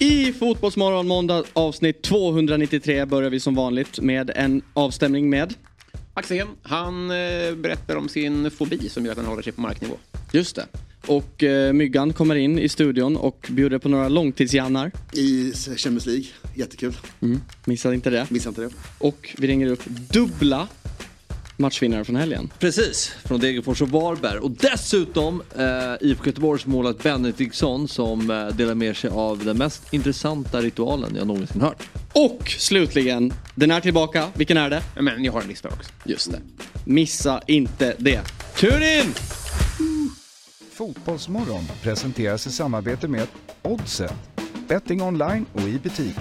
I Fotbollsmorgon måndag avsnitt 293 börjar vi som vanligt med en avstämning med Axén. Han berättar om sin fobi som gör att han håller sig på marknivå. Just det. Och Myggan kommer in i studion och bjuder på några långtidsjannar i Champions League. Jättekul. Missade inte det. Och vi ringer upp dubbla matchvinnare från helgen. Precis, från Degerfors och Varberg. Och dessutom IFK Göteborgs målat Benediktsson som delar med sig av den mest intressanta ritualen jag någonsin hört. Och slutligen, den är tillbaka. Vilken är det? Men jag har en lista också. Just det. Missa inte det. Tur in! Fotbollsmorgon presenteras i samarbete med Oddset. Betting online och i butik.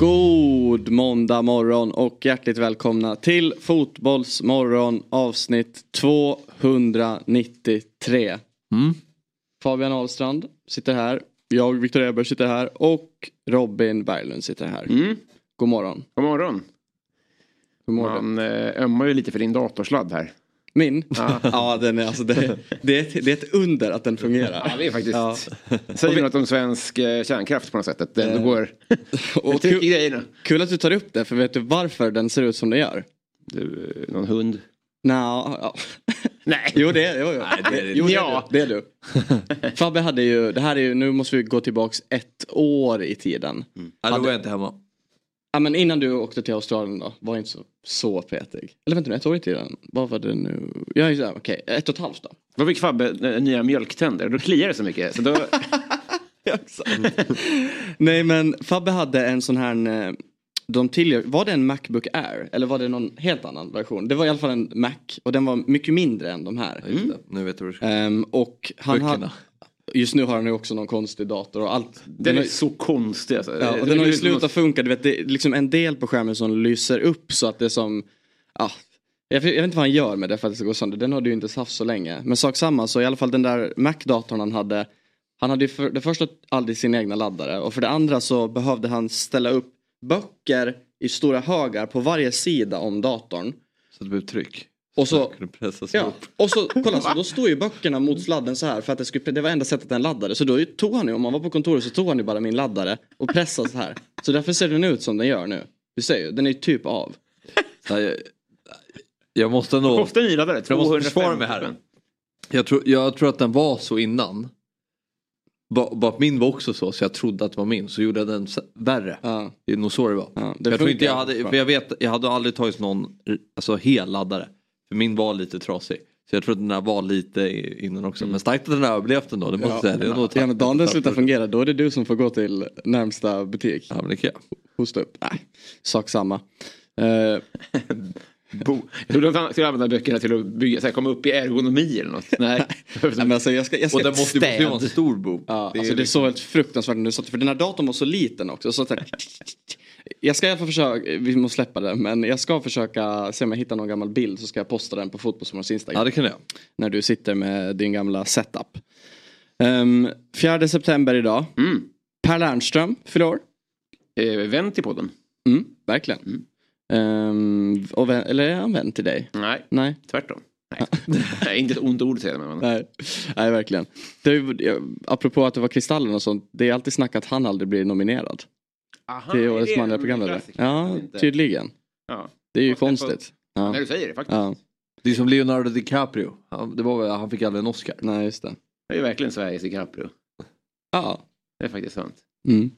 God måndag morgon och hjärtligt välkomna till Fotbollsmorgon avsnitt 293. Fabian Ahlstrand sitter här, jag Viktor Eber sitter här och Robin Berglund sitter här. God morgon. God morgon. God morgon. Man ömmar ju lite för din datorsladd här. Min? Ja, den är, alltså, det är ett under att den fungerar. Ja, det är faktiskt. Ja. Säger vi något om svensk kärnkraft på något sätt? Den går... och kul att du tar upp det, för vet du varför den ser ut som den gör? Du, någon hund? Ja. Nej. Jo, det är du. Fabbe hade ju, det här är ju, nu måste vi gå tillbaks ett år i tiden. Ja, då var jag inte hemma. Ja, men innan du åkte till Australien då, var inte så petig. Eller vänta nu, ett år i tiden. Vad var det nu? Ja, okej, ett och ett halvt då. Då fick Fabbe nya mjölktänder. Då kliar det så mycket. Så då... ja, exakt. Nej, men Fabbe hade en sån här... var det en MacBook Air? Eller var det någon helt annan version? Det var i alla fall en Mac. Och den var mycket mindre än de här. Ja, nu vet du och han hade... Just nu har han ju också någon konstig dator och allt. Den är så konstig alltså. Ja, och den har ju slutat funka. Du vet, det är liksom en del på skärmen som lyser upp så att det är som... Ah, jag vet inte vad han gör med det för att det ska gå sönder. Den har du ju inte haft så länge. Men sak samma, så i alla fall den där Mac-datorn han hade... Han hade ju för det första aldrig sin egna laddare. Och för det andra så behövde han ställa upp böcker i stora högar på varje sida om datorn. Så det blev tryck. Och så, kolla, så då stod ju böckerna mot sladden så här för att det var enda sättet den laddade. Så då tog han ju, om man var på kontoret så tog han ju bara min laddare och pressade så här. Så därför ser den ut som den gör nu. Du ser ju, den är ju typ av. Jag måste nog... Kostar en ny laddare, 250 med här. Jag tror att den var så innan. Min var också så jag trodde att det var min. Så gjorde jag den värre. Ja. Det är nog så det var. Ja, det jag tror inte jag hade, för jag vet, jag hade aldrig tagit någon alltså, hel laddare. För min var lite trasig. Så jag tror att den där var lite innan också. Men starkt att den där överlevt ändå. Det måste säga. Det är något tack. Dagen den slutar fungera. Då är det du som får gå till närmsta butik. Ja, men det kan jag. Hosta upp. Nej, sak samma. Jag trodde att han skulle använda böckerna till att bygga, så här, komma upp i ergonomi eller något. Nej. Men alltså, jag ska och det måste ju vara en stor bok. Ja, alltså, det är så helt fruktansvärt nu. För den här datorn var så liten också. Så jag ska i alla fall försöka, vi måste släppa det, men jag ska försöka se om jag hittar någon gammal bild så ska jag posta den på Fotbollsmorgons Instagram. Ja, det kan jag. När du sitter med din gamla setup. 4 september idag. Per Lernström fyller år. Vänt i podden. Verkligen. Eller är han vän till dig? Nej. Tvärtom. Nej. Inte ett ont ord säger man. Nej, verkligen. Apropå att det var Kristallen och sånt, det är alltid snackat att han aldrig blir nominerad. Aha, till årets manliga programledare. Ja, tydligen. Ja. Det är ju konstigt. Ja. När du säger det faktiskt. Ja. Det är som Leonardo DiCaprio. Han fick aldrig en Oscar. Nej, just det. Det är ju verkligen Sveriges DiCaprio. Ja. Det är faktiskt sant. Jag vet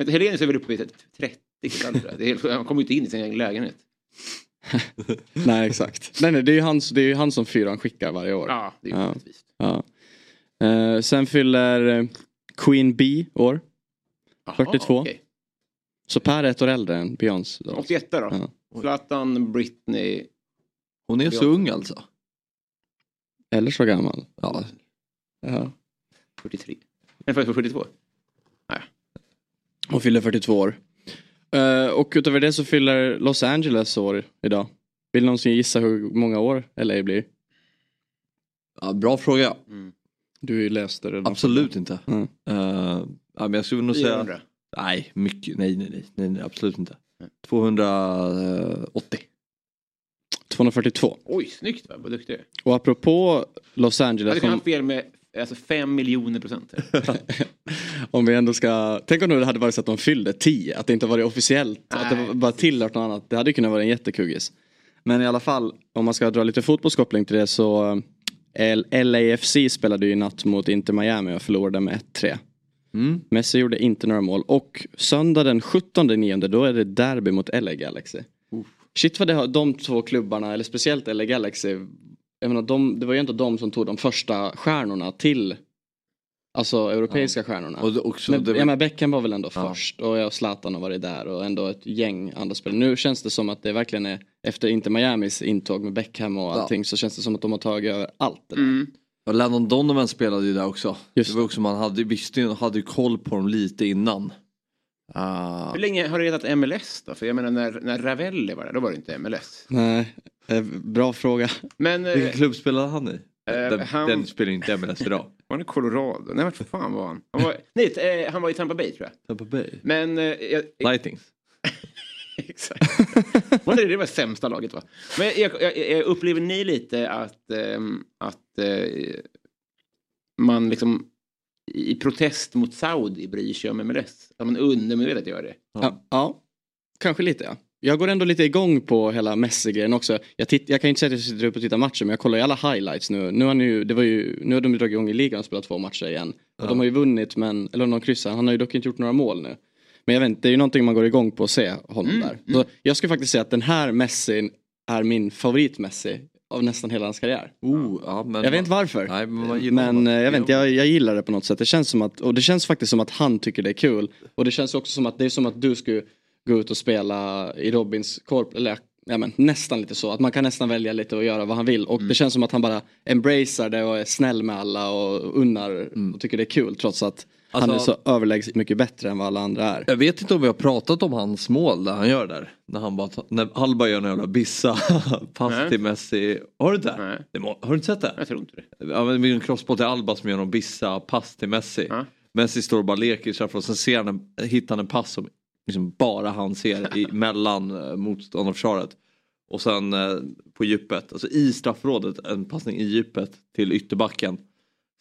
inte, Helenius är väl uppe i 30. Han kommer ju inte in i sin egen lägenhet. Nej, exakt. Nej, det är ju han som fyran skickar varje år. Ja, det är ju faktiskt. Ja. Sen fyller Queen Bee år. 42. Okay. Så Per är ett år äldre än Beyoncé. 81 då. Zlatan, Britney. Hon är så ung alltså. Eller så gammal. Ja. 43. Nej, 42. Nej. Hon fyller 42 år. Och utöver det så fyller Los Angeles år idag. Vill någonsin gissa hur många år LA blir? Ja, bra fråga. Du läste det. Absolut inte. Men jag skulle nog säga... Nej, mycket. Nej, absolut inte. 280. 242. Oj, snyggt, vad duktig. Och apropå Los Angeles. Det kan ha fel med alltså 5 miljoner %. Om vi ändå ska... Tänk om det hade varit så att de fyllde 10. Att det inte varit officiellt. Nej. Att det bara tillhört något annat. Det hade kunnat vara en jättekuggis. Men i alla fall, om man ska dra lite fotbollskoppling till det så... LAFC spelade ju i natt mot Inter Miami och förlorade med 1-3. Messi gjorde inte några mål. Och söndag den 17/9, då är det derby mot LA Galaxy. Shit vad det har, de två klubbarna, eller speciellt LA Galaxy, jag menar, det var ju inte de som tog de första stjärnorna till, alltså europeiska stjärnorna. Och så, men, ja, men Beckham var väl ändå först, och jag och Zlatan har varit där, och ändå ett gäng andra spelare. Nu känns det som att det verkligen är, efter inte Miamis intåg med Beckham och allting, så känns det som att de har tagit över allt. Och Landon Donovan spelade ju där också. Just. Det var också, man hade ju koll på dem lite innan. Hur länge har det retat MLS då? För jag menar, när Ravelli var där, då var det inte MLS. Nej, bra fråga. Men, vilken klubb spelade han i? Den spelar inte MLS idag. Var han i Colorado? Nej, vart för fan var han? Han var i Tampa Bay, tror jag. Tampa Bay? Men, Lightnings. Exakt. Det var sämsta laget, va? Men jag upplever ni lite att man liksom... I protest mot Saudi bryr sig om MLS. Att man undermedvetet gör det. Ja, kanske lite, ja. Jag går ändå lite igång på hela Messi-grejen också. Jag kan inte säga att jag sitter upp och tittar matcher, men jag kollar ju alla highlights nu. Nu har de dragit igång i ligan och spelat 2 matcher igen. Och de har ju vunnit, men... Eller någon kryssar. Han har ju dock inte gjort några mål nu. Men jag vet inte, det är ju någonting man går igång på att se honom där. Så jag skulle faktiskt säga att den här Messi är min favorit Messi av nästan hela hans karriär. Men jag vet inte varför. Nej, men jag gillar det på något sätt. Det känns som att, och det känns faktiskt som att han tycker det är kul. Och det känns också som att det är som att du skulle gå ut och spela i Robins korp. Eller nästan lite så. Att man kan nästan välja lite och göra vad han vill. Och det känns som att han bara embracerar det och är snäll med alla och unnar och tycker det är kul. Trots att han är så överlägset mycket bättre än vad alla andra är. Jag vet inte om vi har pratat om hans mål där han gör där. När han bara gör en jävla bissa. Pass till Messi. Har du det där? Nej. Har du inte sett det? Jag tror inte det. Ja, men det är en crossball till Alba som gör någon bissa. Pass till Messi. Messi står och bara leker så här, och sen ser han, hittar han en pass som liksom bara han ser mellan motstånd och försvaret. Och sen på djupet. Alltså i straffrådet. En passning i djupet till ytterbacken.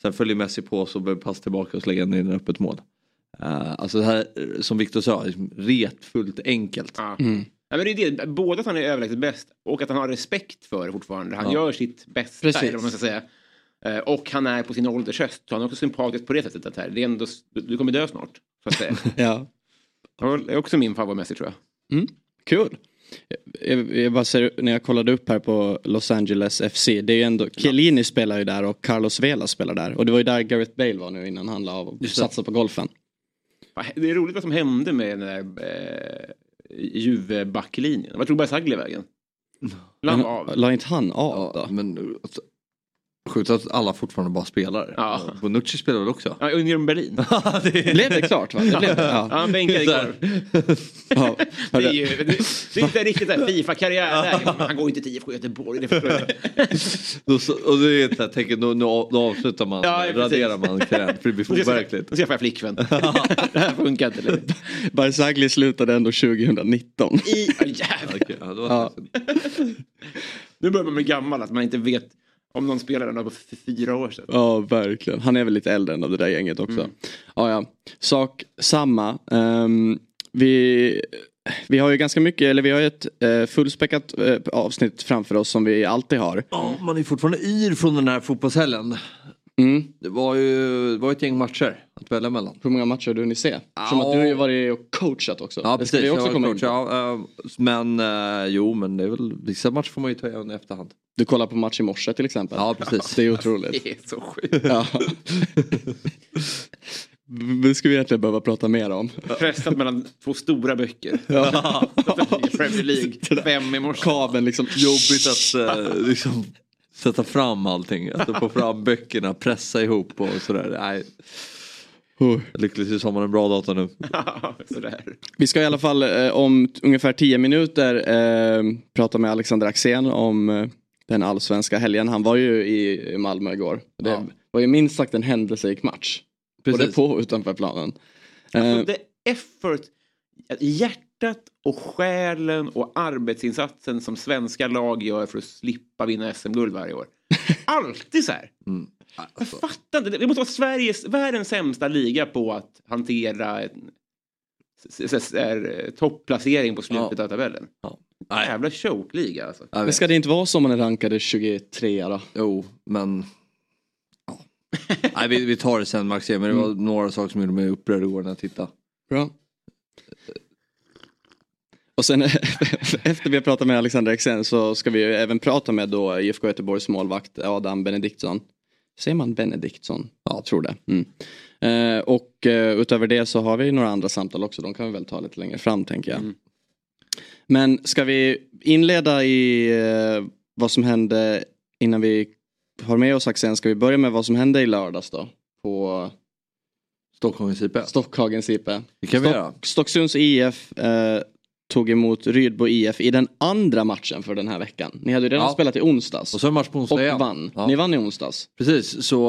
Sen följer Messi på så blir pass tillbaka och slägger in öppet mål. Alltså det här, som Victor sa, retfullt enkelt. Ja, men det är det. Både att han är överlägset bäst och att han har respekt för det fortfarande. Han gör sitt bästa, eller vad man ska säga. Och han är på sin ålders höst. Så han är också sympatisk på det sättet. Att det är ändå, du kommer dö snart, så att säga. Det är också min favorit Messi, tror jag. Kul. Jag bara ser, när jag kollade upp här på Los Angeles FC, det är ju ändå Chiellini spelar ju där och Carlos Vela spelar där, och det var ju där Gareth Bale var nu innan han la av och satsade på golfen. Det är roligt vad som hände med den där Juve-backlinjen. Vad tror bara Sagli vägen? La inte han av då? Men sjukt att alla fortfarande bara spelar. Bonucci spelar väl också? Ja, Union Berlin. Blev det klart, va? Han bänkade igår. Det är inte riktigt där FIFA-karriär. Han går inte till IFK Göteborg. Det förstår jag. Och det är ett sånt här, då avslutar man, raderar man karriären. För det blir fortverkligt. Då ska jag få en flickvän. Det här funkar inte längre. Barzagli slutade ändå 2019. Jävlar. Nu börjar man med gammal, att man inte vet om någon spelade den för 4 år sedan. Ja, verkligen. Han är väl lite äldre än av det där gänget också. Sak samma. Vi har ju ganska mycket, eller vi har ju ett fullspäckat avsnitt framför oss som vi alltid har. Ja, man är fortfarande yr från den här fotbollshällen. Det var ju ett gäng matcher att välja mellan. Hur många matcher har du hunnit se? Som att du har ju varit och coachat också. Ja, precis. Också men det är väl, vissa matcher får man ju ta igen i efterhand. Du kollar på match i morse till exempel. Ja, precis. Det är otroligt. Det är så sjukt. Det skulle vi egentligen behöva prata mer om. Pressat mellan 2 stora böcker. Premier League, 5 i morse. Kabeln liksom. Jobbigt att liksom... sätta fram allting, alltså få fram böckerna, pressa ihop och sådär. Nej. Lyckligtvis har man en bra dator nu. Vi ska i alla fall om ungefär 10 minuter prata med Alexander Axén om den allsvenska helgen. Han var ju i Malmö igår. Det var ju minst sagt en händelserik match. Både på och utanför planen. Alltså, det effort, hjärtat och själen och arbetsinsatsen som svenska lag gör för att slippa vinna SM-guld varje år. Alltid så här. Mm. Alltså. Jag fattar inte. Det måste vara världens sämsta liga på att hantera toppplacering på slutet av tabellen. Ja. Jävla choke-liga alltså. Men ska det inte vara som man är rankade 23 då? Jo, men... Ja. Nej, vi tar det sen, Max. Men det var några saker som gjorde mig upprörd igår när jag tittade. Bra. Och sen efter vi har pratat med Alexander Axén så ska vi även prata med då IFK Göteborgs målvakt Adam Benediktsson. Säger man Benediktsson? Ja, tror det. Mm. Och utöver det så har vi några andra samtal också. De kan vi väl ta lite längre fram, tänker jag. Mm. Men ska vi inleda i vad som hände innan vi har med oss Axén? Ska vi börja med vad som hände i lördags då? På Stocksunds IF. Det kan vi göra. Stocksunds IF tog emot Rydbo IF i den andra matchen för den här veckan. Ni hade ju redan spelat i onsdags. Och så en match på onsdag och vann. Ja. Ni vann i onsdags. Precis, så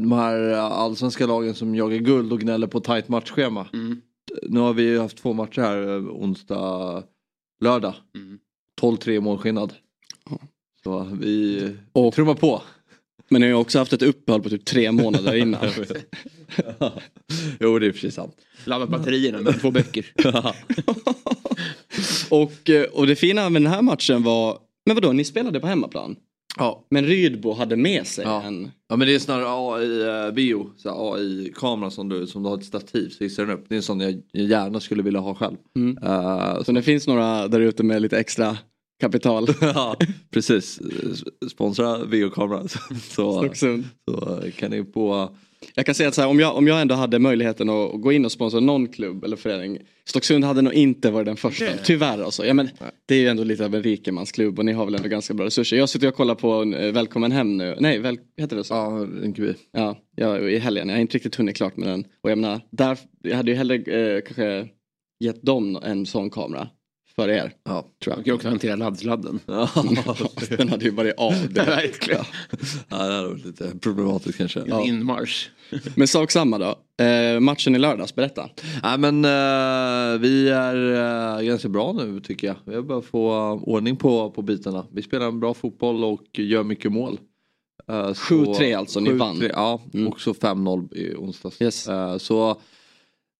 de här allsvenska lagen som jagar guld och gnäller på tajt matchschema. Mm. Nu har vi ju haft två matcher här onsdag, lördag. 12-3 målskillnad. Ja. Så vi trummar på. Men ni har också haft ett uppehåll på typ 3 månader innan. Jo, det är precis sant. Laddat batterierna med 2 böcker. Och det fina med den här matchen var... Men vadå, ni spelade på hemmaplan? Ja. Men Rydbo hade med sig en... Ja, men det är snarare AI-bio. AI-kamera som du har ett stativ. Så hissar den upp. Det är en sån jag gärna skulle vilja ha själv. Mm. Så det finns några där ute med lite extra... kapital. Ja, precis. Sponsra videokamera så kan ni på... Jag kan säga att så här, om jag ändå hade möjligheten att gå in och sponsra någon klubb eller förening, Stocksund hade nog inte varit den första. Okay. Tyvärr alltså. Ja, men det är ju ändå lite av en rikemansklubb och ni har väl ändå ganska bra resurser. Jag sitter och kollar på Välkommen hem nu. Nej, heter det så? Ja, en kubi. Ja, i helgen. Jag har inte riktigt hunnit klart med den. Och jag menar, där hade ju hellre kanske gett dem en sån kamera. För er. Ja, tror jag. Jag kan hantera laddsladden. Ja, den hade ju varit av det. Verkligen. Ja, det hade varit lite problematiskt kanske. Ja. Inmarsch. Men sak samma då. Matchen i lördags, berätta. Ja, men vi är ganska bra nu tycker jag. Vi har bara få ordning på bitarna. Vi spelar en bra fotboll och gör mycket mål. 7-3 alltså, ni vann. 7-3, ja, och så 5-0 i onsdags. Yes. Så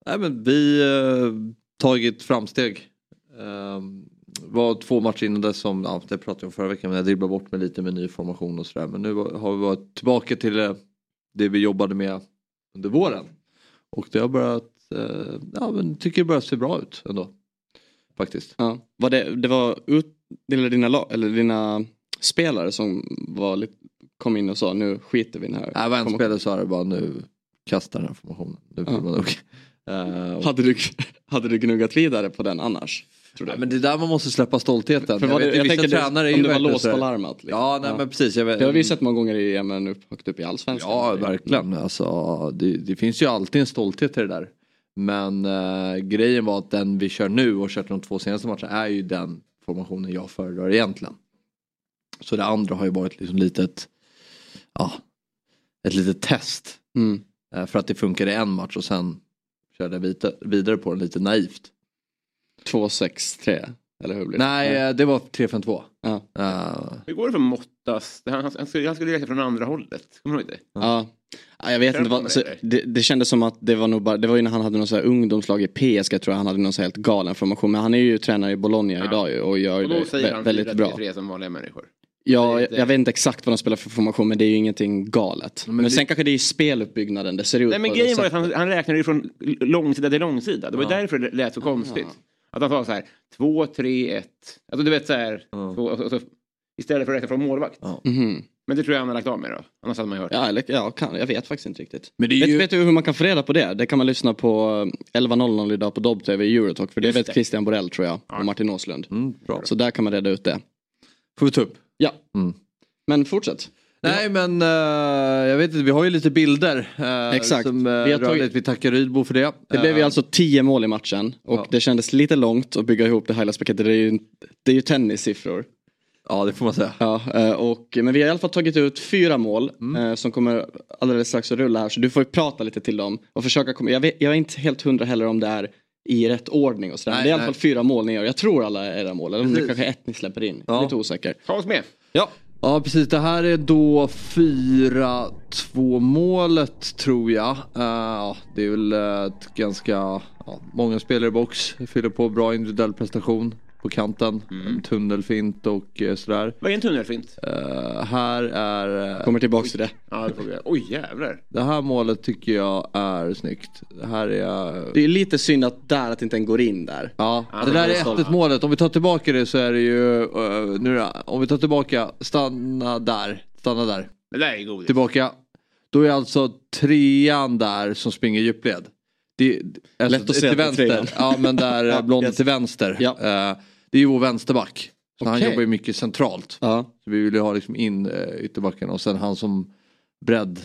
men vi tagit framsteg. Var 2 matcher innan dess som det pratade om förra veckan, men jag dribblade bort med lite med ny formation och sådär, men nu har vi varit tillbaka till det vi jobbade med under våren och det har börjat men tycker det börjar se bra ut ändå faktiskt. Ja. Var det var dina spelare som var lite, kom in och sa nu skiter vi i den här. Nej, var en spelare sa det bara nu kastar den här formationen. Nu blir man okej. Hade du gnuggat vidare på den annars? Tror du? Ja, men det är där man måste släppa stoltheten. För jag tänker tränare om du var låst på larmat. Liksom. Ja, nej, men precis. Det har vi sett många gånger i EM högt upp i allsvenskan. Ja, verkligen. Alltså, det finns ju alltid en stolthet i det där. Men grejen var att den vi kör nu och kört de 2 senaste matcherna är ju den formationen jag föredrar egentligen. Så det andra har ju varit liksom ett litet test. Mm. För att det funkade en match och sen körde vidare på den lite naivt. 2-6-3, eller hur blir det? Nej, det var 3-5-2. Ja. Hur går det för Mottas? Han skulle leka från andra hållet. Kommer du ihåg det? Ja. Jag vet inte vad, så det kändes som att det var nog bara, det var ju när han hade någon så här ungdomslag i PSG, tror jag han hade någon så här helt galen formation, men han är ju tränare i Bologna idag ju, och gör och då det säger han väldigt bra. Som vanliga människor. Ja, jag vet inte exakt vad de spelar för formation, men det är ju ingenting galet. Men sen kanske det är speluppbyggnaden det ser ut. Nej, men grejen var att han räknade ju från långsida till långsida. Det var därför det lät så konstigt. Att han sa så här, 2-3-1. Alltså du vet så här, så, istället för att räkna från målvakt. Mm-hmm. Men det tror jag han har lagt av med då. Annars hade man hört. Ja, jag vet faktiskt inte riktigt. Men det är vet du hur man kan få reda på det? Det kan man lyssna på 11.00 idag på Dobb-TV i Eurotalk. För det vet Christian Borell, tror jag. Och Martin Åslund. Mm, så där kan man reda ut det. Får vi ta upp? Ja. Mm. Men fortsätt. Nej, men jag vet inte, vi har ju lite bilder. Exakt. Som, vi tackar Rydbo för det. Det blev ju alltså 10 mål i matchen. Och det kändes lite långt att bygga ihop det highlights-paketet. Det är ju tennissiffror. Ja, det får man säga. Ja, men vi har i alla fall tagit ut 4 mål som kommer alldeles strax att rulla här. Så du får ju prata lite till dem. Och försöka komma. Jag är inte helt hundra heller om det är i rätt ordning och sådär. Nej, det är i alla fall 4 mål ni gör. Jag tror alla är era mål. Eller om det kanske är 1 ni släpper in. Ja. Lite osäker. Ta oss med. Ja. Ja, precis. Det här är då 4-2 målet, tror jag. Det är väl ett ganska... många spelare i box. Fyller på bra individuell prestation på kanten. Mm. Tunnelfint och sådär. Vad är en tunnelfint? Här är... Kommer tillbaka till det. Ja, det får vi. Oj, jävlar. Det här målet tycker jag är snyggt. Det här är... Det är lite synd att det inte går in där. Ja, det där är 1-1-målet. Om vi tar tillbaka det så är det ju... nu då. Om vi tar tillbaka... Stanna där. Det där är godis. Tillbaka. Då är alltså 3:an där som springer djupled. Det är lätt att se till vänster. Ja, men där Blonde till vänster. Ja. Det är ju vår vänsterback. Så han jobbar ju mycket centralt. Så vi vill ju ha liksom in ytterbacken. Och sen han som bredd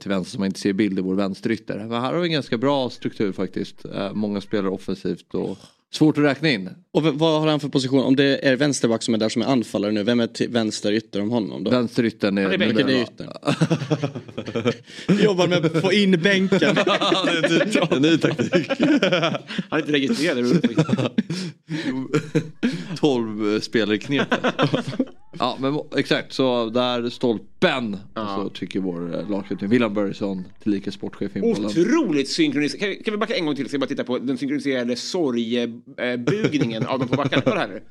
till vänster som man inte ser bild i vår vänsterytter. Men här har vi en ganska bra struktur faktiskt. Många spelare offensivt och svårt att räkna in. Och vad har han för position? Om det är vänsterback som är där som är anfallare nu. Vem är vänsterytter om honom då? Vänsteryttern är... Han jobbar med att få in bänken. Det är en ny taktik. Han är inte registrerad. 12 spelare knep. Ja, men exakt. Så där stolpen. Ja. Och så tycker vår lagkapten William Börjesson, tillika sportchef i bollen. Otroligt synkroniserat. Kan vi backa en gång till så jag bara titta på den synkroniserade sorgbugningen av dem på backarna. Kolla här nu.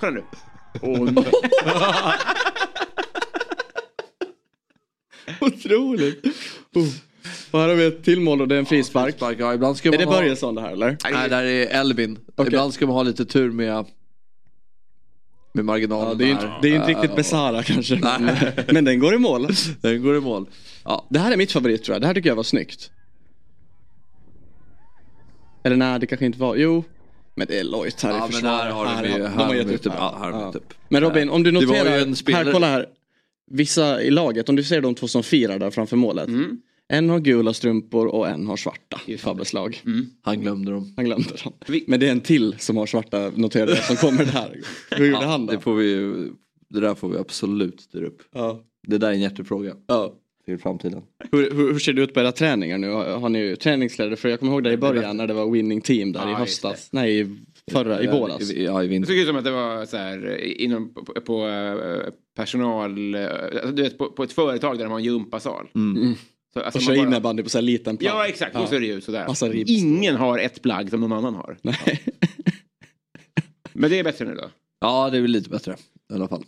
Kolla nu. Oh. Otroligt. Och här har vi ett till mål och det är en frispark. Ibland ska man är det Börjesson det här eller? Nej, där är Elvin. Okay. Ibland ska man ha lite tur med marginalen. Ja, det är inte riktigt Besara kanske. Men den går i mål. Ja, det här är mitt favorit tror jag. Det här tycker jag var snyggt. Eller nej, det kanske inte var. Jo. Men det är Lloyd här i försvaret. Ja, men där har de typ. Ja. Men Robin, om du noterar här, kolla här. Vissa i laget, om du ser de två som firar där framför målet. Mm. En har gula strumpor och en har svarta i Fabbes lag. Mm. Han glömde dem. Men det är en till som har svarta noterade som kommer där. Hur gjorde han då? Det där får vi absolut styra upp. Ja. Det där är en hjärtefråga. Ja. Till framtiden. Hur ser det ut på era träningar nu? Har ni ju träningsledare? För jag kommer ihåg där i början när det var winning team där i höstas. Nej, i våras. Ja, i vinter. Det såg ut som att det var så här inom på personal, du vet, på ett företag där de har en gympasal. Mm. Så, alltså, och kör bara... innebandy på så här liten plagg. Ja, exakt. Då ser det ju ut sådär. Ingen har ett plagg som någon annan har. Nej. Ja. Men det är bättre nu då? Ja, det är väl lite bättre i alla fall.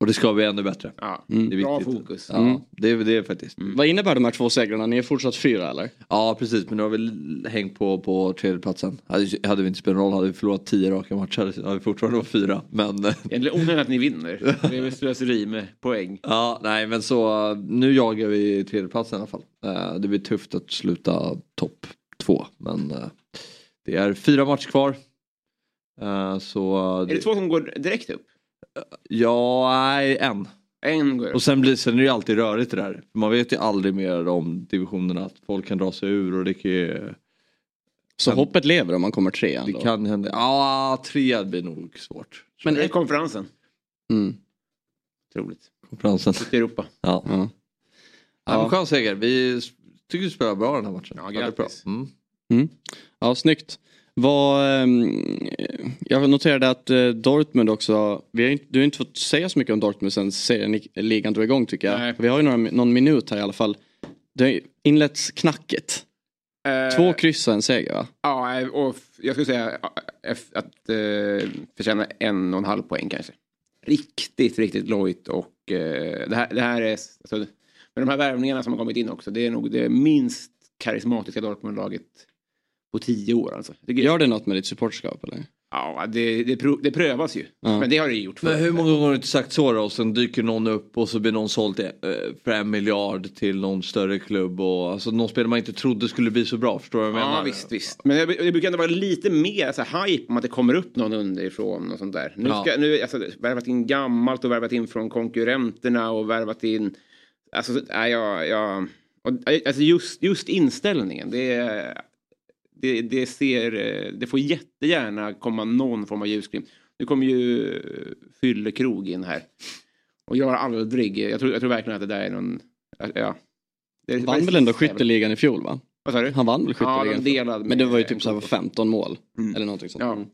Och det ska bli ännu bättre. Ja, det är bra fokus. Ja, det är faktiskt. Mm. Vad innebär de här 2 segrarna? Ni är fortsatt 4 eller? Ja, precis. Men nu har vi hängt på 3:e platsen. Hade vi inte spelat roll, hade vi förlorat 10 raka matcher. Hade vi fortfarande varit 4. Men... Eller onödigt att ni vinner. Det är väl slöseri med poäng. Ja, nej men så. Nu jagar vi 3:e platsen i alla fall. Det blir tufft att sluta topp 2. Men det är 4 matcher kvar. Så... Är det 2 som går direkt upp? Ja, nej, en. Och sen är det ju alltid rörigt det där. Man vet ju aldrig mer om divisionerna. Att folk kan dra sig ur och det kan ju... Så hoppet lever om man kommer 3 då. Det kan hända. Ja, 3 blir nog svårt. Men är konferensen? Mm. Otroligt. Konferensen. I Europa. Ja. Mm. Ja. Men chansseger. Vi tycker vi spelar bra den här matchen. Ja, grattis. Mm. Mm. Ja, snyggt. Jag noterade att Dortmund också, du har inte fått säga så mycket om Dortmund sen ligan drog igång tycker jag. Nej. Vi har ju någon minut här i alla fall. Det har inletts knacket. 2 kryss och en seger va? Ja, och jag skulle säga att förtjäna 1,5 poäng kanske. Riktigt lojt och det här är alltså, med de här värvningarna som har kommit in också, det är nog det minst karismatiska Dortmund-laget på 10 år alltså. Gör det något med ditt supportskap eller? Ja, det prövas ju. Ja. Men det har det gjort. Men hur många gånger har du inte sagt så då? Och sen dyker någon upp och så blir någon såld för 1 miljard till någon större klubb. Och, alltså någon spelare man inte trodde skulle bli så bra. Förstår du vad jag menar? Ja, visst. Men det brukar ändå vara lite mer så här, hype om att det kommer upp någon underifrån och sånt där. Nu alltså, värvat in gammalt och värvat in från konkurrenterna och värvat in... Alltså, just inställningen, det är... Det får jättegärna komma någon form av ljusglimt. Nu kommer ju Fyllekrog in här. Och jag har aldrig... Jag tror verkligen att det där är någon... Ja. Det är vann väl ändå skytteligan i fjol va? Vad sa du? Han vann väl skytteligan. Ja, delade. Men det var ju typ så här 15 mål. Mm. Eller någonting sånt. Ja. Mm.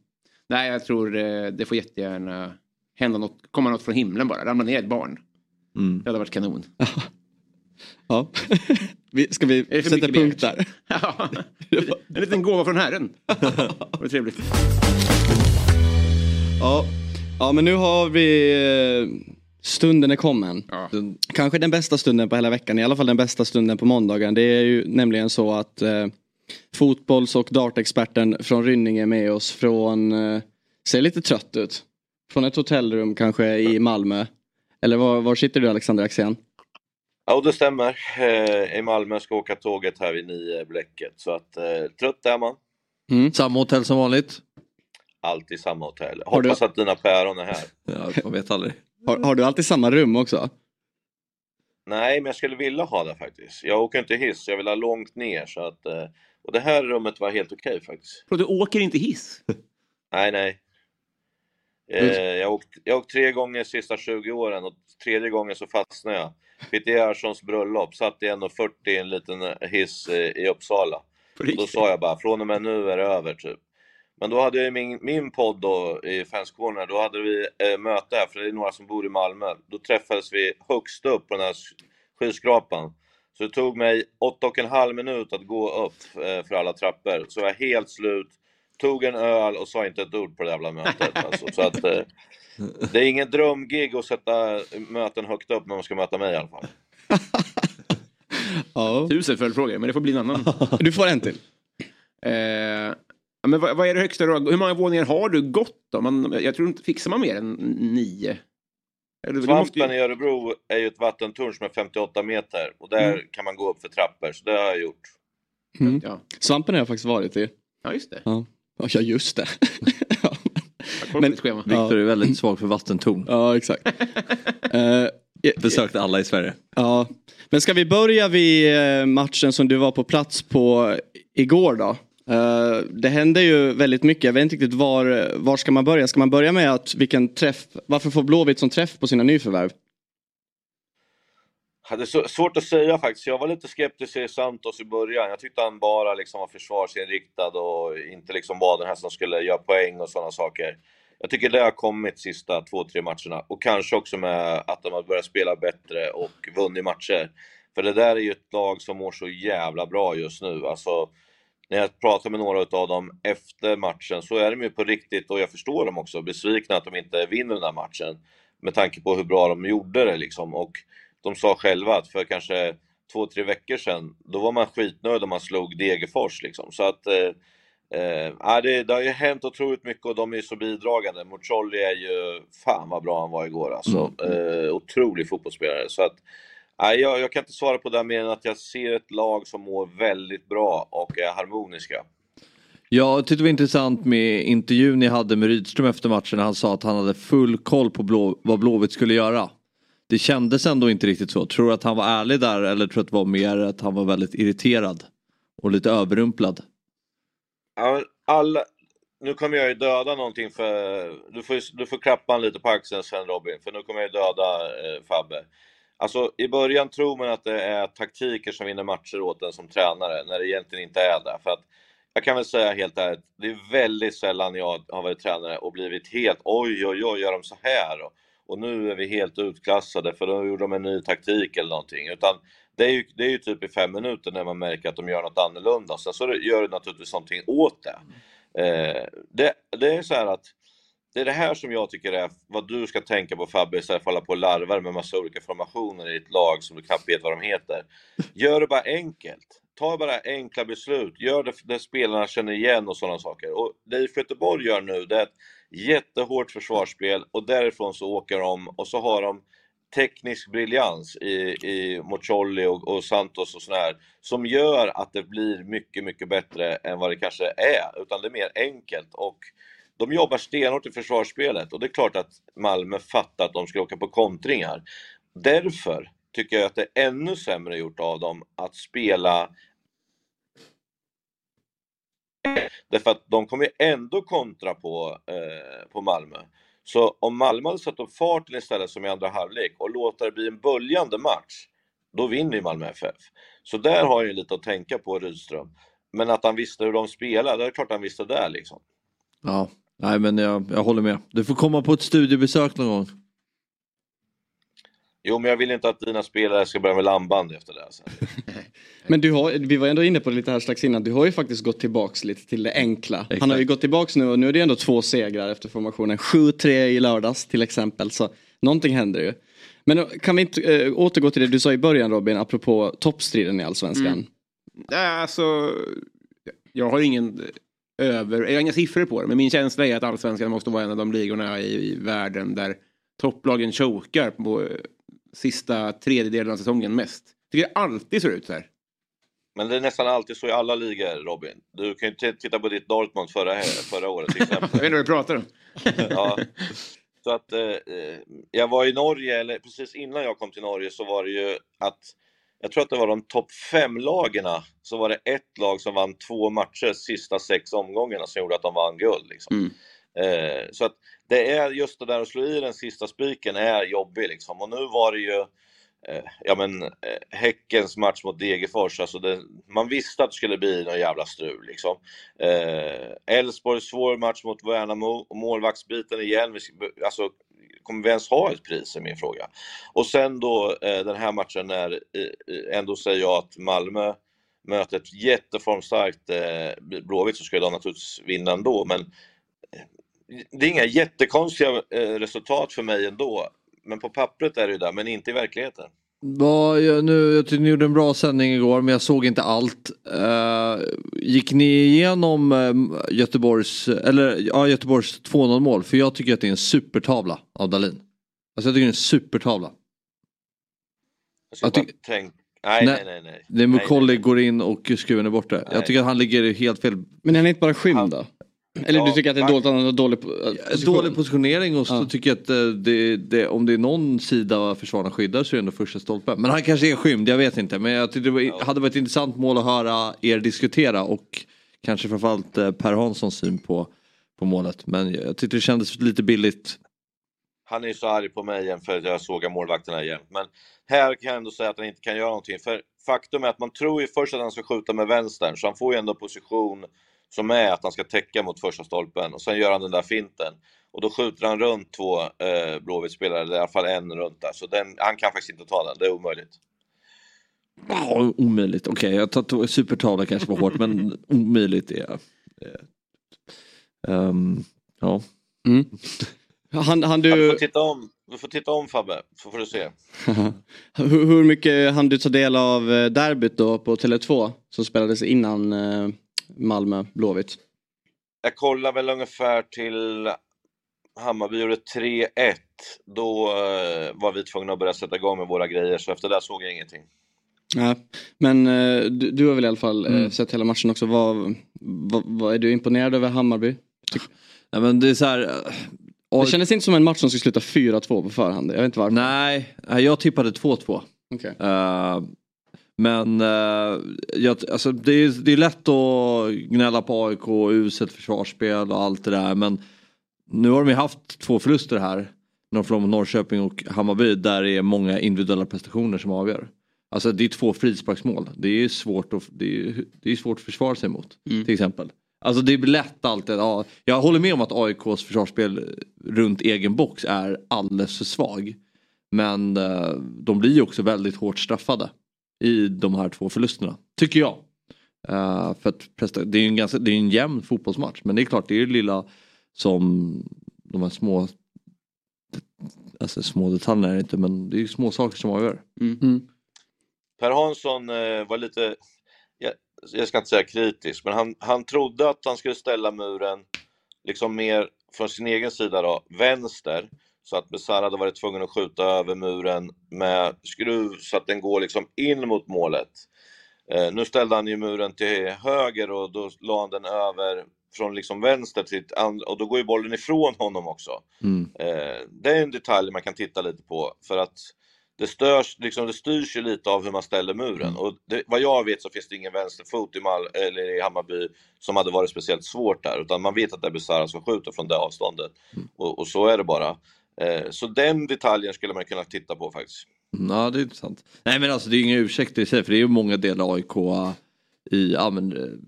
Nej, jag tror det får jättegärna hända något. Komma något från himlen bara. Ramla ner ett barn. Mm. Det hade varit kanon. Ja. Ska vi sätta punkt där? Ja. En liten gåva från Herren. Det var trevligt. Ja. Ja, men nu har vi... Stunden är kommen. Ja. Kanske den bästa stunden på hela veckan. I alla fall den bästa stunden på måndagen. Det är ju nämligen så att fotbolls- och dartexperten från Rynninge är med oss. Från, ser lite trött ut. Från ett hotellrum kanske i Malmö. Eller var sitter du, Alexander Axén? Ja, det stämmer. I Malmö ska åka tåget här vid 9 bläcket. Så att trött är man. Mm. Samma hotell som vanligt? Alltid samma hotell. Hoppas att dina päron är här. Ja, jag vet aldrig. Har du alltid samma rum också? Nej, men jag skulle vilja ha det faktiskt. Jag åker inte hiss, jag vill ha långt ner. Så att, och det här rummet var helt okej faktiskt. Du åker inte hiss? Nej. Jag åkt 3 gånger de sista 20 åren och 3:e gången så fastnade jag. Fick Erssons bröllop, satt i 1,40 i en liten hiss i Uppsala. Och då sa jag bara, från och med nu är det över typ. Men då hade jag min podd då, i Fans Corner, då hade vi möte här, för det är några som bor i Malmö. Då träffades vi högst upp på den här skyskrapan. Så det tog mig 8,5 minut att gå upp för alla trappor. Så jag var helt slut, tog en öl och sa inte ett ord på det jävla mötet. Alltså. Så att, det är ingen drömgig att sätta möten högt upp när man ska möta mig i alla fall. Ja. 1000 följdfrågor, men det får bli en annan. Du får en till. Men vad är det högsta? Hur många våningar har du gått då? Jag tror inte fixar man mer än 9. Svampen i Örebro är ju ett vattentorn som är 58 meter. Och där kan man gå upp för trappor. Så det har jag gjort. Mm. Ja. Svampen har jag faktiskt varit i. Ja, just det. Ja, just det. Ja. Men Victor är väldigt svag för vattentorn. Ja, exakt. Besökte alla i Sverige. Ja. Men ska vi börja vid matchen som du var på plats på igår då? Det händer ju väldigt mycket. Jag vet inte riktigt var ska man börja? Ska man börja med att vilken träff? Varför får Blåvitt som träff på sina nyförvärv? Det är svårt att säga faktiskt. Jag var lite skeptisk i Santos i början. Jag tyckte han bara liksom var försvarsinriktad och inte liksom var den här som skulle göra poäng och sådana saker. Jag tycker det har kommit sista 2-3 matcherna. Och kanske också med att de har börjat spela bättre och vunnit matcher. För det där är ju ett lag som mår så jävla bra just nu. Alltså... När jag pratar med några av dem efter matchen så är de ju på riktigt, och jag förstår dem också, besvikna att de inte vinner den här matchen. Med tanke på hur bra de gjorde det liksom. Och de sa själva att för kanske 2-3 veckor sedan, då var man skitnöjd om man slog Degerfors liksom. Så att, det har ju hänt otroligt mycket och de är ju så bidragande. Mucholli är ju, fan vad bra han var igår alltså. Otrolig fotbollsspelare. Så att, nej, jag kan inte svara på det mer än att jag ser ett lag som mår väldigt bra och är harmoniska. Ja, jag tyckte det var intressant med intervjun ni hade med Rydström efter matchen. Han sa att han hade full koll på vad Blåvitt skulle göra. Det kändes ändå inte riktigt så. Tror du att han var ärlig där, eller tror du att det var mer att han var väldigt irriterad och lite överrumplad? Nu kommer jag ju döda någonting för... Du får klappa han lite på axeln sen, Robin, för nu kommer jag ju döda Fabbe. Alltså i början tror man att det är taktiker som vinner matcher åt en som tränare, när det egentligen inte är det. För att, jag kan väl säga helt ärligt, det är väldigt sällan jag har varit tränare och blivit helt oj, gör de så här och nu är vi helt utklassade för då gjorde de en ny taktik eller någonting. Utan det är ju typ i 5 minuter när man märker att de gör något annorlunda. Sen så gör det naturligtvis någonting åt det. Det är så här att det är det här som jag tycker är vad du ska tänka på, Fabbe, istället för att hålla på och larvar med massa olika formationer i ett lag som du knappt vet vad de heter. Gör det bara enkelt. Ta bara enkla beslut. Gör det där spelarna känner igen och sådana saker. Och det IFK Göteborg gör nu, det är ett jättehårt försvarsspel och därifrån så åker de och så har de teknisk briljans i Mucholli och Santos och sådär, som gör att det blir mycket, mycket bättre än vad det kanske är. Utan det är mer enkelt och de jobbar stenhårt i försvarsspelet och det är klart att Malmö fattar att de ska åka på kontringar. Därför tycker jag att det är ännu sämre gjort av dem att spela. Därför att de kommer ändå kontra på Malmö. Så om Malmö hade satt upp farten istället som i andra halvlek och låter det bli en böljande match, då vinner ju Malmö FF. Så där har jag lite att tänka på Rydström. Men att han visste hur de spelade, det är klart han visste där liksom. Ja, nej men jag håller med. Du får komma på ett studiebesök någon gång. Jo, men jag vill inte att dina spelare ska börja med landband efter det här sen. Men du har, vi var ändå inne på det lite här strax innan. Du har ju faktiskt gått tillbaks lite till det enkla. Exakt. Han har ju gått tillbaks nu och nu är det ändå 2 segrar efter formationen. 7-3 i lördags till exempel. Så någonting händer ju. Men kan vi inte återgå till det du sa i början, Robin, apropå toppstriden i Allsvenskan? Mm. Nej, alltså jag har ingen inga siffror på det. Men min känsla är att Allsvenskan måste vara en av de ligorna i världen där topplagen chokar på sista tredjedelen av säsongen mest. Tycker det alltid ser ut så här. Men det är nästan alltid så i alla ligor, Robin. Du kan ju titta på ditt Dortmund förra året till exempel. Jag vet inte vad du pratar om. Ja. Så att jag var i Norge, eller precis innan jag kom till Norge så var det ju att jag tror att det var de topp 5 lagerna, så var det ett lag som vann 2 matcher sista 6 omgångarna som gjorde att de vann guld liksom. Mm. Så att det är just det där att slå i den sista spiken är jobbig liksom. Och nu var det ju Häckens match mot Degerfors, alltså det, man visste att det skulle bli någon jävla strul liksom. Elfsborg svår match mot Värnamo, målvaktsbiten igen, alltså kommer vi ens ha ett pris i min fråga. Och sen då den här matchen när ändå säger jag att Malmö möter ett jätteformstarkt Blåvitt, så ska de naturligtvis vinna ändå, men det är inga jättekonstiga resultat för mig ändå. Men på pappret är det ju där, men inte i verkligheten. Ja, jag tyckte ni gjorde en bra sändning igår, men jag såg inte allt. Gick ni igenom Göteborgs 2-0-mål? För jag tycker att det är en supertavla av Dahlin. Alltså jag tycker det är en supertavla. Nej. Det Mukolli går in och skruven är borta. Nej. Jag tycker att han ligger helt fel. Men han är inte bara skymda. Eller ja, du tycker att det är dåligt, han dålig position. Dålig positionering och så tycker jag att det, om det är någon sida försvararna skyddar så är det ändå första stolpen. Men han kanske är skymd, jag vet inte. Men jag tyckte det hade varit ett intressant mål att höra er diskutera och kanske framförallt Per Hanssons syn på målet. Men jag tyckte det kändes lite billigt. Han är ju så arg på mig igen för att jag såg målvakterna igen. Men här kan jag ändå säga att han inte kan göra någonting. För faktum är att man tror ju först att han ska skjuta med vänstern, så han får ju ändå position som är att han ska täcka mot första stolpen. Och sen gör han den där finten. Och då skjuter han runt 2 Blåvitt-spelare. Eller i alla fall en runt där. Så han kan faktiskt inte ta den. Det är omöjligt. Ja, omöjligt. Okej, jag tar supertavla kanske var hårt. Men omöjligt är ja. Mm. Du får titta om, Fabbe. Så får du se. Hur mycket hann du ta del av derbyt då på Tele2? Som spelades innan Malmö, Blåvitt. Jag kollar väl ungefär till Hammarby gjorde 3-1. Då var vi tvungna att börja sätta igång med våra grejer. Så efter det såg jag ingenting. Ja, men du har väl i alla fall sett hela matchen också. Vad är du imponerad över Hammarby? Nej, men det är så här. Det kändes inte som en match som skulle sluta 4-2 på förhand. Jag vet inte varför. Nej, jag tippade 2-2. Okej. Men alltså, det är lätt att gnälla på AIK och uselt försvarsspel och allt det där. Men nu har de ju haft 2 förluster här. De från Norrköping och Hammarby. Där är många individuella prestationer som avgör. Alltså det är 2 frisparksmål. Det är svårt att, försvara sig mot. Till exempel. Alltså det blir lätt alltid. Ja, jag håller med om att AIKs försvarsspel runt egen box är alldeles för svag. Men de blir ju också väldigt hårt straffade i de här 2 förlusterna, tycker jag. För att det är ju en jämn fotbollsmatch. Men det är klart, det är ju lilla som de här små, alltså små detaljer är det inte, men det är ju små saker som avgör. Mm. Per Hansson var lite, jag ska inte säga kritisk, men han trodde att han skulle ställa muren liksom mer från sin egen sida då, vänster. Så att Besara hade varit tvungen att skjuta över muren med skruv så att den går liksom in mot målet. Nu ställde han ju muren till höger och då la han den över från liksom vänster till och då går ju bollen ifrån honom också. Mm. Det är en detalj man kan titta lite på för att det styrs ju lite av hur man ställer muren. Och vad jag vet så finns det ingen vänsterfot i Hammarby som hade varit speciellt svårt där, utan man vet att det är Besara som skjuter från det avståndet. Och så är det bara. Så den detaljen skulle man kunna titta på faktiskt. Ja, det är intressant. Nej, men alltså det är inga ursäkter i sig, för det är ju många delar AIK i, ja, men,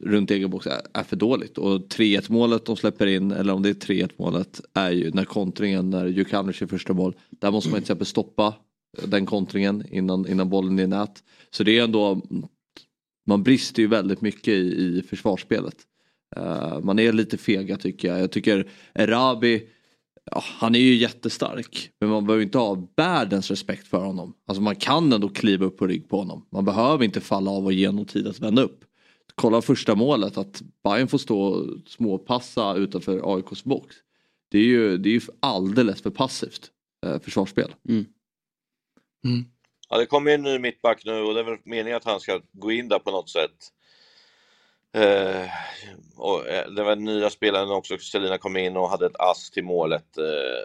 runt egen box är för dåligt. Och 3-1 målet de släpper in, eller om det är 3-1 målet, är ju när kontringen, när Jukanovic är första mål, där måste man till exempel stoppa den kontringen innan bollen är i nät. Så det är ändå, man brister ju väldigt mycket i försvarsspelet. Man är lite fega tycker jag. Jag tycker Erabi, ja, han är ju jättestark, men man behöver inte ha världens respekt för honom. Alltså man kan ändå kliva upp på rygg på honom. Man behöver inte falla av och ge någon tid att vända upp. Kolla första målet, att Bayern får stå och småpassa utanför AIKs box. Det är ju alldeles för passivt försvarsspel. Mm. Ja, det kommer ju en ny mittback nu och det är väl meningen att han ska gå in där på något sätt. Och det var nya spelaren också, Selina kom in och hade ett ass till målet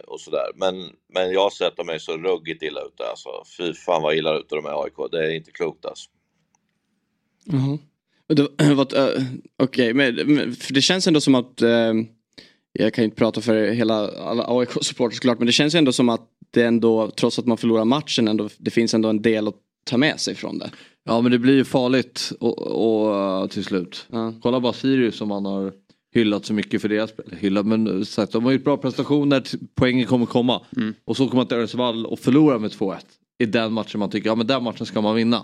och sådär. Men jag har sett dem är så ruggigt illa ute alltså. Fy fan vad illa ute de är AIK. Det är inte klokt alltså. Mm-hmm. Okej, men för det känns ändå som att jag kan inte prata för alla AIK-supporters såklart, men det känns ändå som att det ändå, trots att man förlorar matchen, ändå, det finns ändå en del att ta med sig från det. Ja, men det blir ju farligt och till slut. Ja. Kolla bara Sirius som man har hyllat så mycket för deras spel. Hyllat, men sagt, de har gjort bra prestationer, poängen kommer komma. Mm. Och så kommer man till Örensvall och förlorar med 2-1 i den matchen man tycker, ja men den matchen ska man vinna.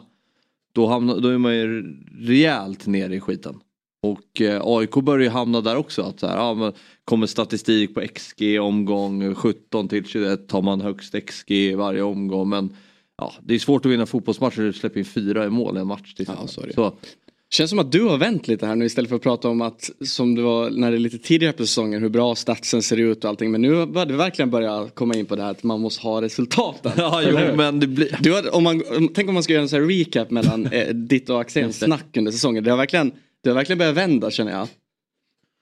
Då är man ju rejält nere i skiten. Och AIK börjar ju hamna där också. Att så här, ja, men kommer statistik på XG omgång 17-21, tar man högst XG varje omgång. Men ja, det är svårt att vinna fotbollsmatcher när du släpper in 4 i mål en match. Ja, så. Känns som att du har vänt lite här nu, istället för att prata om att, som det var när det är lite tidigare på säsongen, hur bra statsen ser ut och allting. Men nu har det verkligen börjat komma in på det här att man måste ha resultaten. Ja, jo, men det blir... Tänk om man ska göra en sån här recap mellan ditt och Axéns snack under säsongen. Det har verkligen börjat vända, känner jag.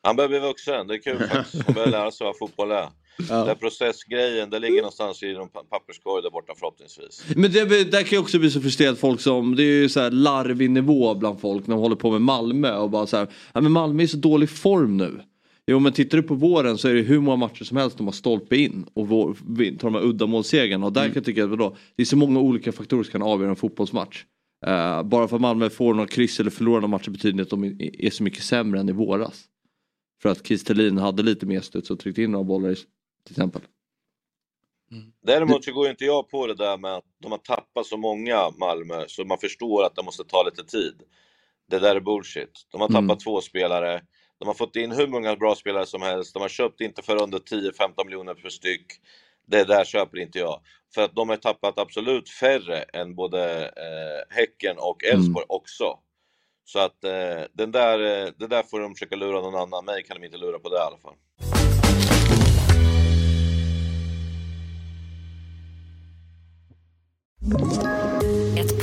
Han börjar bli vuxen, det är kul faktiskt. Han börjar lära sig vad fotboll är. Ja. Den processgrejen, det ligger någonstans i en papperskorg där borta förhoppningsvis. Men det kan ju också bli så frustrerat folk som, det är ju så här larvinivå bland folk när de håller på med Malmö och bara så här, ja men Malmö är så dålig form nu. Jo, men tittar du på våren så är det hur många matcher som helst de har stolpe in och tar de här uddamålssegrarna. Och där kan jag tycka att det är så många olika faktorer som kan avgöra en fotbollsmatch. Bara för att Malmö får några kryss eller förlorar några matcher betyder att de är så mycket sämre än i våras. För att Kristelin hade lite mer studs och tryckte in några bollar till exempel. Mm. Däremot så går ju inte jag på det där med att de har tappat så många Malmö, så man förstår att de måste ta lite tid. Det där är bullshit. De har tappat 2 spelare. De har fått in hur många bra spelare som helst. De har köpt inte för under 10-15 miljoner per styck. Det där köper inte jag. För att de har tappat absolut färre än både Häcken och Elfsborg också. Så att det där får de försöka lura någon annan. Mig kan de inte lura på det i alla fall. Ett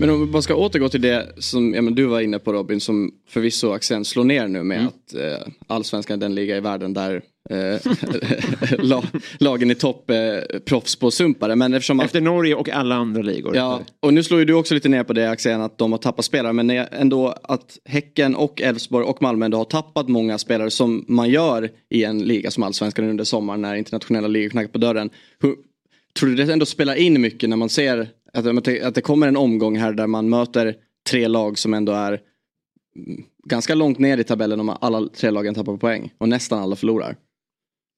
Men om man ska återgå till det som du var inne på, Robin, som förvisso Axén slår ner nu med att allsvenskan, den liga i världen där lagen i topp proffs på sumpare. Men eftersom efter Norge och alla andra ligor. Ja, och nu slår ju du också lite ner på det, Axén, att de har tappat spelare. Men ändå att Häcken och Elfsborg och Malmö ändå har tappat många spelare, som man gör i en liga som allsvenskan under sommaren när internationella ligor knackar på dörren. Tror du det ändå spelar in mycket när man ser att det kommer en omgång här där man möter 3 lag som ändå är ganska långt ner i tabellen om alla 3 lagen tappar poäng och nästan alla förlorar?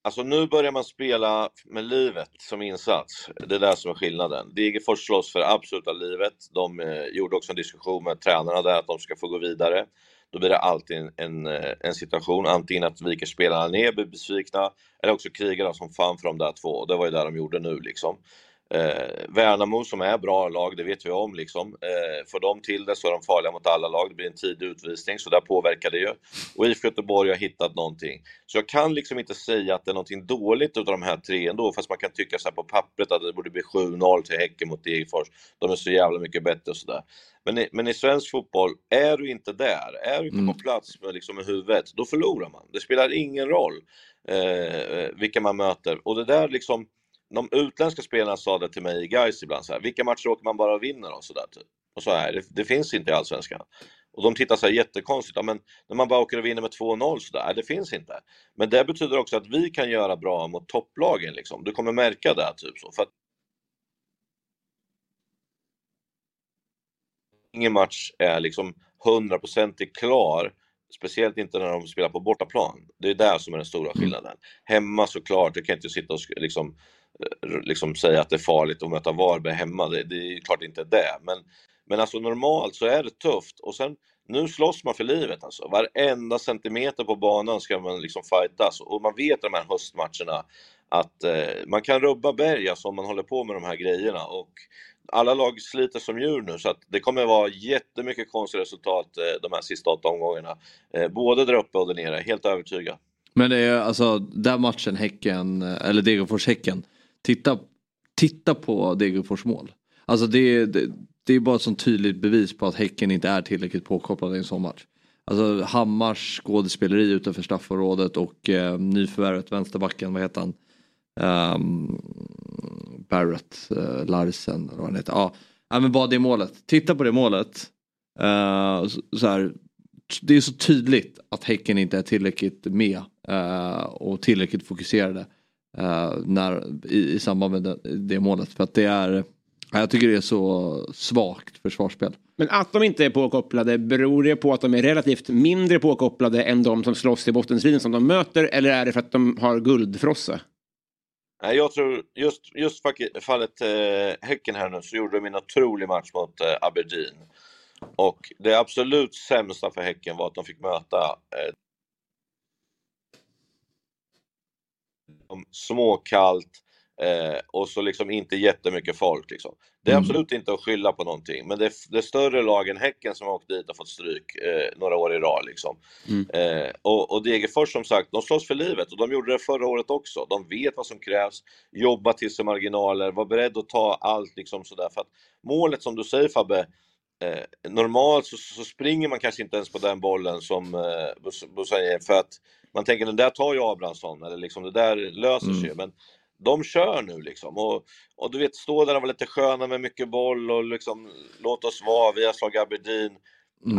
Alltså nu börjar man spela med livet som insats. Det är där som är skillnaden. Degerfors slåss för absoluta livet. De gjorde också en diskussion med tränarna där att de ska få gå vidare. Då blir det alltid en situation. Antingen att viker spelarna ner, blir besvikna, eller också krigar de som fan för de där 2. Och det var ju där de gjorde nu liksom. Värnamo som är bra lag, det vet vi om liksom. För dem till det så är de farliga mot alla lag. Det blir en tidig utvisning, så där påverkar det ju. Och IFK Göteborg har hittat någonting. Så jag kan liksom inte säga att det är någonting dåligt utav de här tre ändå. Fast man kan tycka så här på pappret att det borde bli 7-0 till Häcken mot Degerfors. De är så jävla mycket bättre och sådär. Men i svensk fotboll, är du inte där, är du inte på plats med, liksom, med huvudet, då förlorar man. Det spelar ingen roll vilka man möter. Och det där liksom, de utländska spelarna sa det till mig i Guys ibland så här, vilka matcher åker man bara vinner och sådär typ. Och så här, det finns inte i allsvenskan. Och de tittar så här jättekonstigt, ja, men när man bara åker och vinner med 2-0 så där, det finns inte. Men det betyder också att vi kan göra bra mot topplagen liksom. Du kommer märka det typ så, för att ingen match är liksom 100% klar. Speciellt inte när de spelar på bortaplan. Det är där som är den stora skillnaden. Hemma såklart, du kan inte sitta och liksom säga att det är farligt att möta Varberg hemma. Det är klart inte det. Men alltså normalt så är det tufft. Och sen, nu slåss man för livet alltså. Varenda centimeter på banan ska man liksom fightas. Och man vet de här höstmatcherna att man kan rubba berg alltså, om man håller på med de här grejerna. Och alla lag sliter som djur nu, så att det kommer vara jättemycket konstiga resultat de här sista 8 omgångarna. Både där uppe och där nere, helt övertygad. Men det är alltså där matchen Häcken, eller Degerfors-Häcken, titta på Degerfors mål. Alltså det är bara ett sånt tydligt bevis på att Häcken inte är tillräckligt påkopplad i en sån match. Alltså Hammars skådespeleri utanför straffområdet och nyförvärvet vänsterbacken, vad heter han? Barrett, Larsen eller vad han heter. Ja, men bara det målet. Titta på det målet. Så här, det är så tydligt att Häcken inte är tillräckligt med och tillräckligt fokuserade i samband med det målet. För att det är, jag tycker det är så svagt försvarsspel. Men att de inte är påkopplade, beror det på att de är relativt mindre påkopplade än de som slåss i bottenslinjen som de möter, eller är det för att de har guldfrossa? Nej, jag tror just fallet Häcken här nu, så gjorde de en otrolig match mot Aberdeen. Och det absolut sämsta för Häcken var att de fick möta småkallt och så liksom inte jättemycket folk liksom. Det är absolut inte att skylla på någonting, men det större lagen Häcken som har åkt dit har fått stryk några år i rad liksom. Och Degerfors som sagt, de slåss för livet, och de gjorde det förra året också. De vet vad som krävs, jobba till sig marginaler, var beredd att ta allt liksom sådär. För att målet som du säger Fabbe, normalt så springer man kanske inte ens på den bollen som Bosse säger, för att man tänker den där tar ju Abrahamsson eller liksom det där löser sig, men de kör nu liksom, och du vet, stå där och var lite sköna med mycket boll och liksom, låt oss vara, vi har slagit Aberdeen.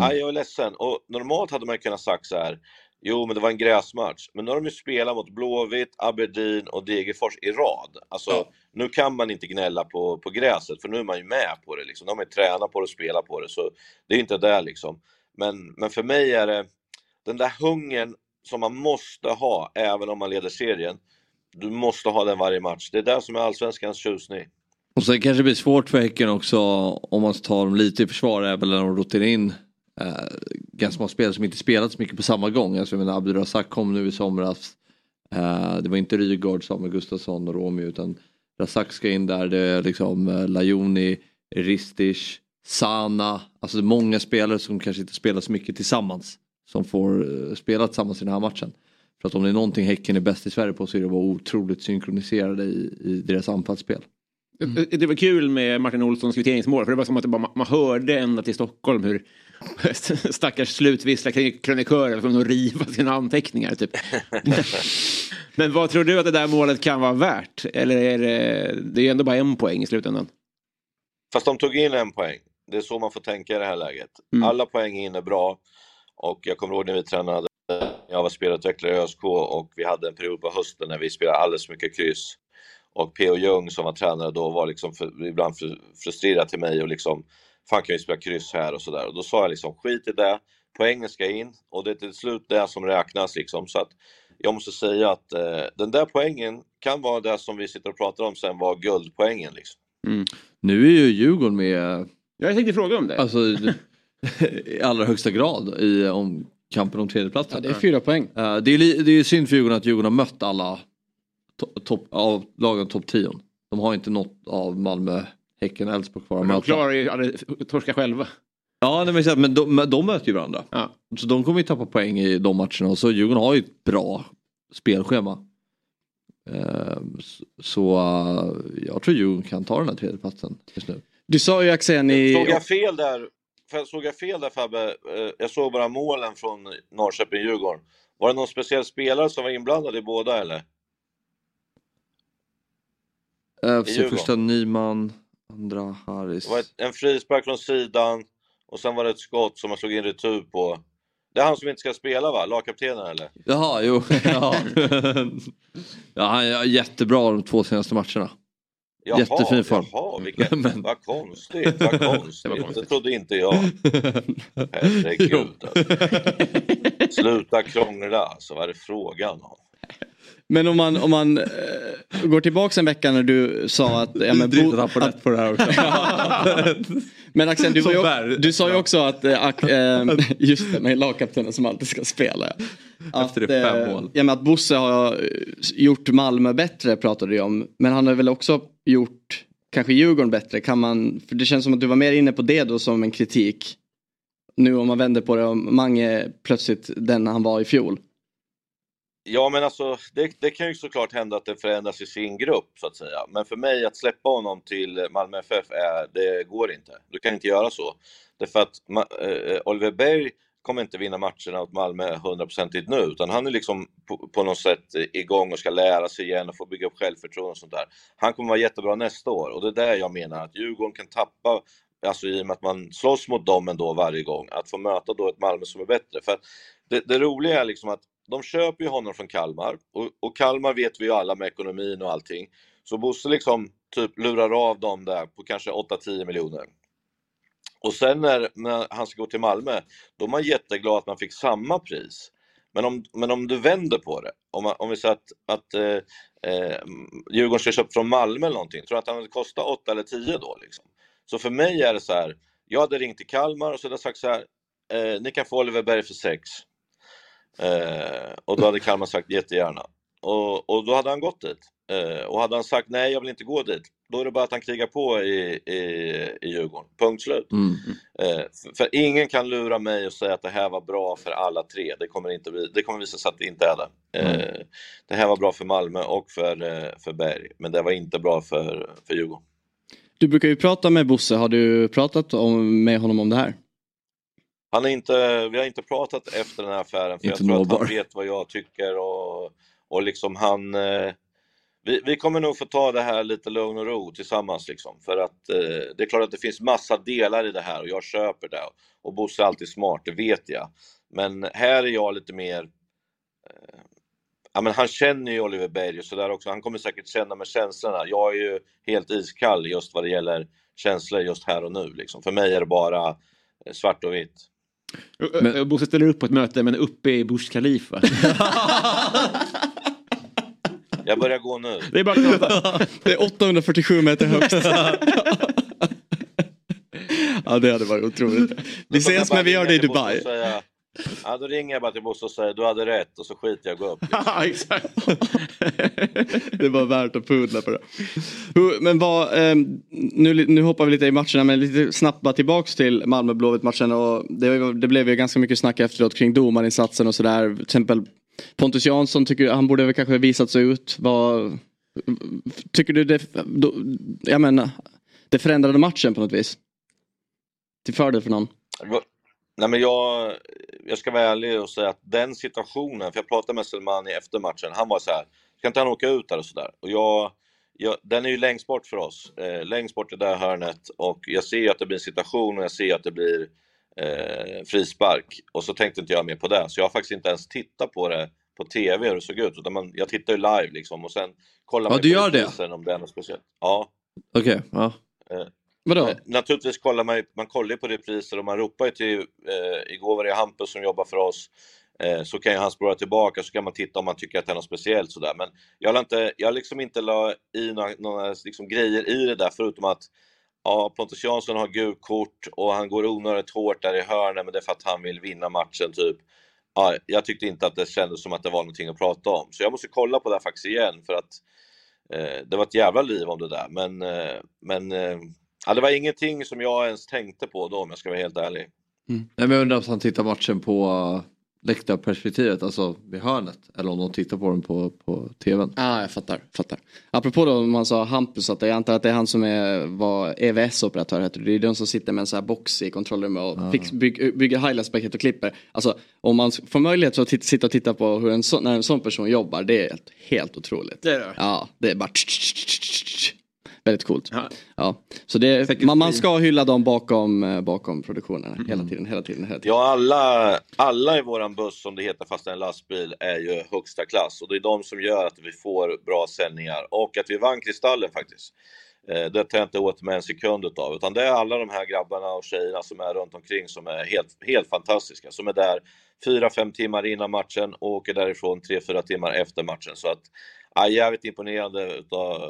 Aj, jag är ledsen. Och normalt hade man kunnat sagt så här, jo men det var en gräsmatch, men nu har de ju spelat mot Blåvitt, Aberdeen och Degerfors i rad. Alltså nu kan man inte gnälla på gräset, för nu är man ju med på det liksom. De har ju tränat på det och spelat på det, så det är inte där liksom. Men för mig är det den där hungern som man måste ha även om man leder serien. Du måste ha den varje match. Det är där som är allsvenskans tjusning. Och sen kanske det blir svårt för Häcken också om man tar dem lite i försvar, även när de roterar in ganska många spelare som inte spelats mycket på samma gång. Alltså, jag menar, Abdurrazak kom nu i somras. Det var inte Rygaard, Samuel Gustafsson och Romy, utan Razak ska in där. Det är liksom Lajoni, Ristich, Sana. Alltså många spelare som kanske inte spelas mycket tillsammans, som får spela tillsammans i den här matchen. För att om det är någonting Häcken är bäst i Sverige på, så är det att vara otroligt synkroniserade i deras anfallsspel. Det var kul med Martin Olssons kvitteringsmål, för det var som att det bara, man hörde ända till Stockholm hur stackars slutvissla krönikörer som att riva sina anteckningar typ. Men vad tror du att det där målet kan vara värt? Eller är det är ju ändå bara en poäng i slutändan. Fast de tog in en poäng. Det är så man får tänka i det här läget. Alla poäng in är bra. Och jag kommer ihåg när vi tränade, jag var spelutvecklare i ÖSK, och vi hade en period på hösten när vi spelade alldeles mycket kryss. Och P.O. Ljung som var tränare då var liksom ibland frustrerad till mig och liksom, fan kan vi spela kryss här och sådär. Och då sa jag liksom, skit i det, poängen ska in, och det är till slut det som räknas liksom. Så att jag måste säga att den där poängen kan vara det som vi sitter och pratar om sen, var guldpoängen liksom. Nu är ju Djurgården med. Jag tänkte fråga om det. Alltså i allra högsta grad om kampen om tredjeplatsen. Ja, det är 4 poäng. Det är synd för Djurgården att Djurgården har mött alla lagen topp 10. De har inte något av Malmö, Häcken och Elfsborg kvar. Men de klarar ju torska själva. Ja, men de möter ju varandra. Ja. Så de kommer ju tappa poäng i de matcherna. Och så Djurgården har ju ett bra spelschema. Så jag tror Djurgården kan ta den här tredjeplatsen just nu. Du sa ju Axén i... Såg jag fel där Fabbe? Jag såg bara målen från Norrköping och Djurgården. Var det någon speciell spelare som var inblandad i båda eller? Första Nyman, andra Harris. Det var en frispark från sidan och sen var det ett skott som man slog in retur på. Det är han som inte ska spela va? Lagkaptenen eller? Jaha, jo. Ja. Ja, han är jättebra de två senaste matcherna. Jaha, jättefin form. Jaha, vilken... Men... Vad konstigt. Det trodde inte jag. Herregud. Alltså. Sluta krångla, alltså. Vad är det frågan om? Men om man går tillbaka en vecka när du sa att... Ja, men du på det här också. Men Axén, du sa ju också att just det, med lagkaptenen som alltid ska spela. Efter det 5 mål. Ja, men att Bosse har gjort Malmö bättre pratade jag om. Men han har väl också gjort kanske Djurgården bättre. Kan man, för det känns som att du var mer inne på det då som en kritik. Nu om man vänder på det, om Mange plötsligt den han var i fjol. Ja, men alltså det kan ju såklart hända att det förändras i sin grupp så att säga. Men för mig att släppa honom till Malmö FF det går inte. Du kan inte göra så. Därför att Oliver Berg kommer inte vinna matcherna åt Malmö 100% nu. Utan han är liksom på något sätt igång och ska lära sig igen och få bygga upp självförtroende och sånt där. Han kommer vara jättebra nästa år. Och det är där jag menar att Djurgården kan tappa... Alltså i och med att man slåss mot dem ändå varje gång. Att få möta då ett Malmö som är bättre. För att det roliga är liksom att de köper ju honom från Kalmar. Och Kalmar vet vi ju alla med ekonomin och allting. Så Bosse liksom typ lurar av dem där på kanske 8-10 miljoner. Och sen när han ska gå till Malmö, då är man jätteglad att man fick samma pris. Men om du vänder på det. Om vi säger att Djurgården ska köpa från Malmö eller någonting. Tror jag att han hade kostat 8 eller 10 då liksom. Så för mig är det så här. Jag hade ringt till Kalmar och så hade sagt så här. Ni kan få Oliver Berg för 6. Och då hade Kalmar sagt jättegärna. Och då hade han gått dit. Och hade han sagt nej, jag vill inte gå dit. Då är det bara att han krigar på i Djurgården. Punkt slut. Mm. För ingen kan lura mig och säga att det här var bra för alla tre. Det kommer visa sig att det inte är det. Det här var bra för Malmö och för Berg. Men det var inte bra för Djurgården. Du brukar ju prata med Bosse. Har du pratat med honom om det här? Vi har inte pratat efter den här affären. För inte jag tror att han vet vad jag tycker. Och liksom han... Vi kommer nog få ta det här lite lugn och ro tillsammans. Liksom, för att det är klart att det finns massa delar i det här. Och jag köper det. Och Bosse är alltid smart, det vet jag. Men här är jag lite mer... men han känner ju Oliver Berg och sådär också. Han kommer säkert känna med känslorna. Jag är ju helt iskall just vad det gäller känslor just här och nu. Liksom. För mig är det bara svart och vitt. Men... Bosse ställer upp på ett möte, men uppe i Burj Khalifa. Jag börjar gå nu. Det är bara att det är 847 meter högst. Ja, det hade varit otroligt. Vi ses när vi gör det i Dubai. Ja, då ringer jag bara till Bosse och säger du hade rätt och så skiter jag och går upp. Liksom. Ja, exakt. Det var värt att pudla på det. Men nu hoppar vi lite i matcherna, men lite snabbt bara tillbaks till Malmö Blåvitt-matchen. Och det blev ju ganska mycket snack efteråt kring domarinsatsen och sådär. Till exempel Pontus Jansson, tycker han borde väl kanske visat sig ut. Vad tycker du det förändrade matchen på något vis? Till fördel för någon? Nej, men jag ska vara ärlig och säga att den situationen, för jag pratade med Selmani efter matchen, han var så här, ska inte han åka ut där och sådär. Och den är ju längst bort för oss, längst bort i det här hörnet, och jag ser ju att det blir en situation och jag ser att det blir frispark, och så tänkte inte jag mer på det, så jag har faktiskt inte ens tittat på det på tv hur det såg ut, utan jag tittar ju live liksom, och sen kollar man ju på sen om det är något speciellt. Ja. Okej, ja. Vadå? Naturligtvis kollar man kollar på repriser och man ropar ju till igår var det Hampus som jobbar för oss, så kan ju han språra tillbaka, så kan man titta om man tycker att det är något speciellt sådär. Men jag liksom inte la i några liksom grejer i det där, förutom att ja, Pontus Jansson har gult kort och han går onödigt hårt där i hörnet, men det är för att han vill vinna matchen typ. Ja, jag tyckte inte att det kändes som att det var någonting att prata om, så jag måste kolla på det faktiskt igen, för att Det var ett jävla liv om det där. Men det var ingenting som jag ens tänkte på då, om jag ska vara helt ärlig. Mm. Jag undrar om han tittar matchen på läktarperspektivet, alltså vid hörnet, eller om de tittar på den på tvn. Ja, jag fattar. Apropå då, man sa Hampus, att jag antar att det är han som var EVS-operatör heter det. Det är den som sitter med en så här box i kontrollrummet och bygger highlights-paket och klipper. Alltså, om man får möjlighet så att sitta och titta på hur när en sån person jobbar, det är helt otroligt. Det är det. Ja, det är bara väldigt coolt. Ja. Så det, man ska hylla dem bakom produktionerna hela tiden. Ja, alla i våran buss, som det heter fast en lastbil, är ju högsta klass. Och det är de som gör att vi får bra sändningar. Och att vi vann Kristallen faktiskt. Det tar jag inte åt mig en sekund utav. Utan det är alla de här grabbarna och tjejerna som är runt omkring som är helt fantastiska. Som är där 4-5 timmar innan matchen och åker därifrån 3-4 timmar efter matchen. Så att jävligt imponerande utav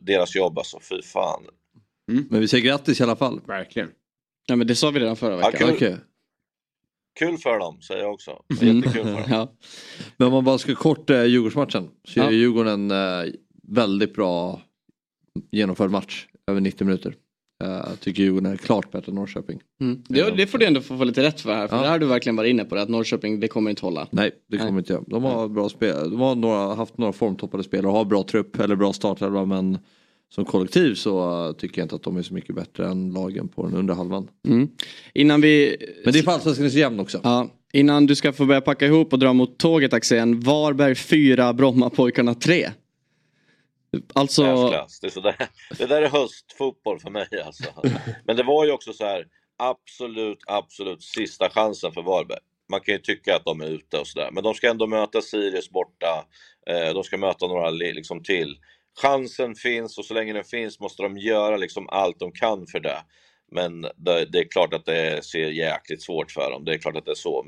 deras jobb, alltså, fy fan. Mm. Men vi säger grattis i alla fall. Verkligen. Ja, men det sa vi redan förra veckan. Ja, kul för dem, säger jag också. Jättekul för dem. Ja. Men om man bara ska kort Djurgårdsmatchen, så är Djurgården en väldigt bra genomförd match över 90 minuter. Jag tycker Djurgården är klart bättre än Norrköping. Mm. Det får du ändå få lite rätt för här. För där har du verkligen varit inne på det. Att Norrköping, det kommer inte hålla. Nej, det kommer inte göra. De har bra spel. De har haft några formtoppade spel och har bra trupp eller bra startelva. Men som kollektiv så tycker jag inte att de är så mycket bättre än lagen på den underhalvan. Mm. Men det är falskt att det är så jämn också. Ja. Innan du ska få börja packa ihop och dra mot tåget, Axén. Varberg 4, Bromma pojkarna 3. Alltså... Det där är höstfotboll för mig, alltså. Men det var ju också så här, absolut sista chansen för Varberg. Man kan ju tycka att de är ute och sådär, men de ska ändå möta Sirius borta. De ska möta några liksom till. Chansen finns, och så länge den finns måste de göra liksom allt de kan för det. Men det är klart att det ser jäkligt svårt för dem. Det är klart att det är så,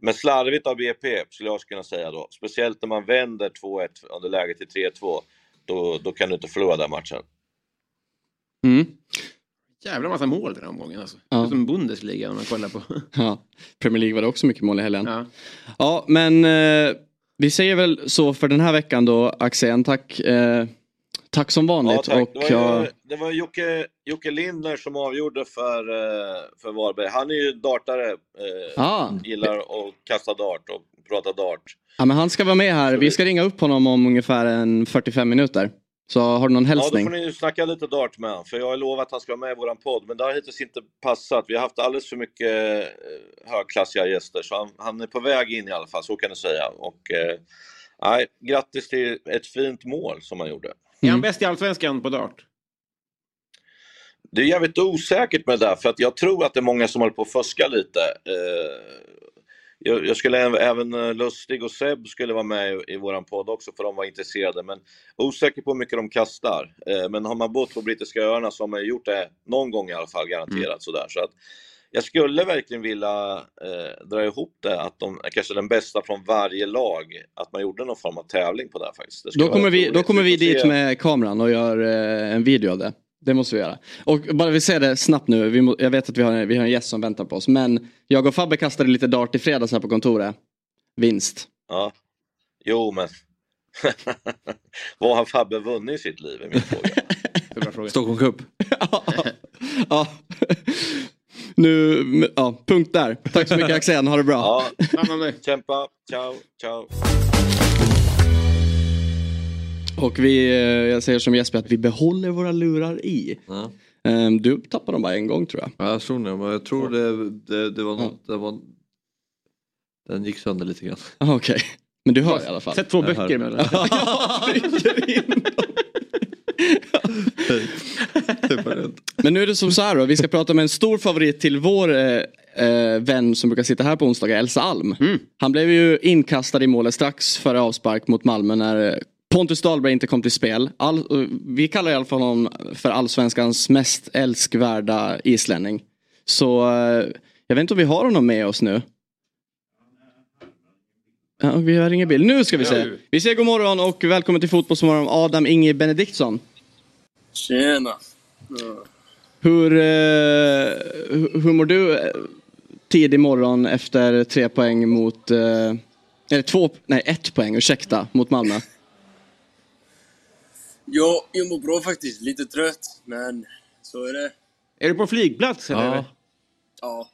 men slarvigt av BP skulle jag kunna säga då. Speciellt när man vänder 2-1 under läget till 3-2. Då kan du inte förlora den matchen. Mm. Jävla massa mål den här omgången, alltså. Ja. Det är som Bundesliga om man kollar på. Ja. Premier League var det också mycket mål i helgen. Ja, men vi säger väl så för den här veckan då, Axén. Tack som vanligt. Ja, tack. Och det var Jocke Lindner som avgjorde för Varberg. Han är ju dartare. Gillar att kasta dart och prata dart. Ja, men han ska vara med här. Vi ska ringa upp honom om ungefär 45 minuter. Så har du någon hälsning? Ja, då får ni ju snacka lite dart med honom. För jag har lovat att han ska vara med i våran podd. Men det har hittills inte passat. Vi har haft alldeles för mycket högklassiga gäster. Så han är på väg in i alla fall. Så kan du säga. Och grattis till ett fint mål som han gjorde. Är han bäst i allsvenskan på dart? Det är jävligt osäkert med det där. För att jag tror att det är många som håller på att fuska lite. Jag skulle även Lustig och Seb skulle vara med i våran podd också, för de var intresserade, men osäker på hur mycket de kastar. Men har man bott på brittiska öarna så har man gjort det någon gång i alla fall, garanterat. Sådär. Så att jag skulle verkligen vilja dra ihop det, att de kanske den bästa från varje lag, att man gjorde någon form av tävling på det här faktiskt. Då kommer vi dit med kameran och gör en video av det. Det måste vi göra. Och bara vi ser det snabbt nu. Jag vet att vi har en gäst som väntar på oss. Men jag och Fabbe kastade lite dart i fredags här på kontoret. Vinst. Ja. Jo, men vad har Fabbe vunnit i sitt liv? Är min fråga. Stockholm Cup. Ja. Nu, punkt där. Tack så mycket, Axén. Ha det bra. Ja. Kämpa. Ciao. Och jag säger som Jesper att vi behåller våra lurar i. Ja. Du tappade dem bara en gång, tror jag. Ja, jag tror det. Men jag tror det var något. Ja. Den gick sönder lite grann. Okej. Men du hör i alla fall. Sätt 2 böcker med den. Ja, in. Men nu är det som så här då. Vi ska prata med en stor favorit till vår vän som brukar sitta här på onsdagar, Elsa Alm. Mm. Han blev ju inkastad i målet strax före avspark mot Malmö när Pontus Dahlberg inte kom till spel. Vi kallar i alla fall honom för allsvenskans mest älskvärda islänning. Så jag vet inte om vi har honom med oss nu. Ja, vi har ingen bild. Nu ska vi se. Vi säger god morgon och välkommen till Fotbollsmorgon, Adam Benediktsson. Tjena. Hur mår du tidig morgon efter 3 poäng mot... Eller 1 poäng, ursäkta, mot Malmö? Ja, jag mår bra faktiskt. Lite trött, men så är det. Är du på flygplats eller? Ja. Ja.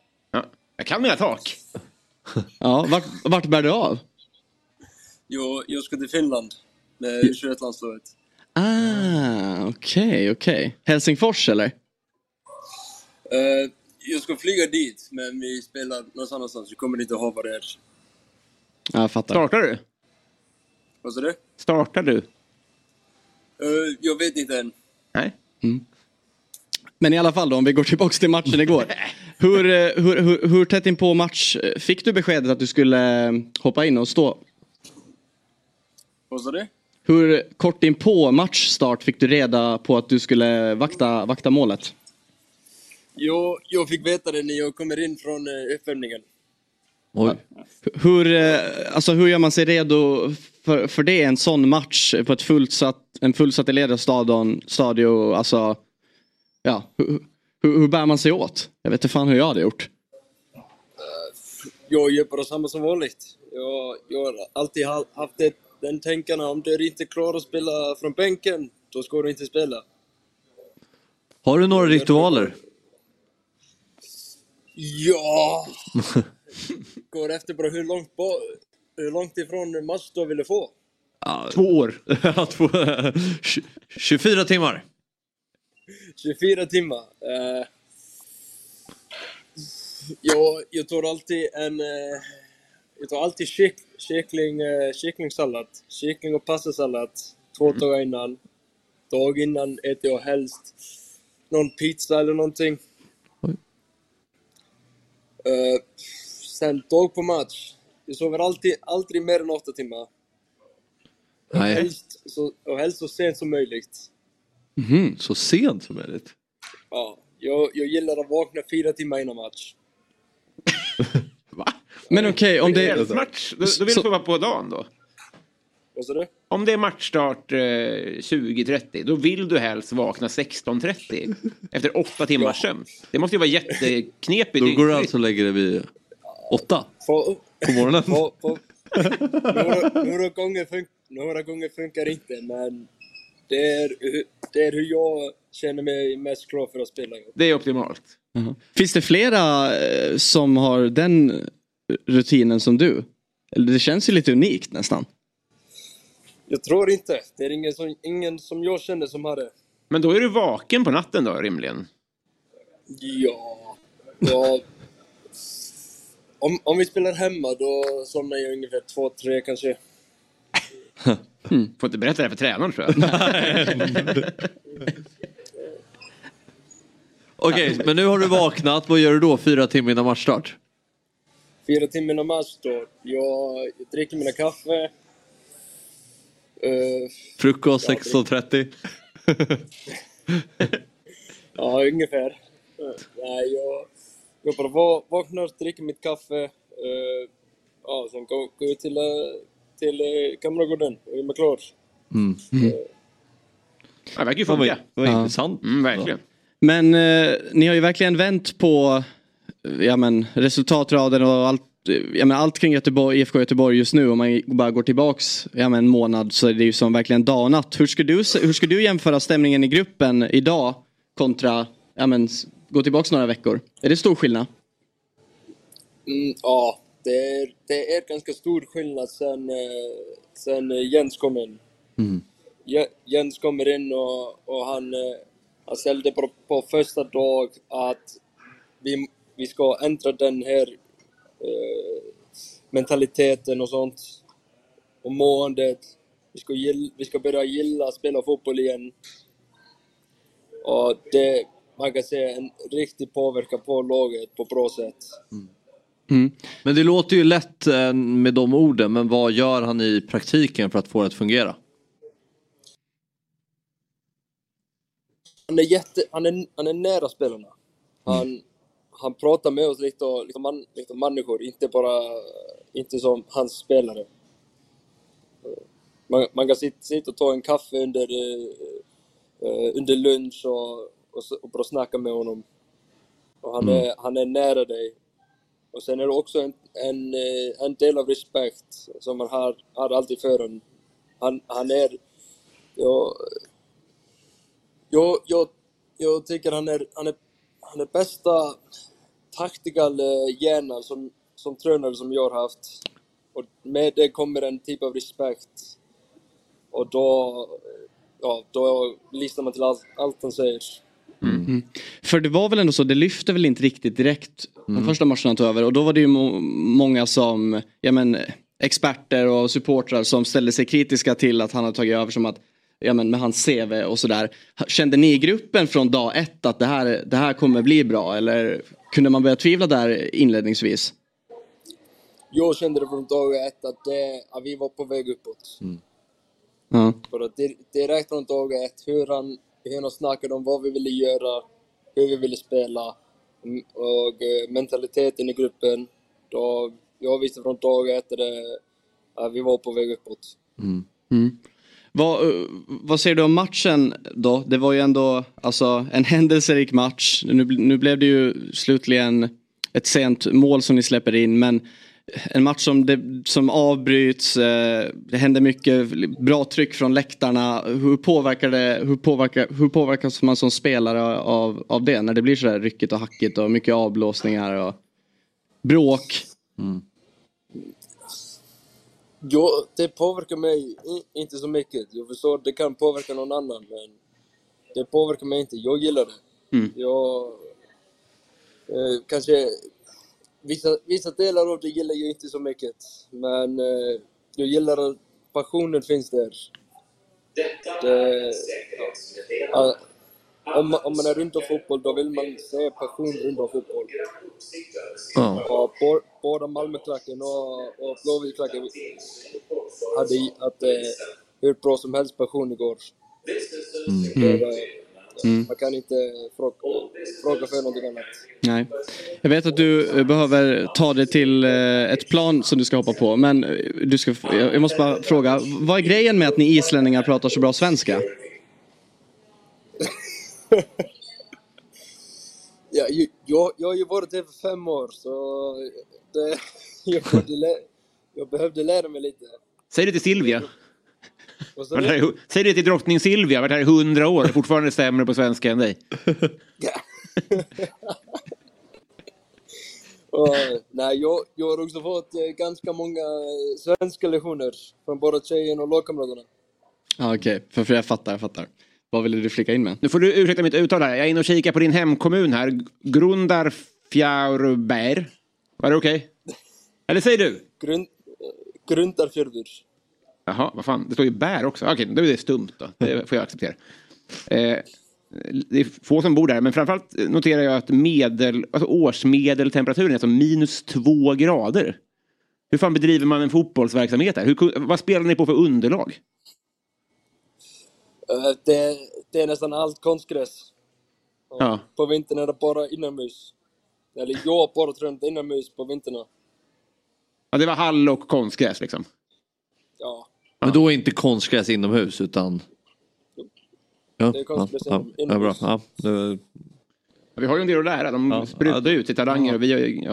Jag kan mina tak. Ja, vart bär du av? Jo, jag ska till Finland med U21-landslaget. Ah, okej. Helsingfors eller? Jag ska flyga dit, men vi spelar någonstans annanstans. Vi kommer inte att ha vad det är. Ja, fattar. Startar du? Vad sa du? Startar du? Jag vet inte än. Nej. Mm. Men i alla fall då, om vi går tillbaka till matchen igår. Hur tätt in på match fick du beskedet att du skulle hoppa in och stå? Vad sa du? Hur kort in på matchstart fick du reda på att du skulle vakta målet? Jo, jag fick veta det när jag kommer in från uppvärmningen. Oj. Hur gör man sig redo för det? En sån match på en fullsatt ledarstadion, alltså, ja, hur bär man sig åt? Jag vet inte fan hur jag hade gjort. Jag gör bara samma som vanligt. Jag har alltid haft den tänkarna, om du inte klarar att spela från bänken, då ska du inte spela. Har du några ritualer? Ja. Går efter bara hur långt ifrån match du ville få. 2 år. 24 timmar. 24 timmar. Jag tar alltid kyckling och pastasallad 2 dagar innan. Dag innan äter jag helst någon pizza eller någonting. Sen dag på match. Jag sover alltid mer än 8 timmar. Nej. Helst så sent som möjligt. Mm, så sent som möjligt? Ja, jag gillar att vakna 4 timmar innan match. Va? Men okej, om det är match, då vill du vara på dagen då? Vad sa du? Om det är matchstart 20:30, då vill du helst vakna 16:30 efter 8 timmars sömn. Det måste ju vara jätteknepigt. Då går du alltså och lägger det vid 8 på morgonen. Några gånger funkar inte, men det är hur jag känner mig mest klar för att spela. Det är optimalt. Mm-hmm. Finns det flera som har den rutinen som du? Eller det känns ju lite unikt nästan. Jag tror inte. Det är ingen som jag känner som har det. Men då är du vaken på natten då, rimligen? Ja. Om vi spelar hemma, då somnar jag ungefär 2-3 kanske. Får inte berätta det för tränaren, tror jag. Okej, men nu har du vaknat. Vad gör du då 4 timmar innan matchstart? 4 timmar innan matchstart. Jag dricker mina kaffe. Frukost 16:30. Ja, ungefär. Nej, jag bara vaknar, dricker mitt kaffe. Ja, sen går jag till Kammargården och är man klar. Det verkar ju funka. Det var intressant. Mm, verkligen. Ja. Men ni har ju verkligen vänt på resultatraden och allt kring Göteborg, IFK Göteborg just nu. Om man bara går tillbaks en månad, så är det ju som verkligen danat. Hur ska du jämföra stämningen i gruppen idag kontra gå tillbaks några veckor? Är det stor skillnad? Ja, det är ganska stor skillnad sen Jens kom in. Mm. Jens kommer in och han ställde på första dag att vi ska ändra den här mentaliteten och sånt. Och måendet. Vi ska börja gilla att spela fotboll igen. Och det, man kan säga, en riktig påverkan på laget på bra sätt. Mm. Mm. Men det låter ju lätt med de orden. Men vad gör han i praktiken för att få det att fungera? Han är nära spelarna. Han pratar med oss lite människor, inte som hans spelare. Man kan sitta och ta en kaffe under lunch och bara snacka med honom. Och han är nära dig. Och sen är det också en del av respekt som man har alltid för honom. Han är Jag tycker han är bästa taktikal hjärnan som tränare som jag har haft. Och med det kommer en typ av respekt. Och då lyssnar man till allt han säger. Mm. För det var väl ändå så, det lyfte väl inte riktigt direkt de första matcherna han tog över. Och då var det ju många som, ja men, experter och supportrar som ställde sig kritiska till att han hade tagit över, som att, ja men, med hans CV och sådär. Kände ni i gruppen från dag ett att det här kommer bli bra? Eller kunde man börja tvivla där inledningsvis? Jag kände det från dag ett att vi var på väg uppåt. Mm. Ja. För att direkt från dag ett, hur han snackade om vad vi ville göra, hur vi ville spela och mentaliteten i gruppen. Då jag visste från dag ett att vi var på väg uppåt. Mm. Mm. Vad säger du om matchen då? Det var ju ändå, alltså, en händelserik match. Nu blev det ju slutligen ett sent mål som ni släpper in, men en match som avbryts, det hände mycket bra tryck från läktarna. Hur påverkas man som spelare av det när det blir så där ryckigt och hackigt och mycket avblåsningar och bråk? Mm. Jo, det påverkar mig inte så mycket. Jag förstår att det kan påverka någon annan, men det påverkar mig inte. Jag gillar det. Mm. Jag kanske vissa delar av det gillar jag inte så mycket, men jag gillar att passionen finns där. Om man är runt om fotboll, då vill man se passion runt om fotboll. Ja. Och både Malmö-klacken och Blåvitt-klacken hade hur bra som helst passion igår. Mm. Mm. Man kan inte fråga för någonting annat. Nej. Jag vet att du behöver ta dig till ett plan som du ska hoppa på, men jag måste bara fråga, vad är grejen med att ni islänningar pratar så bra svenska? Ja, jag har ju varit det för 5 år, så jag behövde lära mig lite. Säg det till Silvia. Säg det till drottning Silvia, varit här i 100 år, fortfarande stämmer på svenska än dig. Och, nej, jag har också fått ganska många svenska lektioner från både tjejen och lagkamraterna. Ja, okej, för jag fattar. Vad ville du flika in med? Nu får du ursäkta mitt uttal här. Jag är inne och kikar på din hemkommun här, Grundarfjörður. Var det okej? Eller säger du? Grundarfjörður. Jaha, vad fan. Det står ju bär också. Okej, då är det stumt då. Det får jag acceptera. Det är få som bor där. Men framförallt noterar jag att årsmedeltemperaturen är som -2 grader. Hur fan bedriver man en fotbollsverksamhet här? Vad spelar ni på för underlag? Det är nästan allt konstgräs. Ja. På vintern är det bara inomhus. Eller jag bara tränat inomhus på vinterna. Ja, det var hall och konstgräs liksom. Ja. Men då är inte konstgräs inomhus, utan... Ja, det är konstgräs inomhus. Ja, bra. Ja, vi har ju en del att lära. De sprutar ut i talanger och vi vill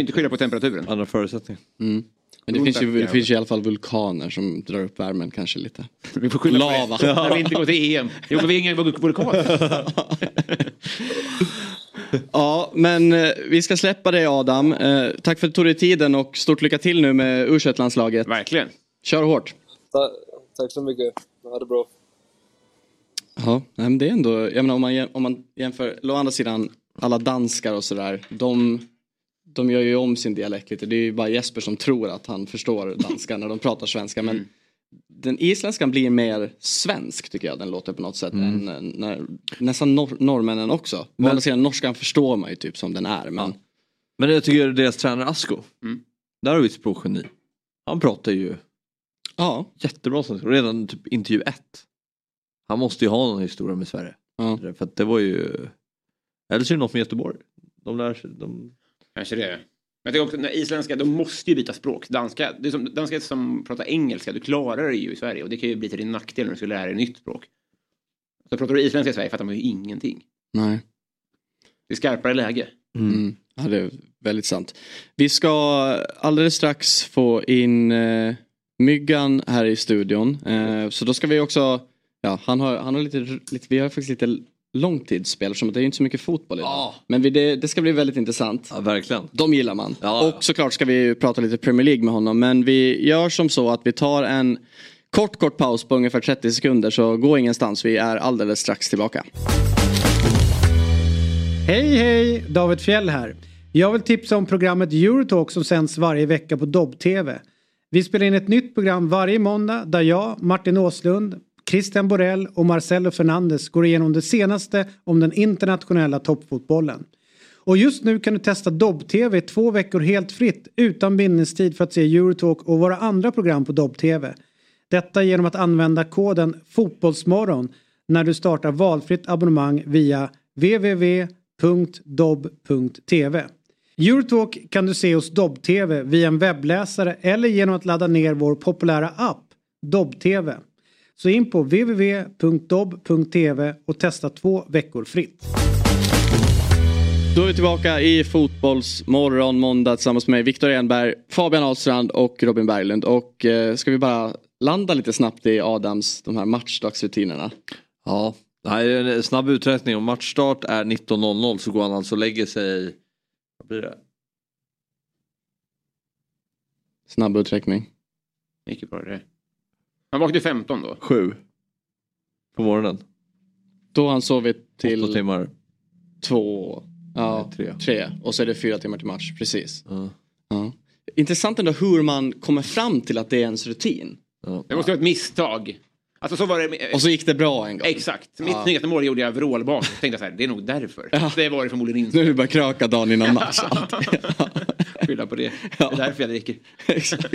inte skilja på temperaturen. Andra förutsättningar. Mm. Men det finns ju i alla fall vulkaner som drar upp värmen kanske lite. Vi får skylla lava. När vi inte går till EM. Jo, vi är inga vulkaner. Ja, men vi ska släppa dig, Adam. Tack för att du tog dig tiden och stort lycka till nu med U21-landslaget. Verkligen. Kör hårt. Tack så mycket. Ha det bra. Ja, men det är ändå... Jag menar, om man jämför... Å andra sidan, alla danskar och sådär, de gör ju om sin dialekt lite. Det är ju bara Jesper som tror att han förstår danska när de pratar svenska. Men den isländskan blir mer svensk, tycker jag. Den låter på något sätt än, nästan norrmännen också. Men å andra sidan, norskan förstår man ju typ som den är. Men, men jag tycker deras tränare Asko. Mm. Där har vi ett språkgeni. Han pratar ju jättebra svenska. Redan typ intervju 1. Han måste ju ha någon historia med Sverige. Ja. För att det var ju... Eller så är det något med Göteborg. De lär sig... Kanske det. Men jag tänker också, när isländska, de måste ju byta språk. Danska som pratar engelska, du klarar det ju i Sverige. Och det kan ju bli till din nackdel när du ska lära dig nytt språk. Så pratar du isländska i Sverige, fattar man ju ingenting. Nej. Det är skarpare läge. Mm. Ja, det är väldigt sant. Vi ska alldeles strax få in Myggan här i studion. Så då ska vi också... Ja, han har lite vi har faktiskt lite långtidsspel som det är ju inte så mycket fotboll idag. Ja. Men det ska bli väldigt intressant. Ja, verkligen. De gillar man. Ja. Och såklart ska vi ju prata lite Premier League med honom, men vi gör som så att vi tar en kort paus på ungefär 30 sekunder, så gå ingenstans. Vi är alldeles strax tillbaka. Hej, David Fjell här. Jag vill tipsa om programmet Eurotalk som sänds varje vecka på Dobb TV. Vi spelar in ett nytt program varje måndag där jag, Martin Åslund, Christian Borell och Marcelo Fernandes går igenom det senaste om den internationella toppfotbollen. Och just nu kan du testa Dobb TV 2 veckor helt fritt utan bindningstid för att se Eurotalk och våra andra program på Dobb TV. Detta genom att använda koden fotbollsmorgon när du startar valfritt abonnemang via www.dobb.tv. Eurotalk kan du se hos Dobb TV via en webbläsare eller genom att ladda ner vår populära app Dobb TV. Så in på www.dobb.tv och testa 2 veckor fritt. Då är vi tillbaka i fotbollsmorgon måndag tillsammans med Viktor Enberg, Fabian Ahlstrand och Robin Berglund. Och ska vi bara landa lite snabbt i Adams de här matchdagsrutinerna. Ja, en snabb uträkning. Om matchstart är 19.00 så går han alltså och lägger sig. Vad blir det? Snabb uträkning. Mycket bra det. Han vaknade 15 då. 7 på morgonen. Då han sovit till 8 timmar. 2, ja, 3. Och så är det 4 timmar till match, precis. Ja. Intressant ändå hur man kommer fram till att det är ens rutin. Ja. Det måste vara ett misstag. Alltså så var det. Och så gick det bra en gång. Exakt. Mitt nyaste mål gjorde jag vrålbak. Jag tänkte så här, det är nog därför. Ja. Det var det förmodligen inte. Nu är det bara kröka dagen innan match. Skylla på det. Ja. Det är därför jag dricker. Exakt.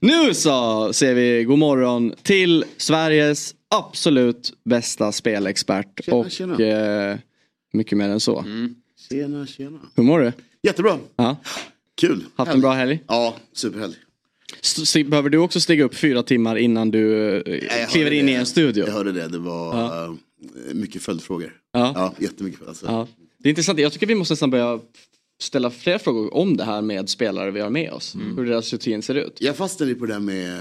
Nu så ser vi god morgon till Sveriges absolut bästa spelexpert. Tjena, och tjena. Mycket mer än så. Mm. Tjena. Hur mår du? Jättebra. Ja. Kul. Haft en bra helg? Ja, superhelg. Behöver du också stiga upp 4 timmar innan du kliver in i en studio? Jag hörde det. Det var mycket följdfrågor. Ja, jättemycket. Alltså. Ja. Det är intressant. Jag tycker vi måste nästan börja ställa fler frågor om det här med spelare vi har med oss. Mm. Hur deras rutin ser ut. Jag fastnade ju på det här med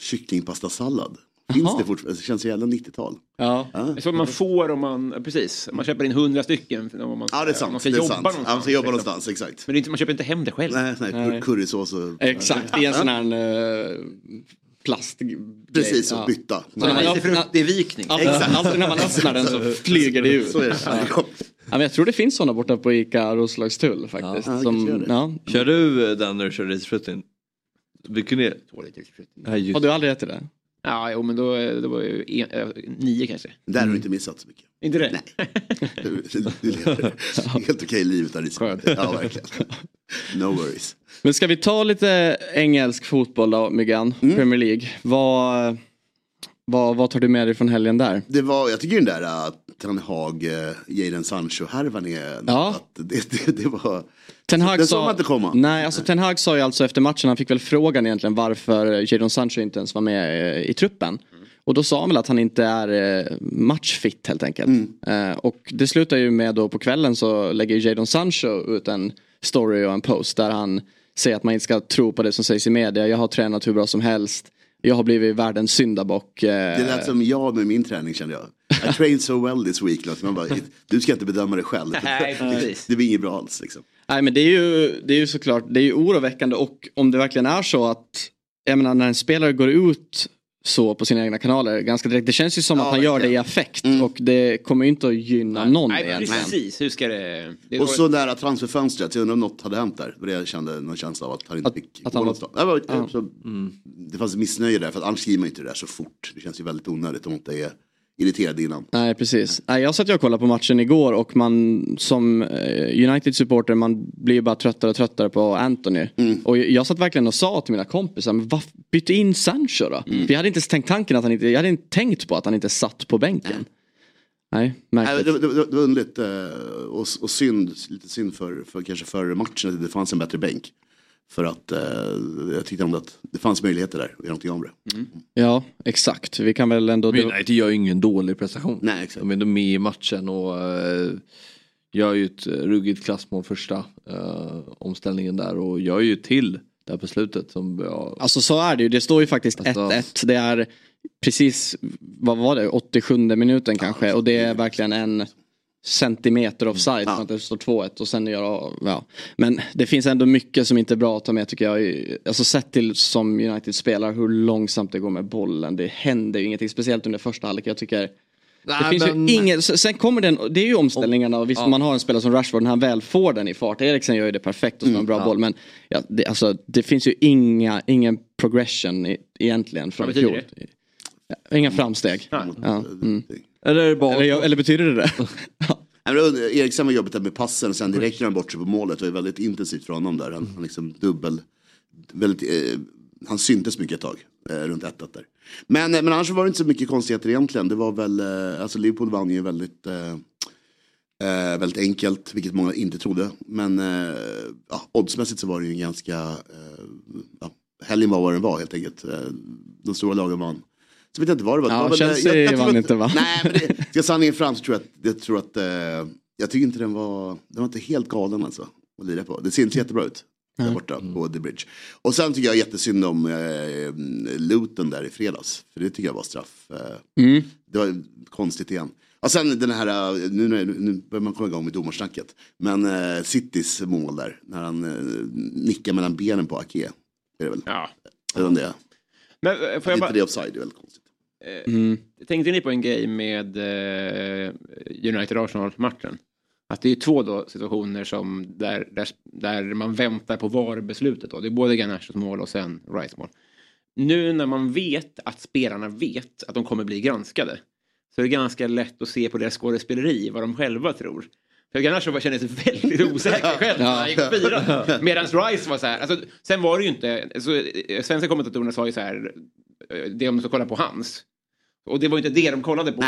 kycklingpastasallad. Finns det fortfarande? Det känns ju jävla 90-tal. Ja. Ja. Så man får om man, precis, man köper in 100 stycken. Om man, ja, det är sant. Man ska jobba någonstans. Ja, man ska jobba någonstans, exakt. Men det är inte, man köper inte hem det själv. Nej. Currysås och... Exakt, i en sån här... plast. Precis, och bytta. Så när man det är vikning. Exakt. Alltid när man öppnar den så flyger det ut. Så är det. Ja. Men jag tror det finns sådana borta på ICA Roslagstull faktiskt. Ja. Kör du den när du kör risfrutin? Har du aldrig ätit det? Ja, jo, men då var ju 9 kanske. Där har du inte missat så mycket. Inte det? Nej. Du lever helt okej liv utan risfrutin. Ja, verkligen. No worries. Men ska vi ta lite engelsk fotboll då, Myggan? Mm. Premier League. Vad tar du med dig från helgen där? Det var, jag tycker den där Ten Hag, Jadon Sancho härvan är... Ja. Det var... Ten Hag det sa man inte komma. Nej, alltså Ten Hag sa ju alltså efter matchen, han fick väl frågan egentligen varför Jadon Sancho inte ens var med i truppen. Mm. Och då sa han väl att han inte är matchfit helt enkelt. Mm. Och det slutar ju med då på kvällen så lägger Jadon Sancho ut en story och en post där han säger att man inte ska tro på det som sägs i media. Jag har tränat hur bra som helst. Jag har blivit världens syndabock. Det lät som jag med min träning, kände jag. I trained so well this week. Liksom. Man bara, du ska inte bedöma dig själv. Det blir inget bra alls. Liksom. Nej, men det är ju såklart, det är ju oroväckande. Och om det verkligen är så att, jag menar, när en spelare går ut så på sina egna kanaler ganska direkt, det känns ju som att han verkligen gör det i affekt. Och det kommer ju inte att gynna någon. Nej, precis. Hur ska det och så nära transferfönstret, jag undrar om något hade hänt där. Och det kände någon känsla av att han inte fick det fanns missnöje där, för att annars skriver man inte det där så fort. Det känns ju väldigt onödigt om man inte är irriterad innan. Nej, precis. Nej, jag satt och kollade på matchen igår och man som United-supporter, man blir bara tröttare och tröttare på Anthony. Mm. Och jag satt verkligen och sa till mina kompisar, men varför bytte in Sancho då? Mm. För jag hade inte tänkt tanken att han inte, jag hade inte tänkt på att han inte satt på bänken. Nej, märkligt. Det var underligt och synd för kanske före matchen att det fanns en bättre bänk. För att jag tyckte ändå att det fanns möjligheter där och någonting om det. Mm. Ja, exakt. Vi kan väl ändå... Nej, det gör ju ingen dålig prestation. Nej, exakt. Men de är med i matchen och gör ju ett ruggigt klassmål första omställningen där. Och gör ju till det här beslutet som... Ja. Alltså så är det ju. Det står ju faktiskt 1-1. Det är precis, vad var det, 87:e minuten kanske, och det är verkligen en centimeter offside för att det står 2-1 och sen gör men det finns ändå mycket som inte är bra att ta med, tycker jag. Alltså sett till som United spelar, hur långsamt det går med bollen, det händer ju ingenting speciellt under första halvlek, jag tycker. Sen kommer den, det är ju omställningarna, och visst man har en spelare som Rashford när han väl får den i fart. Eriksen gör ju det perfekt och så en bra boll, men det finns ju ingen progression egentligen från fjol. Inga framsteg. Eller betyder det? Eriksen var jobbet där med passen och sen direkt när han bort sig på målet, var ju väldigt intensivt från honom där. Han liksom han syntes mycket ett tag runt ettat där. Men annars var det inte så mycket konstigheter egentligen. Det var väl, alltså Liverpool vann ju väldigt väldigt enkelt, vilket många inte trodde. Men oddsmässigt så var det ju en ganska helgen var vad den var helt enkelt. De stora lagen vann. Så vet jag inte vad det var. Chelsea vann inte, va? Nej, men det ska sanningen fram, så tror jag att jag tycker inte den var inte helt galen alltså att lira på. Det ser inte jättebra ut där borta på The Bridge. Och sen tycker jag jättesynd om Luton där i fredags, för det tycker jag var straff. Det var konstigt igen. Och sen den här, nu börjar man komma igång med domarsnacket, men Citys mål där, när han nickar mellan benen på Ake, är det väl? Ja. Men får jag bara... Det är offside, väldigt konstigt. Tänkte ni på en grej med United-Arsenal-matchen? Att det är två då situationer som där man väntar på VAR-beslutet då. Det är både Garnachos mål och sen Rice mål. Nu när man vet att spelarna vet att de kommer bli granskade, så är det ganska lätt att se på deras skådespeleri vad de själva tror. För Garnacho kändes väldigt osäker själv när han gick på 4. Medan Rice var så här. Alltså, sen var det ju inte... Alltså, svenska kommentatorerna sa ju så här... Det om de ska kolla på hans. Och det var ju inte det de kollade på.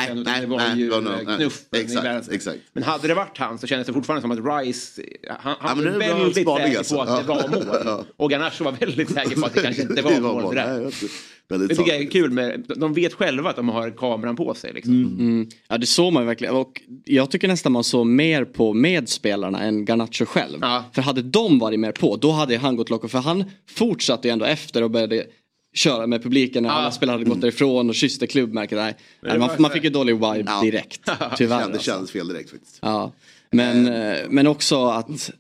Exakt. Men hade det varit han så kändes det fortfarande som att Rice... Han var väldigt säker på att det var mål. Och Garnacho var väldigt säker på att det kanske inte var mål. Det tycker jag är kul med, de vet själva att de har kameran på sig liksom. Ja, det såg man ju verkligen. Och jag tycker nästan man såg mer på medspelarna än Garnacho själv. För hade de varit mer på, då hade han gått lock. För han fortsatte ändå efter och började köra med publiken när alla spelare hade gått därifrån och kysste klubbmärket. Man fick ju dålig vibe direkt. Tyvärr. Det kändes fel direkt faktiskt. Ja. Men också att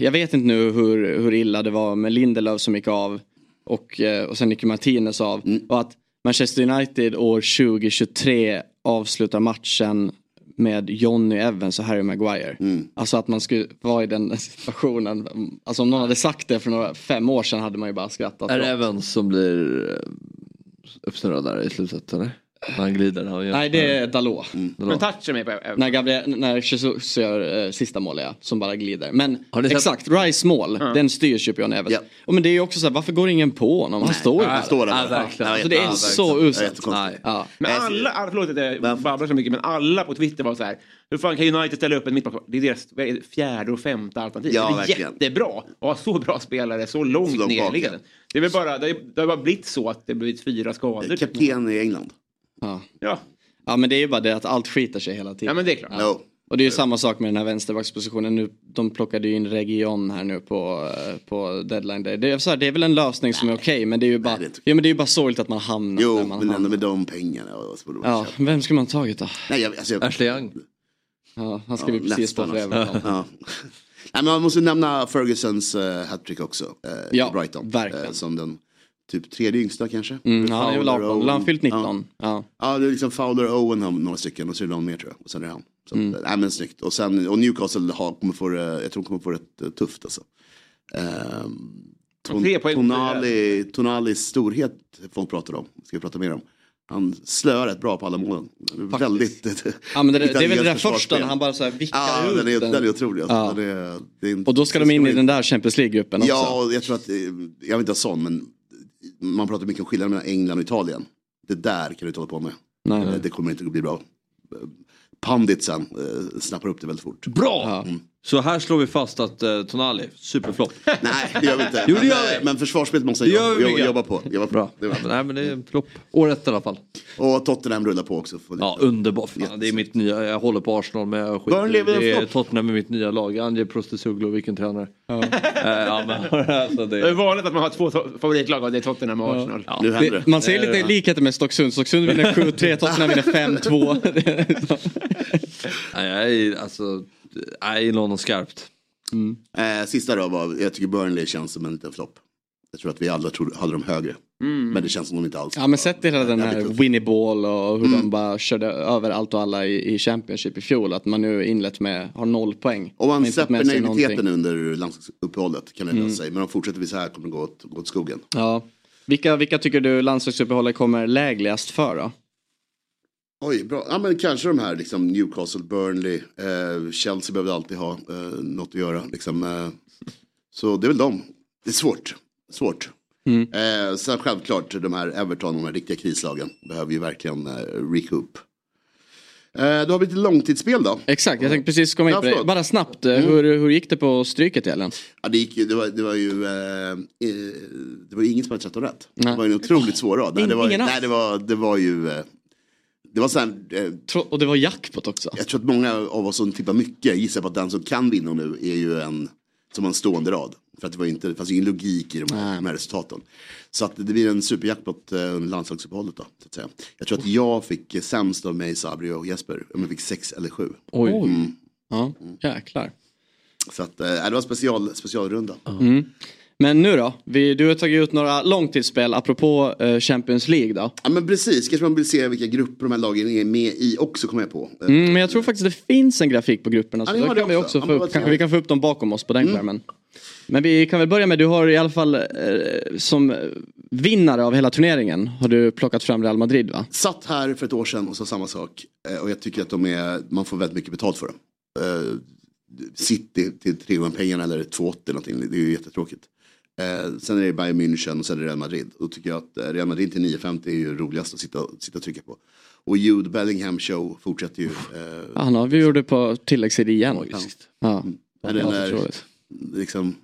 jag vet inte nu hur illa det var med Lindelöf som gick av. Och sen Nicky Martinez av. Och att Manchester United år 2023 avslutar matchen med Johnny Evans och Harry Maguire. Alltså att man skulle vara i den situationen. Alltså om någon hade sagt det för några 5 år sedan hade man ju bara skrattat. Är det Evans som blir uppsnurrad där i slutet, eller? När han glider. Nej, det är Dalot. Men touchar mig på Evans. När Jesus gör sista mål, som bara glider. Men exakt, Rice mål, den styrs ju på Johnny Evans. Yeah. Och men det är ju också så här, varför går ingen på honom? Han står ju där. Alltså, det är så uselt. Men alla, förlåt att jag babblar så mycket, men alla på Twitter var så här: hur fan kan United ställa upp en mittback? Det är deras fjärde och femte alternativ. Ja, det är jättebra att ha så bra spelare så långt nerliggande. Det är väl bara, det har bara blivit så att det blivit 4 skador. Kapten i England. Ja, men det är ju bara det att allt skiter sig hela tiden. Ja, men det är klart. Ja. Och det är ju samma sak med den här vänsterbackspositionen nu. De plockade ju in Region här nu på deadline day. Det är väl en lösning som är okej, men det är ju bara sorgligt att man hamnar där man hamnar. Ändå med de pengarna och så. Vem ska man tagit då? Nej, Ashley Young. Ja, han ska vi precis på för även. Nej, men man måste nämna Fergusons hattrick också i Brighton, verkligen. Som den typ 3:e yngsta kanske. Han är väl 18. Han fyllt 19. Ja, det är liksom Fowler, Owen har några stycken och så är det någon mer tror jag. Och sen är det han. Så men snyggt. Och sen Newcastle kommer få rätt tufft alltså. Tonalis storhet folk pratar om. Ska vi prata mer om? Han slöar rätt bra på alla målen. Väldigt. Ja, men det är väl det första när han bara så här vickar ut den. Ja, den är otrolig. Alltså. Och då ska de in i den där Champions League-gruppen också. Ja, jag tror att jag vet inte sån, men man pratar mycket om skillnaden mellan England och Italien. Det där kan du inte hålla på med. Nej. Det kommer inte att bli bra. Panditsen snappar upp det väldigt fort. Bra! Så här slår vi fast att Tonali, superflopp. Nej, det gör vi inte. Jo, det gör vi. Men försvarsspelet måste jag jobba på. Bra. Nej, men det är en flopp. Året i alla fall. Och Tottenham rullar på också. Ja, underbart. Det är mitt nya, jag håller på Arsenal med skit. Det är Tottenham med mitt nya lag. Ange Prostesugglo, vilken tränare. Ja. Men, alltså, det är vanligt att man har två favoritlag och det är Tottenham och Arsenal. Ja. Ja. Det, man ser lite likheter med Stocksund. Stocksund vinner 7-3, Tottenham vinner 5-2. Nej, alltså... Nej, någon skarpt. Mm. Sista då var, jag tycker Burnley känns som en liten flopp. Jag tror att vi alla trodde, hade dem högre. Mm. Men det känns som de inte alls. Ja, men sett hela den här Winnie Ball och hur de bara körde över allt och alla i Championship i fjol. Att man nu inlett med, har 0 poäng. Om man släpper naiviteten under landslagsuppehållet kan det lösa sig. Men om fortsätter vi så här kommer det gå åt skogen. Ja. Vilka tycker du landslagsuppehållet kommer lägligast för då? Oj, bra. Ja, men kanske de här liksom, Newcastle, Burnley, Chelsea behöver alltid ha något att göra. Liksom, så det är väl dem. Det är svårt. Mm. Sen självklart, de här Everton, de här riktiga krislagen, behöver ju verkligen recoup. Då har vi lite långtidsspel då. Exakt, jag tänkte precis komma in på det. Bara snabbt, hur gick det på stryket egentligen? Ja, det var ju ingen som hade trätt och rätt. Nej. Det var ju en otroligt svår rad. Det var ju... Det var och det var jackpot också. Jag tror att många av oss som tippar mycket gissar på att den som kan vinna nu är ju en som en stående rad. För att det fanns ingen logik i de här resultaten. Så att det blir en superjackpot under landslagsuppehållet då, så att säga. Jag tror att jag fick sämst av mig, Sabri och Jesper. Jag fick 6 eller 7. Oj. Ja, jäklar. Så att, det var en specialrunda. Mm. Men nu då? Du har tagit ut några långtidsspel apropå Champions League då. Ja men precis, kanske man vill se vilka grupper de här lagen är med i också kommer jag på. Men jag tror faktiskt det finns en grafik på grupperna så då kan vi också vi kan få upp dem bakom oss på den skärmen. Men vi kan väl börja med, du har i alla fall som vinnare av hela turneringen har du plockat fram Real Madrid va? Satt här för ett år sedan och sa samma sak och jag tycker att man får väldigt mycket betalt för dem. City till 300 pengarna eller 280 eller någonting, det är ju jättetråkigt. Sen är det Bayern München och sen är det Real Madrid. Då tycker jag att Real Madrid till 9,50 är ju roligast att sitta och trycka på. Och Jude Bellingham show fortsätter ju. Vi gjorde på tilläggsid igen. Ja. Liksom,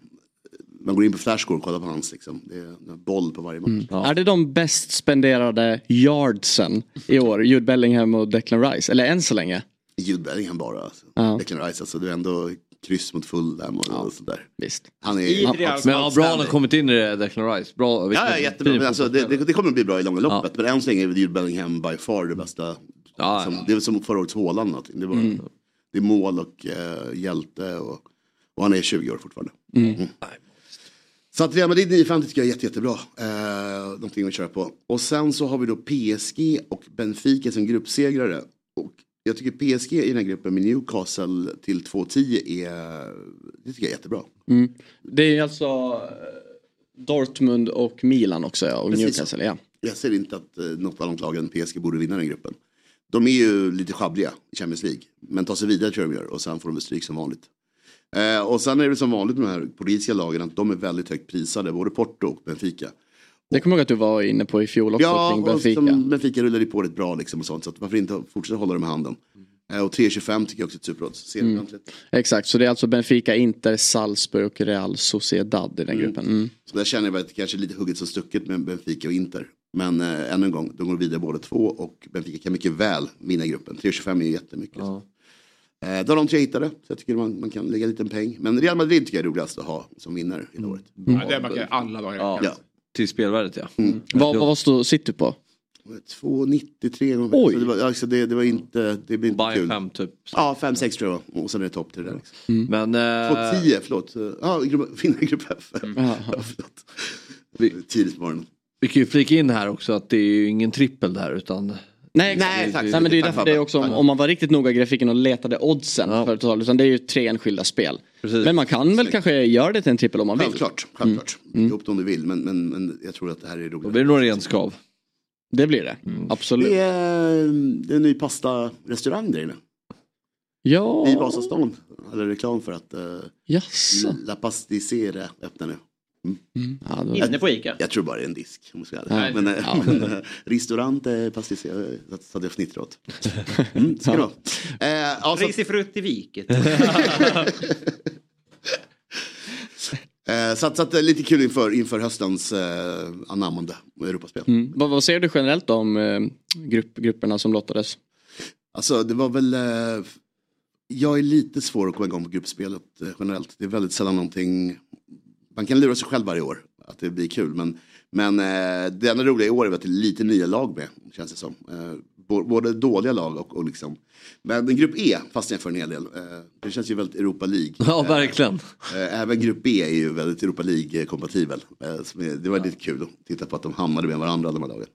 man går in på flashscore och kollar på hans liksom. Det är en boll på varje match. Mm. Ja. Är det de bäst spenderade yardsen i år? Jude Bellingham och Declan Rice? Eller än så länge? Jude Bellingham bara. Alltså. Ja. Declan Rice, alltså det är ändå... kryss mot Fulham och sådär. Visst. Han är bra han har kommit in i det Declan Rice. Bra. Ja, jättebra. Men alltså, det kommer att bli bra i långa loppet. Men än så länge är Jude Bellingham by far det bästa. Ja, som, ja. Det är som förra årets Håland. Det är mål och hjälte. Och han är 20 år fortfarande. Mm. Så att Real Madrid 950 tycker jag är jättebra. Någonting att köra på. Och sen så har vi då PSG och Benfica som gruppsegrare. Och jag tycker PSG i den här gruppen med Newcastle till 2-10 är, det tycker jag är jättebra. Mm. Det är alltså Dortmund och Milan också och precis. Newcastle, ja. Jag ser inte att något annat lag än PSG borde vinna den gruppen. De är ju lite schabbliga i Champions League. Men tar sig vidare tror jag de gör och sen får de stryk som vanligt. Och sen är det som vanligt med de här politiska lagen att de är väldigt högt prisade, både Porto och Benfica. Det kommer jag att du var inne på i fjol också kring Benfica. Ja, Benfica rullade på rätt bra liksom och sånt. Så att varför inte fortsätta hålla dem i handen? Och 3,25 tycker jag också är ett superråd. Exakt, så det är alltså Benfica, Inter, Salzburg och Real Sociedad i den gruppen. Mm. Så där känner jag att det kanske är lite hugget som stucket med Benfica och Inter. Men ännu en gång, de går vidare båda två och Benfica kan mycket väl vinna gruppen. 3,25 är ju jättemycket. Ja. Då har de tre hittade, så jag tycker man kan lägga en liten peng. Men Real Madrid tycker jag är roligast att ha som vinnare i året. Mm. Ja, det verkar alla dagar. Ja. Till spelvärdet, ja. Mm. Vad sitter du på? 2,93. Oj! Det var inte... Det blir inte kul. 5 typ. Ja, 5-6 tror jag. Och sen är det topp till det där. Mm. Men... 2,10, förlåt. Ja, vinna grupp F. Förlåt. Tidigt morgon. Vi kan ju flika in här också att det är ju ingen trippel där, utan... Nej, tack. Nej, men det är ju därför det är också om man var riktigt noga i grafiken och letade oddsen för totalt, utan det är ju 3 enskilda spel. Precis. Men man kan väl kanske göra det till en trippel om man vill. Självklart. Ihop det om du vill, men jag tror att det här är roligt. Då blir det nog renskav. Det blir det, absolut. Det är en ny pasta-restaurang där inne. Ja. I Vasastan. Eller reklam för att La Pasticera öppnar nu. Mm. Ja, Inne på ICA. Jag tror bara det är en disk. Men restaurant pastisserie. Så hade jag fnittrat åt. Ska då. Risifrutt i viket. Så att lite kul inför höstens anammande Europaspel. Mm. Vad ser du generellt om grupperna som lottades? Alltså det var väl... jag är lite svår att komma igång på gruppspelet generellt. Det är väldigt sällan någonting... Man kan lura sig själv varje år att det blir kul. Men det enda roliga i år är att det är lite nya lag med, känns det som. Både dåliga lag och liksom... Men en grupp E, fast jag för en hel del. Det känns ju väldigt Europa League. Ja, verkligen. Även grupp B är ju väldigt Europa League-kompatibel. Det var lite kul att titta på att de hamnade med varandra alla de här lagen.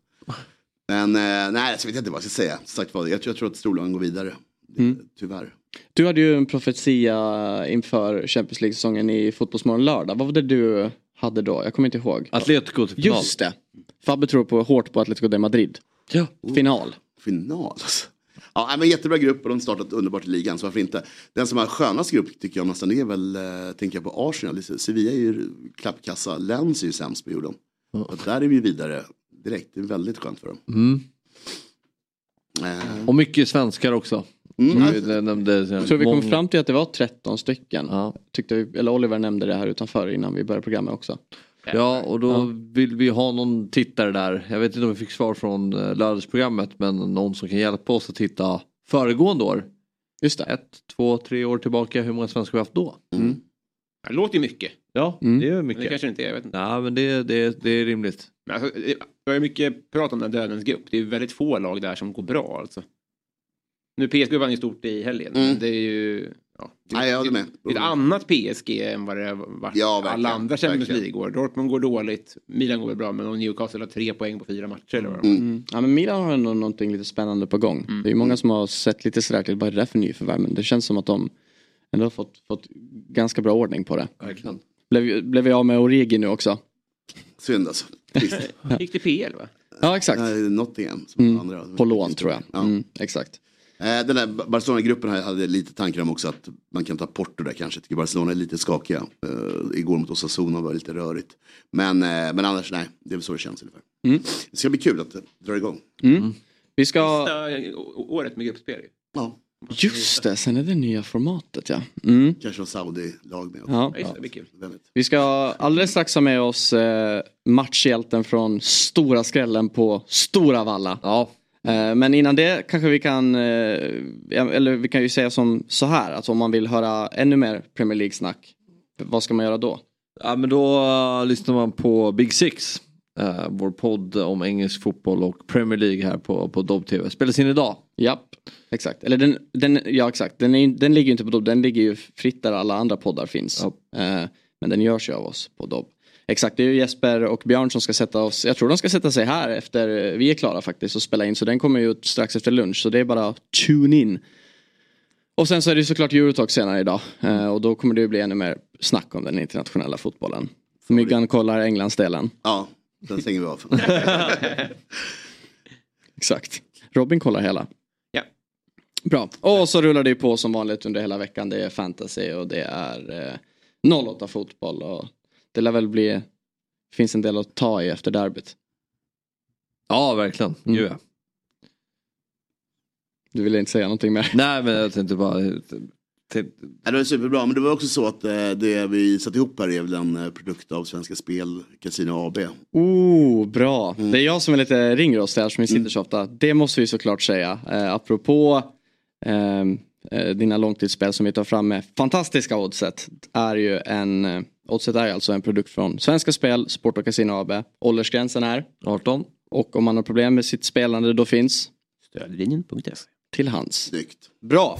Men nej, så vet jag inte vad jag ska säga. Sagt vad, jag tror att storlagen går vidare. Tyvärr. Du hade ju en profetia inför Champions League-säsongen i Fotbollsmorgon lördag. Vad var det du hade då? Jag kommer inte ihåg. Atletico till final. Just det. Fabbe tror hårt på Atletico de Madrid. Ja. Final alltså. Ja, men jättebra grupp och de startat underbart i ligan, så varför inte? Den som är skönast grupp tycker jag nästan är väl, tänker jag på Arsenal. Sevilla är ju klappkassa, Lens är ju sämst på jorden. Och där är vi vidare direkt, det är väldigt skönt för dem. Och mycket svenskar också. Jag tror vi kom fram till att det var 13 stycken. Ja. Eller Oliver nämnde det här utanför innan vi började programmet också. Ja, och då vill vi ha någon tittare där. Jag vet inte om vi fick svar från lördagsprogrammet, men någon som kan hjälpa oss att titta föregående år. Just det. 1, 2, 3 år tillbaka, hur många svenskar vi haft då? Det låter ju mycket. Ja, det är mycket. Men det kanske inte är, jag vet inte. Nej, men det är rimligt. Men alltså, jag har mycket prat om den dödens grupp. Det är väldigt få lag där som går bra alltså. Nu PSG vann ju stort i helgen. Det är ju... Ja, det är ett annat PSG än vad det var. Ja, alla andra Champions League går. Dortmund går dåligt. Milan går bra, men Newcastle har 3 poäng på 4 matcher. Eller vad Ja, men Milan har ändå någonting lite spännande på gång. Det är ju många som har sett lite sådär, vad är det där för nyförvärv? Men det känns som att de ändå har fått ganska bra ordning på det. Verkligen. Blev jag med Origi nu också? Synd alltså. Gick det PL va? Ja, exakt. Något igen. På lån tror jag. Ja. Exakt. Den där Barcelona-gruppen hade lite tankar om också att man kan ta Porto där kanske. Jag tycker Barcelona är lite skakiga. Igår mot Osasuna var det lite rörigt. Men annars nej, det är väl så det känns ungefär. Det ska bli kul att dra igång. Vi ska... Sista året med gruppspel. Ja. Just det, sen är det nya formatet, ja. Kanske en Saudi-lag med. Ja. Ja, just det, vi ska alldeles strax ha med oss matchhjälten från stora skrällen på Stora Valla. Ja. Men innan det kanske vi kan, eller vi kan ju säga som så här, att om man vill höra ännu mer Premier League-snack, vad ska man göra då? Ja, men då lyssnar man på Big Six, vår podd om engelsk fotboll och Premier League här på Dobb-TV. Spelas in idag. Japp, exakt. Eller exakt. Den ligger ju inte på Dobb, den ligger ju fritt där alla andra poddar finns. Ja. Men den görs ju av oss på Dobb. Exakt, det är ju Jesper och Björn som ska sätta oss. Jag tror de ska sätta sig här efter vi är klara faktiskt och spela in. Så den kommer ju ut strax efter lunch. Så det är bara tune in. Och sen så är det såklart Eurotalk senare idag. Och då kommer det ju bli ännu mer snack om den internationella fotbollen. Myggan kollar Englandsdelen. Ja, den stänger vi av. Exakt. Robin kollar hela. Ja. Bra. Och så rullar det ju på som vanligt under hela veckan. Det är fantasy och det är 08 fotboll och... Det lär väl bli... finns en del att ta i efter derbyt. Ja, verkligen. Ja. Du ville inte säga någonting mer? Nej, men jag tänkte bara... Det var superbra, men det var också så att det vi satt ihop här är väl en produkt av Svenska Spel, Casino AB. Oh, bra. Det är jag som är lite ringrost här som vi sitter så ofta. Det måste vi såklart säga. Apropå... dina långtidsspel som vi tar fram med fantastiska oddset är ju en... Oddset är alltså en produkt från Svenska Spel, Sport och Casino AB. Åldersgränsen är 18. Och om man har problem med sitt spelande då finns stödlinjen.se till hands. Snyggt. Bra!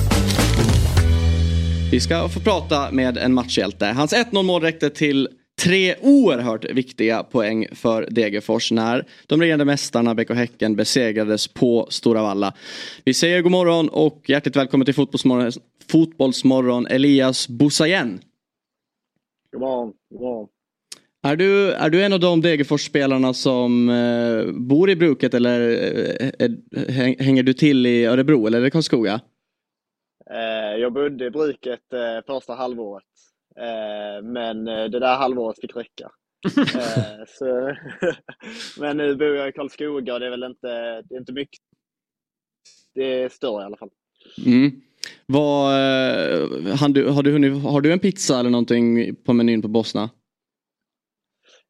Vi ska få prata med en matchhjälte. Hans 1-0-mål räckte till 3 oerhört viktiga poäng för Degerfors när de regerande mästarna BK Häcken besegrades på Stora Valla. Vi säger god morgon och hjärtligt välkommen till Fotbollsmorgon Elias Boussayen. God morgon, god morgon. Är du en av de Degerfors-spelarna som bor i bruket eller hänger du till i Örebro eller är det Karlskoga? Jag bodde i bruket första halvåret. Men det där halvåret fick räcka. Så men nu bor jag i Karlskoga och det är väl inte mycket. Det är större i alla fall. Mm. Har du en pizza eller någonting på menyn på Bosna?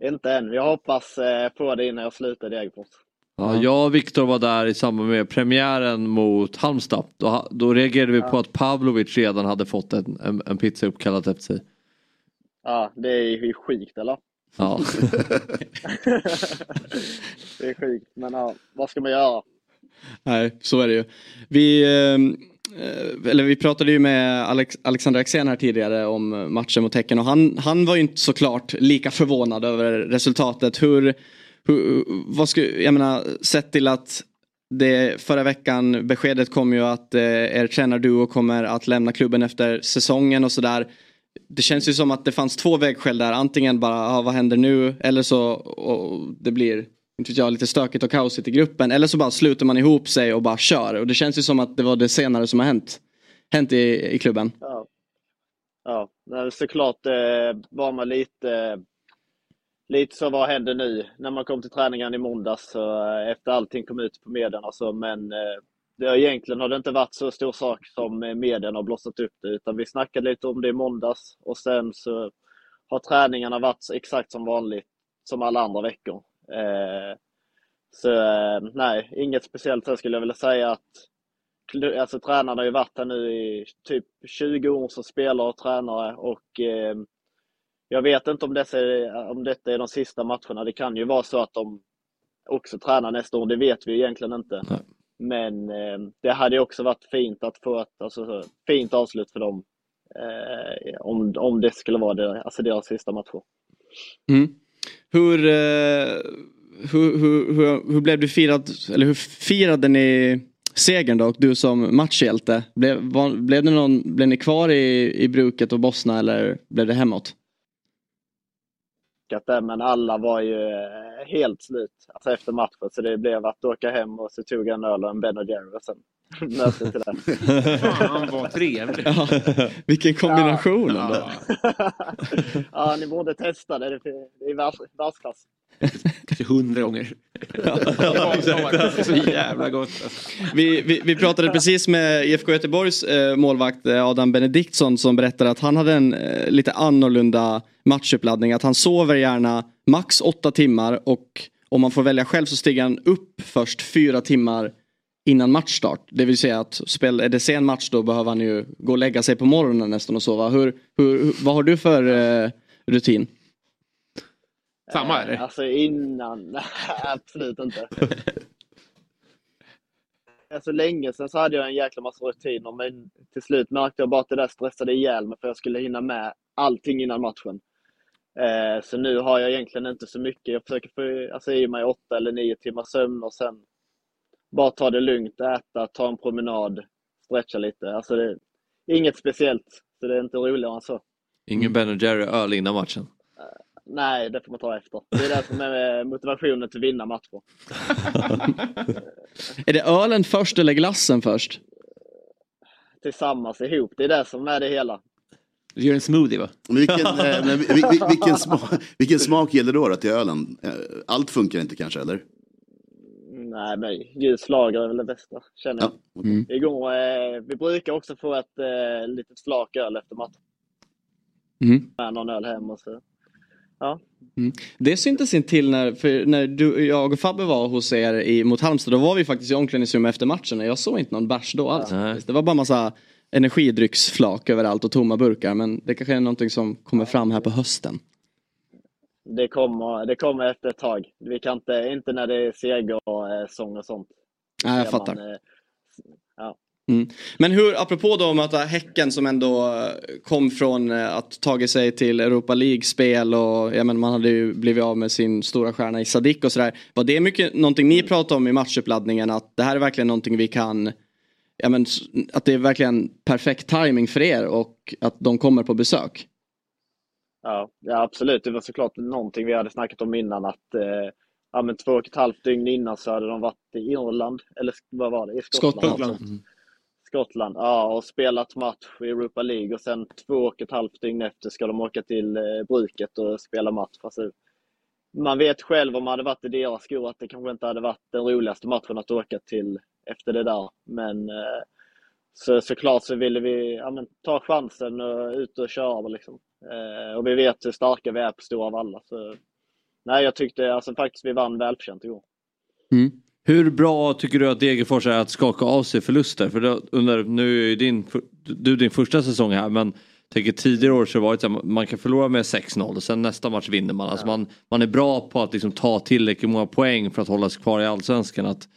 Inte än. Jag hoppas på det innan jag slutar Degerfors. Ja, jag och Viktor var där i samband med premiären mot Halmstad. Då reagerade vi på att Pavlovic redan hade fått en pizza uppkallad efter sig. Ja, det är ju sjukt, eller? Ja. Det är sjukt, men ja, vad ska man göra? Nej, så är det ju. Vi pratade ju med Alexander Axén här tidigare om matchen mot Häcken och han var ju inte såklart lika förvånad över resultatet. Jag menar, sett till att det förra veckan beskedet kom ju att er tränarduo kommer att lämna klubben efter säsongen och sådär. Det känns ju som att det fanns 2 vägskäl där. Antingen bara, vad händer nu? Eller så det blir lite stökigt och kaosigt i gruppen. Eller så bara sluter man ihop sig och bara kör. Och det känns ju som att det var det senare som har hänt i klubben. Ja. Såklart var man lite så vad hände nu när man kom till träningen i måndags och efter allting kom ut på medierna. Alltså, men egentligen har det inte varit så stor sak som medierna har blossat upp det, utan vi snackade lite om det i måndags och sen så har träningarna varit exakt som vanligt som alla andra veckor. Nej, inget speciellt. Så skulle jag vilja säga att alltså, tränarna har ju varit här nu i typ 20 år som spelare och tränare och jag vet inte om detta är de sista matcherna. Det kan ju vara så att de också tränar nästa år. Det vet vi egentligen inte. Nej. Men det hade ju också varit fint att få ett fint avslut för dem. Om det skulle vara deras sista matcher. Mm. Hur blev du firad? Eller hur firade ni segern då? Du som matchhjälte. Blev ni kvar i bruket och Bosna eller blev det hemåt? Men alla var ju helt slut alltså efter matchen, så det blev att åka hem och så tog en öl och en Ben och Jerry och sen mötte till det. Fan vad trevligt. Ja, vilken kombination ändå. Ja, ni borde testa det i världsklass. 100 gånger. Så jävla gott. Vi pratade precis med IFK Göteborgs målvakt Adam Benediktsson som berättade att han hade en lite annorlunda matchuppladdning. Att han sover gärna max 8 timmar och om man får välja själv så stiger han upp först 4 timmar innan matchstart. Det vill säga att är det sen match då behöver han ju gå och lägga sig på morgonen nästan och sova. Vad har du för rutin? Samma eller? Alltså innan, absolut inte. Alltså länge sedan så hade jag en jäkla massa rutiner, men till slut märkte jag bara att det där stressade ihjäl mig för jag skulle hinna med allting innan matchen. Så nu har jag egentligen inte så mycket. Jag försöker ge mig 8 eller 9 timmar sömn och sen bara ta det lugnt, äta, ta en promenad, stretcha lite. Alltså det är inget speciellt, så det är inte roligare än så. Ingen Ben och Jerry öl innan matchen? Nej, det får man ta efter. Det är det som är motivationen till att vinna matcher. Är det ölen först eller glassen först? Tillsammans ihop, det är det som är det hela. Du gör en smoothie va? Vilken smak gäller då till ölen? Allt funkar inte kanske, eller? Nej, men ljus lager är väl det bästa, känner jag. Ja. Mm. Igår, vi brukar också få ett litet flak öl efter matchen. Mm. Med någon öl hem och så. Ja. Mm. Det syntes inte till när jag och Fabbe var hos er mot Halmstad. Då var vi faktiskt i omklädningsrum efter matchen. Jag såg inte någon bärs då alls. Ja. Det var bara massa energidrycksflak överallt och tomma burkar. Men det kanske är någonting som kommer fram här på hösten. Det kommer efter ett tag. Vi kan inte när det är seger och sång och sånt. Nej, jag fattar. Mm. Men hur, apropå då att Häcken som ändå kom från att tagit sig till Europa League-spel och ja, men man hade ju blivit av med sin stora stjärna i Sadik och sådär. Var det mycket någonting ni pratade om i matchuppladdningen, att det här är verkligen någonting vi kan, ja, men, att det är verkligen perfekt timing för er och att de kommer på besök? Ja, absolut. Det var såklart någonting vi hade snackat om innan, att ja, men 2,5 dygn innan så hade de varit i Irland, eller vad var det? I Skottland. Alltså. Mm. Skottland, ja, och spelat match i Europa League, och sen 2,5 dygn efter ska de åka till bruket och spela match. Alltså, man vet själv, om man hade varit i deras skor, att det kanske inte hade varit den roligaste matchen att åka till efter det där. Men såklart så ville vi ta chansen och ut och köra liksom. Och vi vet hur starka vi är på stora valla. Så nej, jag tyckte alltså, faktiskt vi vann välförtjänt igår. Mm. Hur bra tycker du att Degerfors är att skaka av sig förluster? För då, nu är ju din första säsong här, men tänker tidigare år så var det att man kan förlora med 6-0 och sen nästa match vinner man. Alltså man är bra på att liksom ta tillräckligt många poäng för att hålla sig kvar i allsvenskan. Att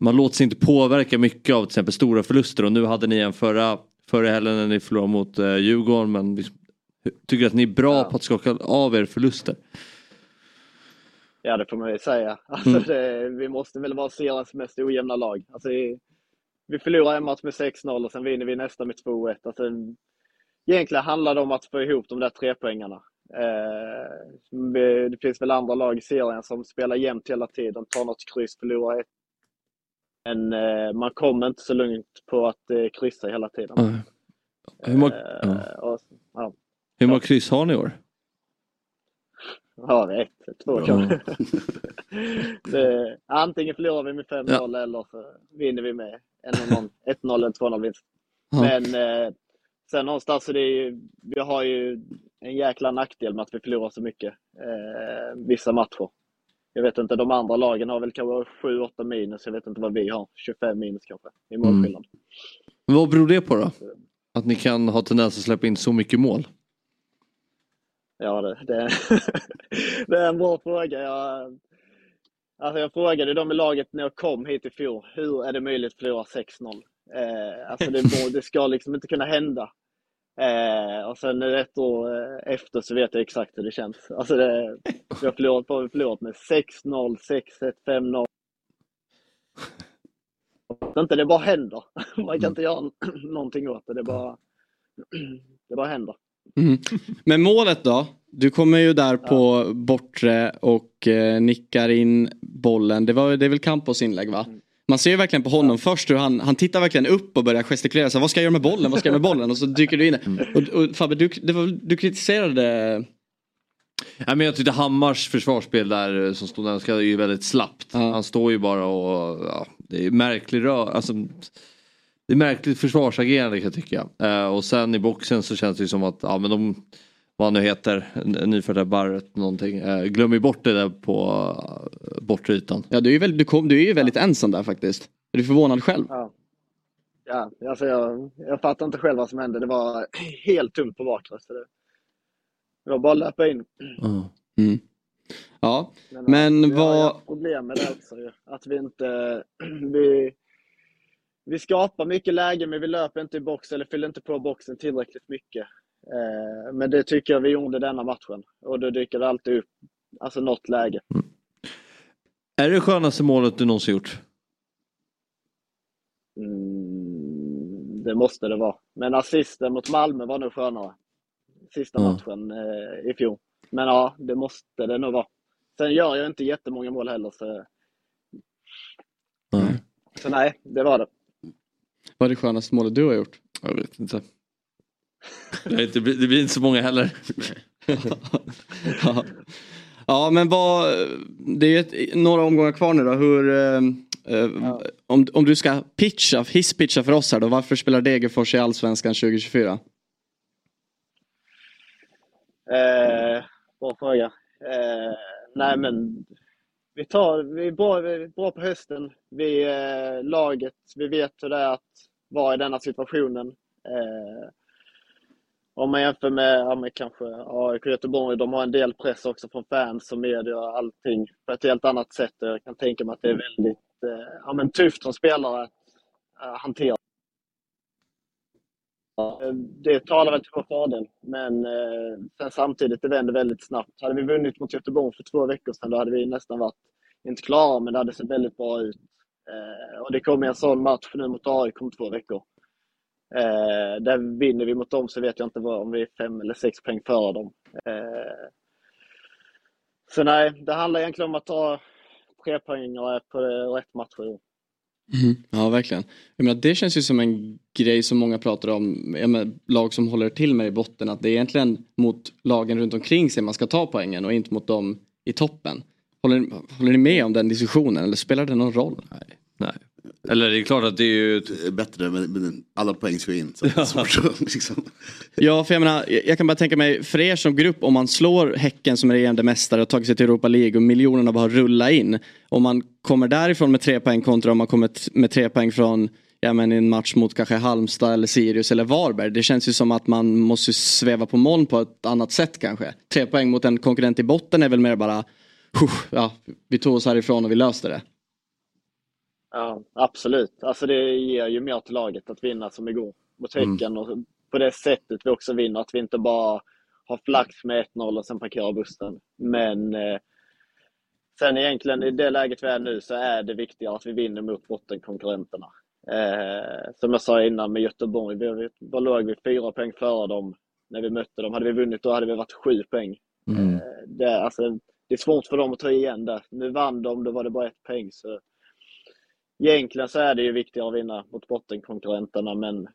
man låter sig inte påverka mycket av till exempel stora förluster, och nu hade ni en förra helgen när ni förlorade mot Djurgården, men liksom, tycker du att ni är bra på att skaka av er förluster? Ja, det får man ju säga. Alltså, vi måste väl vara seriens mest ojämna lag. Alltså, vi förlorar en match med 6-0 och sen vinner vi nästa med 2-1. Alltså, egentligen handlar det om att få ihop de där 3-poängarna. Det finns väl andra lag i serien som spelar jämnt hela tiden. De tar något kryss, förlorar ett. Men man kommer inte så lugnt på att kryssa hela tiden. Mm. Hur många kryss har ni i år? Ja, det är 1-2 kanske. Antingen förlorar vi med 5-0 eller så vinner vi med 1-0 eller 2-0 vinst. Men sen någonstans så vi har ju en jäkla nackdel med att vi förlorar så mycket vissa matcher. Jag vet inte, de andra lagen har väl kanske 7-8 minus. Jag vet inte vad vi har, 25 minus kanske i målskillnad. Men vad beror det på då? Att ni kan ha tendens att släppa in så mycket mål? Ja, det är en bra fråga. Jag frågade dem i laget när jag kom hit i fjol. Hur är det möjligt att förlora 6-0? Alltså det ska liksom inte kunna hända. Och sen ett år efter så vet jag exakt hur det känns. Alltså jag har förlorat med 6-0, 6-1, 5-0. Det bara händer. Man kan inte göra någonting åt det. Det bara händer. Mm. Men målet då? Du kommer ju där på bortre och nickar in bollen. Det är väl Campos inlägg, va? Man ser ju verkligen på honom först hur han tittar verkligen upp och börjar gestikulera så här, vad ska jag göra med bollen? Vad ska jag göra med bollen? Och så dyker du in. Och Fabbe, du kritiserade... Nej, men jag tyckte Hammars försvarsspel där som stod där är ju väldigt slappt. Han står ju bara och det är märklig rör. Alltså, det är märkligt försvarsagerande kan jag tycka. Och sen i boxen så känns det ju som att men de, vad han nu heter, nyförda Barret någonting, glömmer bort det där på bortrytan. Ja, du är ju väldigt ensam där faktiskt. Är du förvånad själv? Ja alltså jag fattar inte själv vad som hände. Det var helt tomt på bakre. Det var bara att löpa in. Mm. Ja, men vad... Problemet är alltså att vi inte... Vi skapar mycket läge, men vi löper inte i box eller fyller inte på boxen tillräckligt mycket. Men det tycker jag vi gjorde denna matchen. Och då dyker det alltid upp alltså något läge. Mm. Är det skönaste målet du någonsin gjort? Det måste det vara. Men assisten mot Malmö var nog skönare. Sista matchen i fjol. Men ja, det måste det nog vara. Sen gör jag inte jättemånga mål heller. Så nej, det var det. Vad är det skönaste målet du har gjort? Jag vet inte. Det blir inte så många heller. Ja, men det är ju några omgångar kvar nu då. Hur, om du ska hisspitcha för oss här då. Varför spelar Degerfors i Allsvenskan 2024? Bra fråga. Nej, men... Vi är bra på hösten. Laget, vi vet hur det är att vara i denna situationen. Om man jämför med kanske AIK Göteborg, de har en del press också från fans och media och allting på ett helt annat sätt. Jag kan tänka mig att det är väldigt tufft som spelare att hantera. Det talar väl till vår fördel, men sen samtidigt det vände väldigt snabbt. Hade vi vunnit mot Göteborg för 2 veckor sedan, då hade vi nästan varit inte klara, men det hade sett väldigt bra ut. Och det kommer en sån match nu mot AIK om 2 veckor. Där vinner vi mot dem så vet jag inte om vi är 5 eller 6 poäng före dem. Så nej, det handlar egentligen om att ta 3 poäng och på rätt matcher. Mm. Ja, verkligen. Jag menar, det känns ju som en grej som många pratar om. Jag menar, lag som håller till med i botten, att det är egentligen mot lagen runt omkring sig man ska ta poängen och inte mot dem i toppen. Håller ni med om den diskussionen eller spelar det någon roll? Nej. Eller det är klart att det är ju det är bättre, men alla poäng ska in så ja. Liksom. Ja, för jag menar, jag kan bara tänka mig för er som grupp, om man slår Häcken som regerande mästare och tagit sig till Europa League och miljonerna bara rullar in, om man kommer därifrån med 3 poäng kontra om man kommer med 3 poäng från en match mot kanske Halmstad eller Sirius eller Varberg, det känns ju som att man måste sväva på moln på ett annat sätt kanske. 3 poäng mot en konkurrent i botten är väl mer bara ja, vi tog oss härifrån och vi löste det. Ja, absolut. Alltså det ger ju mer till laget att vinna som igår mot Häcken och på det sättet vi också vinner, att vi inte bara har flax med 1-0 och sen parkerar bussen. Men sen egentligen i det läget vi är nu så är det viktigare att vi vinner mot bottenkonkurrenterna. Som jag sa innan med Göteborg, var låg vi 4 poäng före dem när vi mötte dem. Hade vi vunnit då hade vi varit 7 poäng. Det är svårt för dem att ta igen det. Nu vann de, då var det bara 1 poäng så... Egentligen så är det ju viktigare att vinna mot bottenkonkurrenterna, men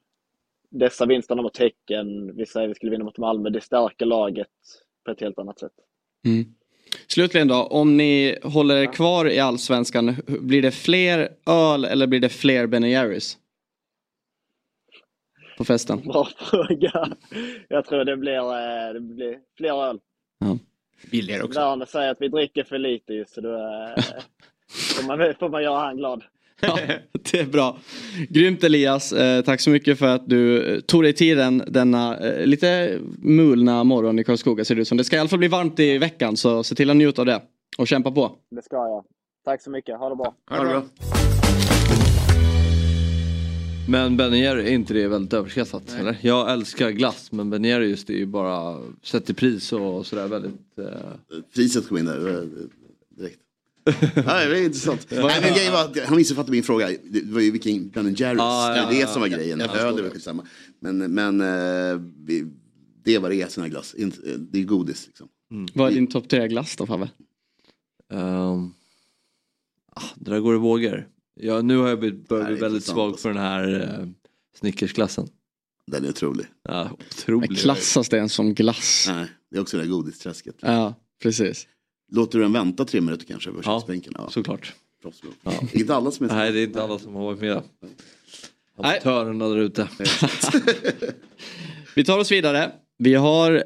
dessa vinsterna mot Häcken, vi säger vi skulle vinna mot Malmö, det stärker laget på ett helt annat sätt. Mm. Slutligen då, om ni håller er kvar i Allsvenskan, blir det fler öl eller blir det fler Ben & Jerry's på festen? Bra fråga. Jag tror det blir fler öl. Ja. Billigare också. Lärarna säger att vi dricker för lite just, så då får man göra han glad. Ja, det är bra. Grymt Elias, tack så mycket för att du tog dig tiden denna lite mulna morgon i Karlskoga ser det ut som. Det ska i alla fall bli varmt i veckan, så se till att njuta av det och kämpa på. Det ska jag. Tack så mycket, ha det bra. Ha det bra. Men Ben & Jerry, är inte det väldigt överskattat? Eller? Jag älskar glass, men Ben & Jerry just det är ju bara sätter pris och sådär väldigt... Priset kom in där direkt. Nej, det är intressant. Han missuppfattade min fråga. Det var ju vilken Ben & Jerry's det som var grejen. Öl var skitsamma. Men det var det sina glass. Det är godis liksom. Vad är din topp 3 glass då, Fabbe? Det där går i vågor. Ja, nu har jag börjat väldigt svag för den här Snickersglassen. Den är otrolig. Ja, otrolig. Men klassas det ens som glass? Nej, det är också det där godisträsket. Ja, precis. Låter du den vänta 3 minuter kanske? Ja, såklart. Ja. Det är inte alla som är nej, det är inte alla som har varit med. Amatörerna där ute. Vi tar oss vidare. Vi har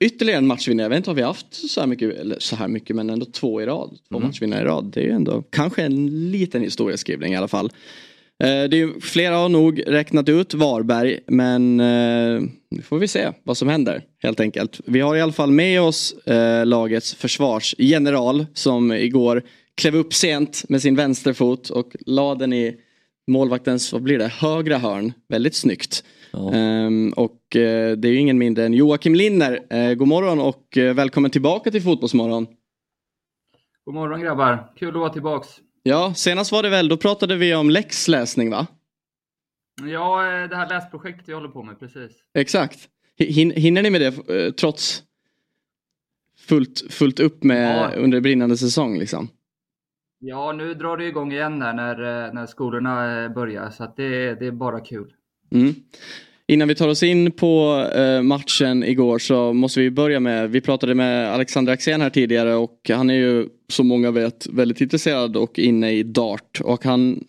ytterligare en matchvinnare. Jag vet inte om vi har haft så här mycket, men ändå 2 i rad. 2 matchvinnare i rad. Det är ju ändå kanske en liten historieskrivning i alla fall. Det är ju, flera har nog räknat ut Varberg, men nu får vi se vad som händer helt enkelt. Vi har i alla fall med oss lagets försvarsgeneral som igår klev upp sent med sin vänsterfot och la den i målvaktens, vad blir det, högra hörn. Väldigt snyggt. Ja. Det är ju ingen mindre än Joakim Linner. God morgon och välkommen tillbaka till Fotbollsmorgon. God morgon grabbar, kul att vara tillbaka. Ja, senast var det väl, då pratade vi om läxläsning va? Ja, det här läsprojektet jag håller på med, precis. Exakt. Hinner ni med det trots fullt upp med under brinnande säsong liksom? Ja, nu drar det igång igen där när skolorna börjar, så att det är bara kul. Mm. Innan vi tar oss in på matchen igår så måste vi börja med, vi pratade med Alexander Axén här tidigare och han är ju som många vet väldigt intresserad och inne i dart och han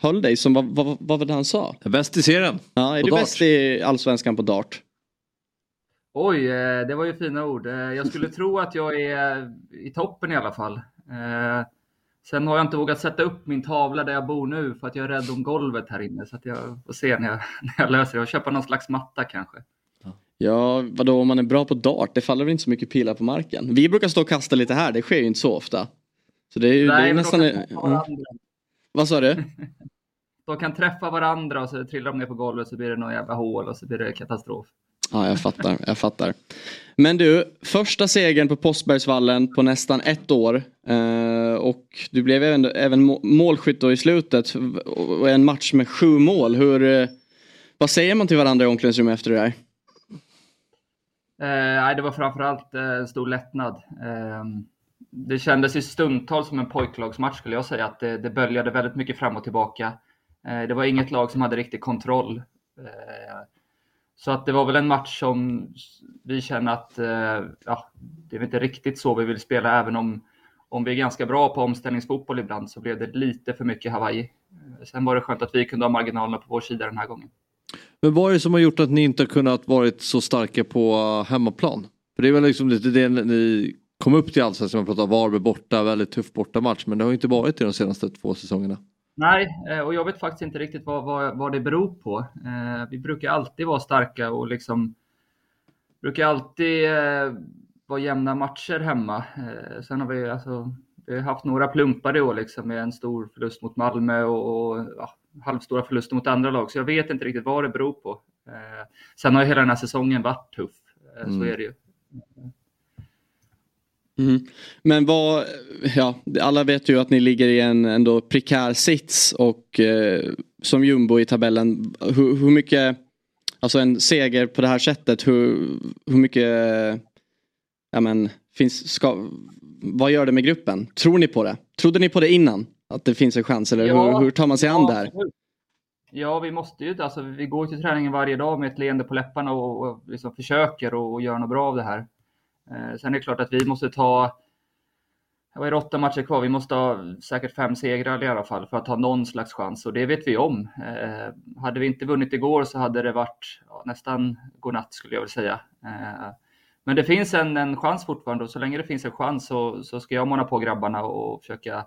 höll dig som, vad var det han sa? Bäst i serien. Ja, är du bäst i Allsvenskan på dart? Oj, det var ju fina ord. Jag skulle tro att jag är i toppen i alla fall. Sen har jag inte vågat sätta upp min tavla där jag bor nu för att jag är rädd om golvet här inne. Så att jag får se när jag löser det. Jag köper någon slags matta kanske. Ja, vadå om man är bra på dart? Det faller väl inte så mycket pilar på marken? Vi brukar stå och kasta lite här, det sker ju inte så ofta. Så det är ju nästan... Vad sa du? De kan träffa varandra och så trillar de ner på golvet, så blir det någon jävla hål och så blir det katastrof. Ja, jag fattar. Men du, första segern på Postbergsvallen på nästan ett år. Och du blev även målskytt i slutet. Och en match med 7 mål. Vad säger man till varandra i omklädningsrummet efter det här? Nej, det var framförallt stor lättnad. Det kändes i stundtal som en pojklagsmatch, skulle jag säga. Att det böljade väldigt mycket fram och tillbaka. Det var inget lag som hade riktig kontroll. Så att det var väl en match som vi känner att det är inte riktigt så vi vill spela. Även om vi är ganska bra på omställningsfotboll ibland, så blev det lite för mycket Hawaii. Sen var det skönt att vi kunde ha marginalerna på vår sida den här gången. Men vad är det som har gjort att ni inte kunnat varit så starka på hemmaplan? För det är väl liksom lite det ni kom upp till, alltså som man pratar Varberg borta, väldigt tuff bortamatch. Men det har ju inte varit i de senaste 2 säsongerna. Nej, och jag vet faktiskt inte riktigt vad det beror på. Vi brukar alltid vara starka och liksom brukar alltid vara jämna matcher hemma. Sen har vi har haft några plumpar i år liksom, med en stor förlust mot Malmö och halvstora förluster mot andra lag. Så jag vet inte riktigt vad det beror på. Sen har hela den här säsongen varit tuff. Så är det ju. Mm. Men alla vet ju att ni ligger i en ändå prekär sits och som jumbo i tabellen, hur mycket, alltså en seger på det här sättet, hur mycket vad gör det med gruppen? Tror ni på det? Trodde ni på det innan att det finns en chans, eller hur tar man sig an det här? Ja, vi måste ju, alltså vi går till träningen varje dag med ett leende på läpparna och liksom försöker och göra något bra av det här. Sen är det klart att vi måste ta, det var 8 matcher kvar, vi måste ha säkert 5 segrar i alla fall för att ha någon slags chans, och det vet vi om. Hade vi inte vunnit igår så hade det varit nästan godnatt, skulle jag vilja säga. Men det finns en chans fortfarande, och så länge det finns en chans så ska jag måna på grabbarna och försöka,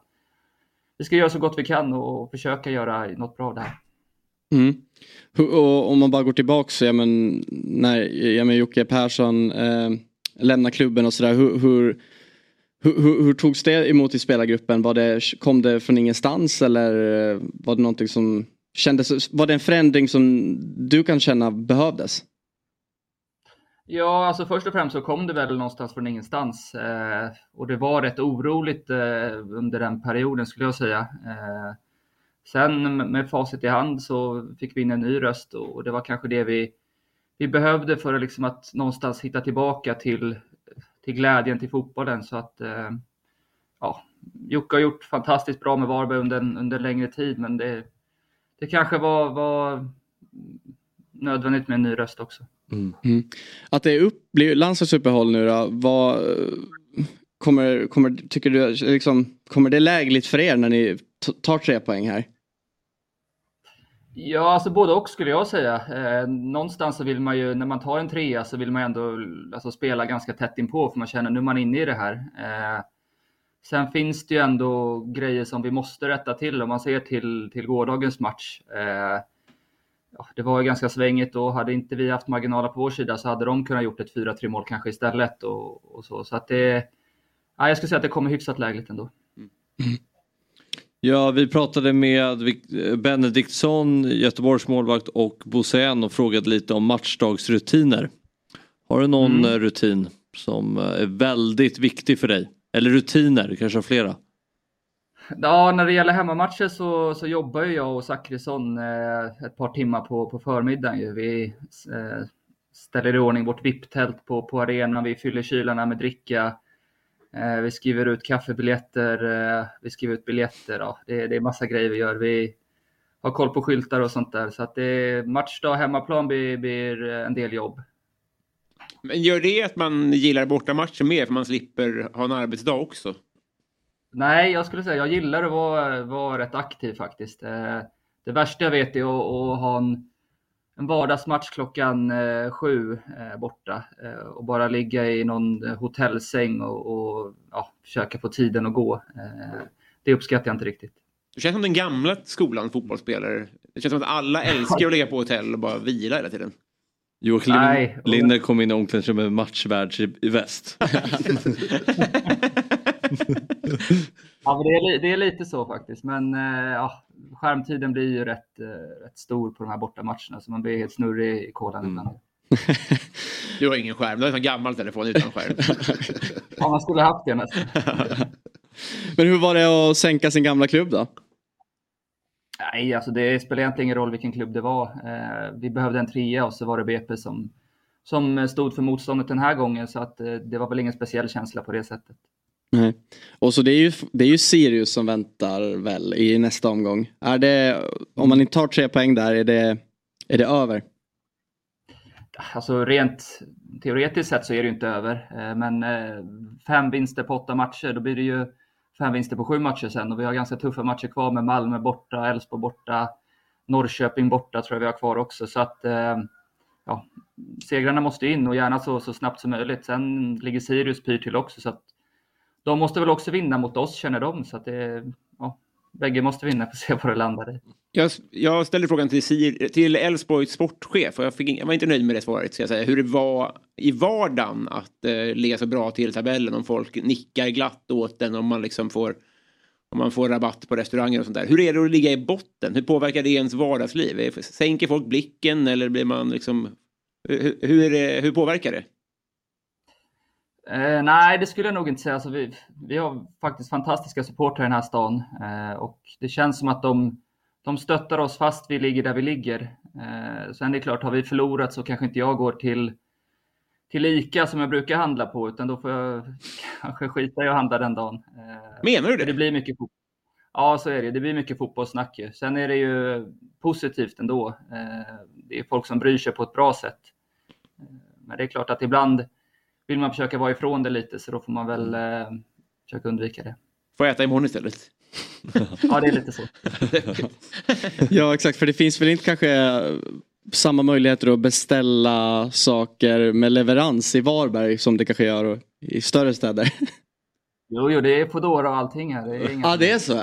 vi ska göra så gott vi kan och försöka göra något bra av det här. Mm. Och om man bara går tillbaka så, Jocke Persson lämna klubben och sådär, hur togs det emot i spelargruppen? Kom det från ingenstans, eller var det någonting som kändes, var det en förändring som du kan känna behövdes? Ja, alltså först och främst så kom det väl någonstans från ingenstans, och det var rätt oroligt under den perioden, skulle jag säga. Sen med facit i hand så fick vi in en ny röst, och det var kanske det vi behövde för liksom att någonstans hitta tillbaka till glädjen till fotbollen. Så att Jocke har gjort fantastiskt bra med Varberg under längre tid, men det kanske var nödvändigt med en ny röst också. Mm. Mm. Att det blir landslagsuppehåll nu då, vad kommer tycker du liksom, kommer det lägligt för er när ni tar 3 poäng här? Ja, alltså både och, skulle jag säga. Någonstans så vill man ju, när man tar en 3 så vill man ändå alltså spela ganska tätt inpå, för man känner nu man är inne i det här. Sen finns det ju ändå grejer som vi måste rätta till om man ser till gårdagens match. Det var ju ganska svängigt, och hade inte vi haft marginaler på vår sida så hade de kunnat gjort ett 4-3 mål kanske istället. Och så att det, ja, jag skulle säga att det kommer hyfsat lägligt ändå. Mm. Ja, vi pratade med Benediktsson, Göteborgs målvakt, och Bosse och frågade lite om matchdagsrutiner. Har du någon rutin som är väldigt viktig för dig? Eller rutiner, kanske flera? Ja, när det gäller hemmamatcher så jobbar jag och Zachrisson ett par timmar på förmiddagen. Vi ställer i ordning vårt VIP-tält på arenan, vi fyller kylarna med dricka. Vi skriver ut kaffebiljetter, vi skriver ut biljetter, ja. Det är massa grejer vi gör. Vi har koll på skyltar och sånt där. Så att matchdag, hemmaplan blir en del jobb. Men gör det att man gillar borta matcher mer för man slipper ha en arbetsdag också? Nej, jag skulle säga jag gillar att vara rätt aktiv faktiskt. Det värsta jag vet är att ha en vardagsmatch klockan 7 borta och bara ligga i någon hotellsäng och försöka få tiden att gå. Det uppskattar jag inte riktigt. Det känns som den gamla skolan fotbollsspelare. Det känns som att alla älskar att ligga på hotell och bara vila hela tiden. Joakim Linder kom in i omklädningsrummet med matchvärd i väst. Ja, men det är lite så faktiskt. Men ja, skärmtiden blir ju rätt stor på de här bortamatcherna, så man blir helt snurrig i kolan ibland. Du har ingen skärm, du har en gammal telefon utan skärm. Ja, man skulle haft det nästan. Men hur var det att sänka sin gamla klubb då? Nej, alltså det spelar egentligen ingen roll vilken klubb det var. Vi behövde en trea och så var det BP som stod för motståndet den här gången, så att det var väl ingen speciell känsla på det sättet. Nej. Och så det är ju Sirius som väntar väl i nästa omgång. Är det, om man inte tar 3 poäng där, är det över? Alltså rent teoretiskt sett så är det ju inte över, men 5 vinster på 8 matcher, då blir det ju 5 vinster på 7 matcher sen, och vi har ganska tuffa matcher kvar med Malmö borta, Elfsborg borta, Norrköping borta tror jag vi har kvar också, så att ja, segrarna måste in och gärna så snabbt som möjligt. Sen ligger Sirius pyr till också, så att de måste väl också vinna mot oss, känner de, så att det, ja, bägge måste vinna för att se var det landar i. Jag ställde frågan till Elfsborgs sportchef och jag var inte nöjd med det svaret, ska jag säga. Hur det var i vardagen att läsa bra till tabellen, om folk nickar glatt åt den, om man liksom får rabatt på restauranger och sånt där. Hur är det att ligga i botten? Hur påverkar det ens vardagsliv? Sänker folk blicken eller blir man liksom... Hur påverkar det? Nej, det skulle jag nog inte säga. Alltså, vi har faktiskt fantastiska supportrar i den här stan. Och det känns som att de stöttar oss fast vi ligger där vi ligger. Sen det är klart, har vi förlorat så kanske inte jag går till ICA som jag brukar handla på, utan då får jag kanske skita i att handla den dagen. Menar du det? Det blir mycket fotboll. Ja, så är det. Det blir mycket fotbollssnack ju. Sen är det ju positivt ändå. Det är folk som bryr sig på ett bra sätt. Men det är klart att ibland vill man försöka vara ifrån det lite, så då får man väl försöka undvika det. Får jag äta imorgon istället? Ja, det är lite så. Ja, exakt. För det finns väl inte kanske samma möjligheter att beställa saker med leverans i Varberg som det kanske gör i större städer. Jo, det är Foodora och allting här. Det är så.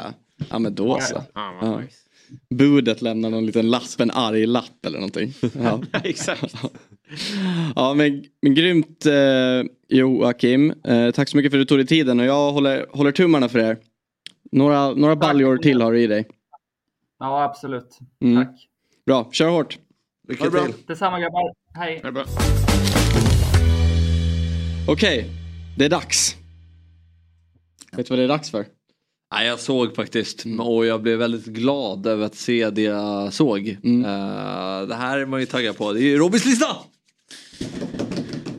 Ja, men då så. Ja. Budet lämnar någon liten lapp, en arg lapp eller någonting. Ja. Exakt. Ja, men grymt, Joakim. Tack så mycket för att du tog dig tiden, och jag håller tummarna för er. Några baljor till har du i dig. Ja, absolut. Mm. Tack. Bra, kör hårt. Lycka till. Detsamma, grabbar. Hej. Okej, det är dags. Vet du vad det är dags för? Nej, jag såg faktiskt, och jag blev väldigt glad över att se det jag såg. Det här är man ju taggad på. Det är ju Robins lista!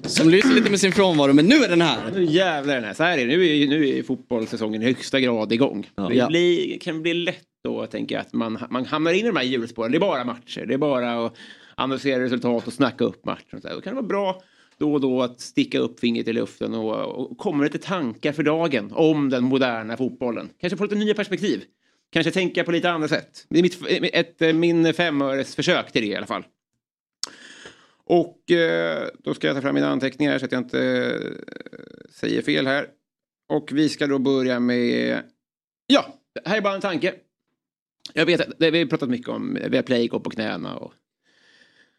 Som lyser lite med sin frånvaro, men nu är den här. Nu jävlar den här. Så här är det. Nu är fotbollssäsongen i högsta grad igång. Ja. Det kan bli lätt då, tänker jag, att man hamnar in i de här hjulspåren. Det är bara matcher. Det är bara att analysera resultat och snacka upp matcher. Och så här. Då kan det vara bra då och då att sticka upp fingret i luften och komma lite tankar för dagen om den moderna fotbollen. Kanske få lite nya perspektiv. Kanske tänka på lite andra sätt. Det är min 5-öres försök till det i alla fall. Och då ska jag ta fram mina anteckningar så att jag inte säger fel här. Och vi ska då börja med... Ja, här är bara en tanke. Jag vet att vi har pratat mycket om Viaplay, gå på knäna och...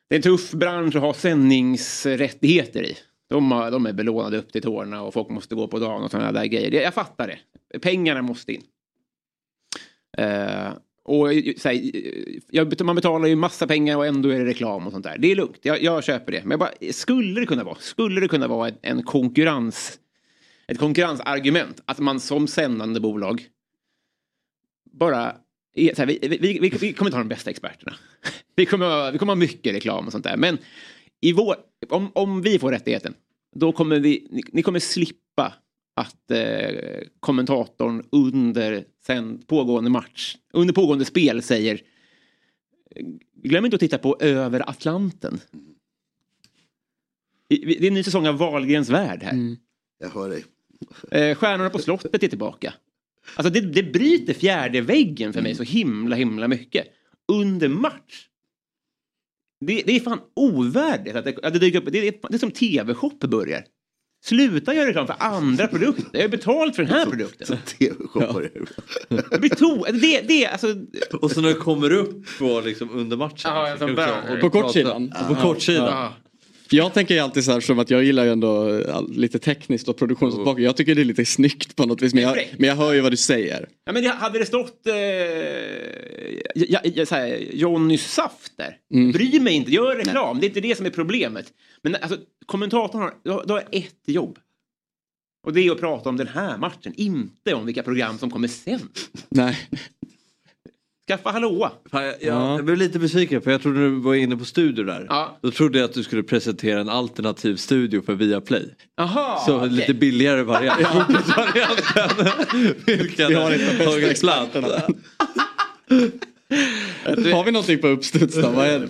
Det är en tuff bransch att ha sändningsrättigheter i. De är belånade upp till tårna och folk måste gå på dagen och sådana där grejer. Jag fattar det. Pengarna måste in. Och så här, man betalar ju massa pengar och ändå är det reklam och sånt där. Det är lugnt. Jag köper det. Men jag bara, skulle det kunna vara ett konkurrensargument att man som sändande bolag bara... Så här, vi kommer inte ha de bästa experterna. Vi kommer ha mycket reklam och sånt där. Men om vi får rättigheten, då kommer ni kommer slippa att kommentatorn under pågående spel säger: glöm inte att titta på Över Atlanten. Det är en ny säsong av Wahlgrens värld här. Jag hör dig. Stjärnorna på slottet är tillbaka. Alltså det bryter fjärde väggen för mig så himla mycket. Under match. Det är fan ovärdigt att det dyker upp. Det är som TV-shop börjar. Sluta göra reklam för andra produkter. Jag har betalt för den här produkten. Som TV-shop börjar. Ja. Det alltså... Och så när det kommer upp på liksom under matchen. Aha, på kortsidan. Jag tänker ju alltid så här, som att jag gillar ju ändå lite tekniskt och produktionsbak. Jag tycker det är lite snyggt på något vis, men jag hör ju vad du säger. Ja, men hade det stått Johnny Safter, bryr mig inte, gör reklam. Nej. Det är inte det som är problemet. Men alltså, kommentatorn då har ett jobb. Och det är att prata om den här matchen, inte om vilka program som kommer sen. Nej. Skaffa hallå. Jag blev lite besviken, för jag trodde du var inne på studio där. Ja. Då trodde jag att du skulle presentera en alternativ studio för Viaplay. Aha, så okay. Lite billigare variant. Vi har inte bästa experterna. Har vi någonting på uppstuds då? Vad är det?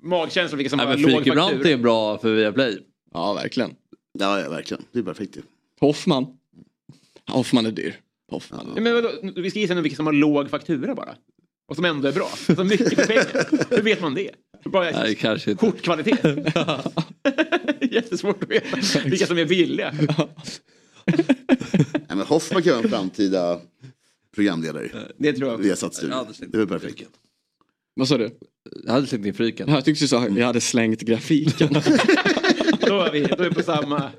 Magkänsla, vilka som har låg faktur. Brant är bra för Viaplay. Ja, verkligen. Ja, verkligen. Det är perfekt. Hoffman är dyr. Hoffman. Ja, men vadå? Vi ska gissa nu vilka som har låg faktura bara. Och som ändå är bra. Så mycket pengar. Hur vet man det? Bara nej, kanske inte. Kortkvalitet. Ja. Jättesvårt att veta vilka som är villiga. Ja. Nej, men Hoffman kan vara en framtida programledare. Det tror jag. Det är perfekt. Vad sa du? Jag hade slängt in friken. Jag tyckte du sa att jag hade slängt grafiken. Då är vi på samma.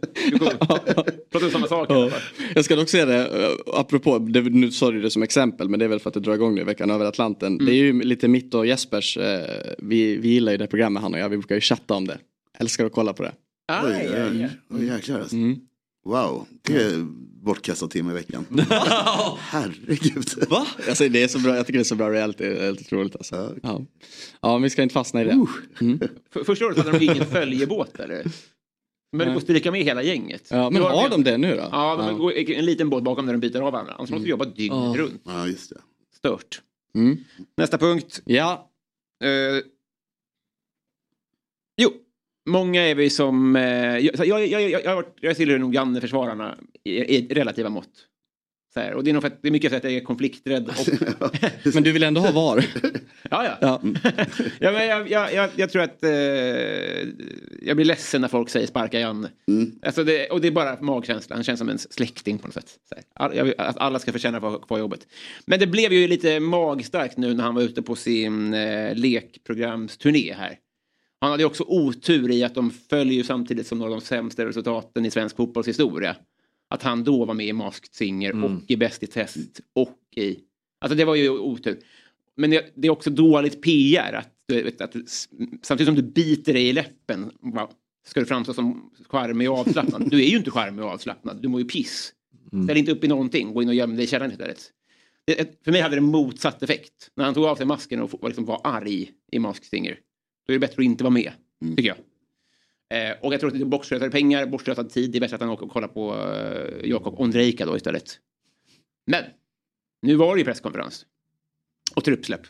Pratar om samma saker. Ja. Jag ska dock säga det, apropå, nu sa du det som exempel, men det är väl för att det drar igång nu i veckan över Atlanten. Det är ju lite mitt och Jespers, vi gillar ju det programmet han och jag, vi brukar ju chatta om det. Älskar att kolla på det. Oj, jäklar alltså. Wow, det är bortkastad timme i veckan. Herregud. Va? Alltså, det är så bra, jag tycker det är så bra reality, helt otroligt alltså. Ja, vi ska inte fastna i det. Första året hade de ingen följebåt eller? Men du får stryka med hela gänget. Ja, men har de det nu då? Ja, de går en liten båt bakom där de byter av varandra. Annars måste vi jobba dygnet runt. Ja, just det. Stört. Nästa punkt. Ja. Många är vi som... Jag tillhör nog Janne-försvararna i relativa mått. Så här, och det är nog för att det är mycket så att jag är konflikträdd. Och... men du vill ändå ha VAR. Ja. Ja, men jag tror att jag blir ledsen när folk säger sparka Janne. Alltså och det är bara magkänslan. Han känns som en släkting på något sätt. Så här. Att alla ska förtjäna på jobbet. Men det blev ju lite magstarkt nu när han var ute på sin lekprogramsturné här. Han hade också otur i att de följer samtidigt som några av de sämsta resultaten i svensk fotbollshistoria. Att han då var med i Masked Singer och i Bäst i test och i... Alltså det var ju otur. Men det är också dåligt PR att samtidigt som du biter dig i läppen ska du framstå som charmig och avslappnad. Du är ju inte charmig och avslappnad. Du mår ju piss. Ställ inte upp i någonting. Gå in och göm dig i källaren istället. För mig hade det motsatt effekt. När han tog av sig masken och liksom var arg i Masked Singer. Då är det bättre att inte vara med, tycker jag. Och jag tror att det är bortslösade pengar, bortslösad tid. Det är bättre att han åker och kollar på Jakob Ondrejka då istället. Men, nu var det ju presskonferens. Och truppsläpp.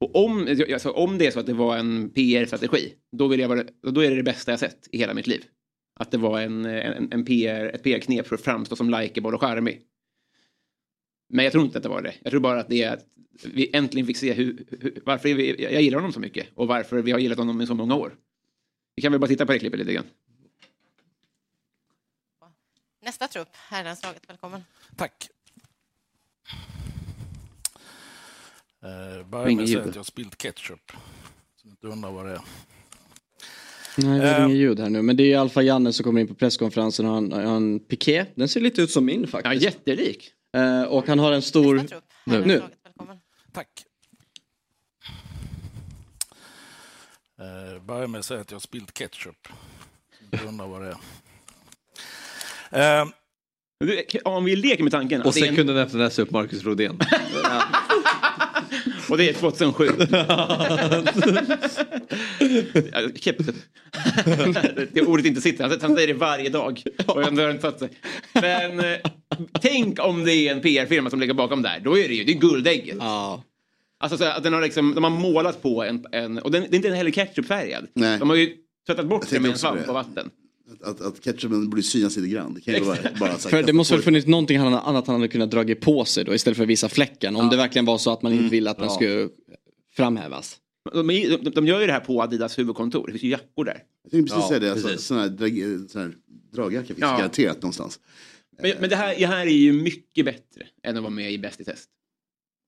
Och om det är så att det var en PR-strategi, då är det bästa jag sett i hela mitt liv. Att det var ett PR-knep för att framstå som likeable och charmig. Men jag tror inte att det var det. Jag tror bara att det är att vi äntligen fick se varför jag gillar honom så mycket. Och varför vi har gillat honom i så många år. Vi kan väl bara titta på det klippet lite grann. Nästa trupp, herrenslaget, välkommen. Tack. Börjar med att säga att jag har spilt ketchup. Så inte undrar vad det är. Nej, det är ingen ljud här nu. Men det är i alla fall Janne som kommer in på presskonferensen. Och han har en piké. Den ser lite ut som min faktiskt. Ja, jättelik. Och han har en stor... Nu. Tack. Börjar med att säga att jag har spilt ketchup. Jag undrar vad det är. Om vi leker med tanken... Och sen kunde den efter nästa upp Marcus Rodén. Och det är 2007. Det ordet inte sitter. Han säger det varje dag. Och jag har inte satt sig. Men... tänk om det är en PR-firma som ligger bakom där. Då är det ju, det är guldägget. Ja. Alltså så att den har liksom, de har målat på en och det är inte en heller ketchupfärgad. Nej. De har ju tvättat bort det med en svamp och vatten. Att ketchupen blir synas lite grann. Det kan ju bara för det måste väl funnits någonting annat han hade kunnat dra på sig då, istället för att visa fläcken. Om det verkligen var så att man inte ville att den skulle framhävas. De gör ju det här på Adidas huvudkontor. Det finns ju jackor där. Jag tänkte precis säga det. Alltså, sådana här dragjacka finns garanterat någonstans. Men det här är ju mycket bättre än att vara med i Bäst i test.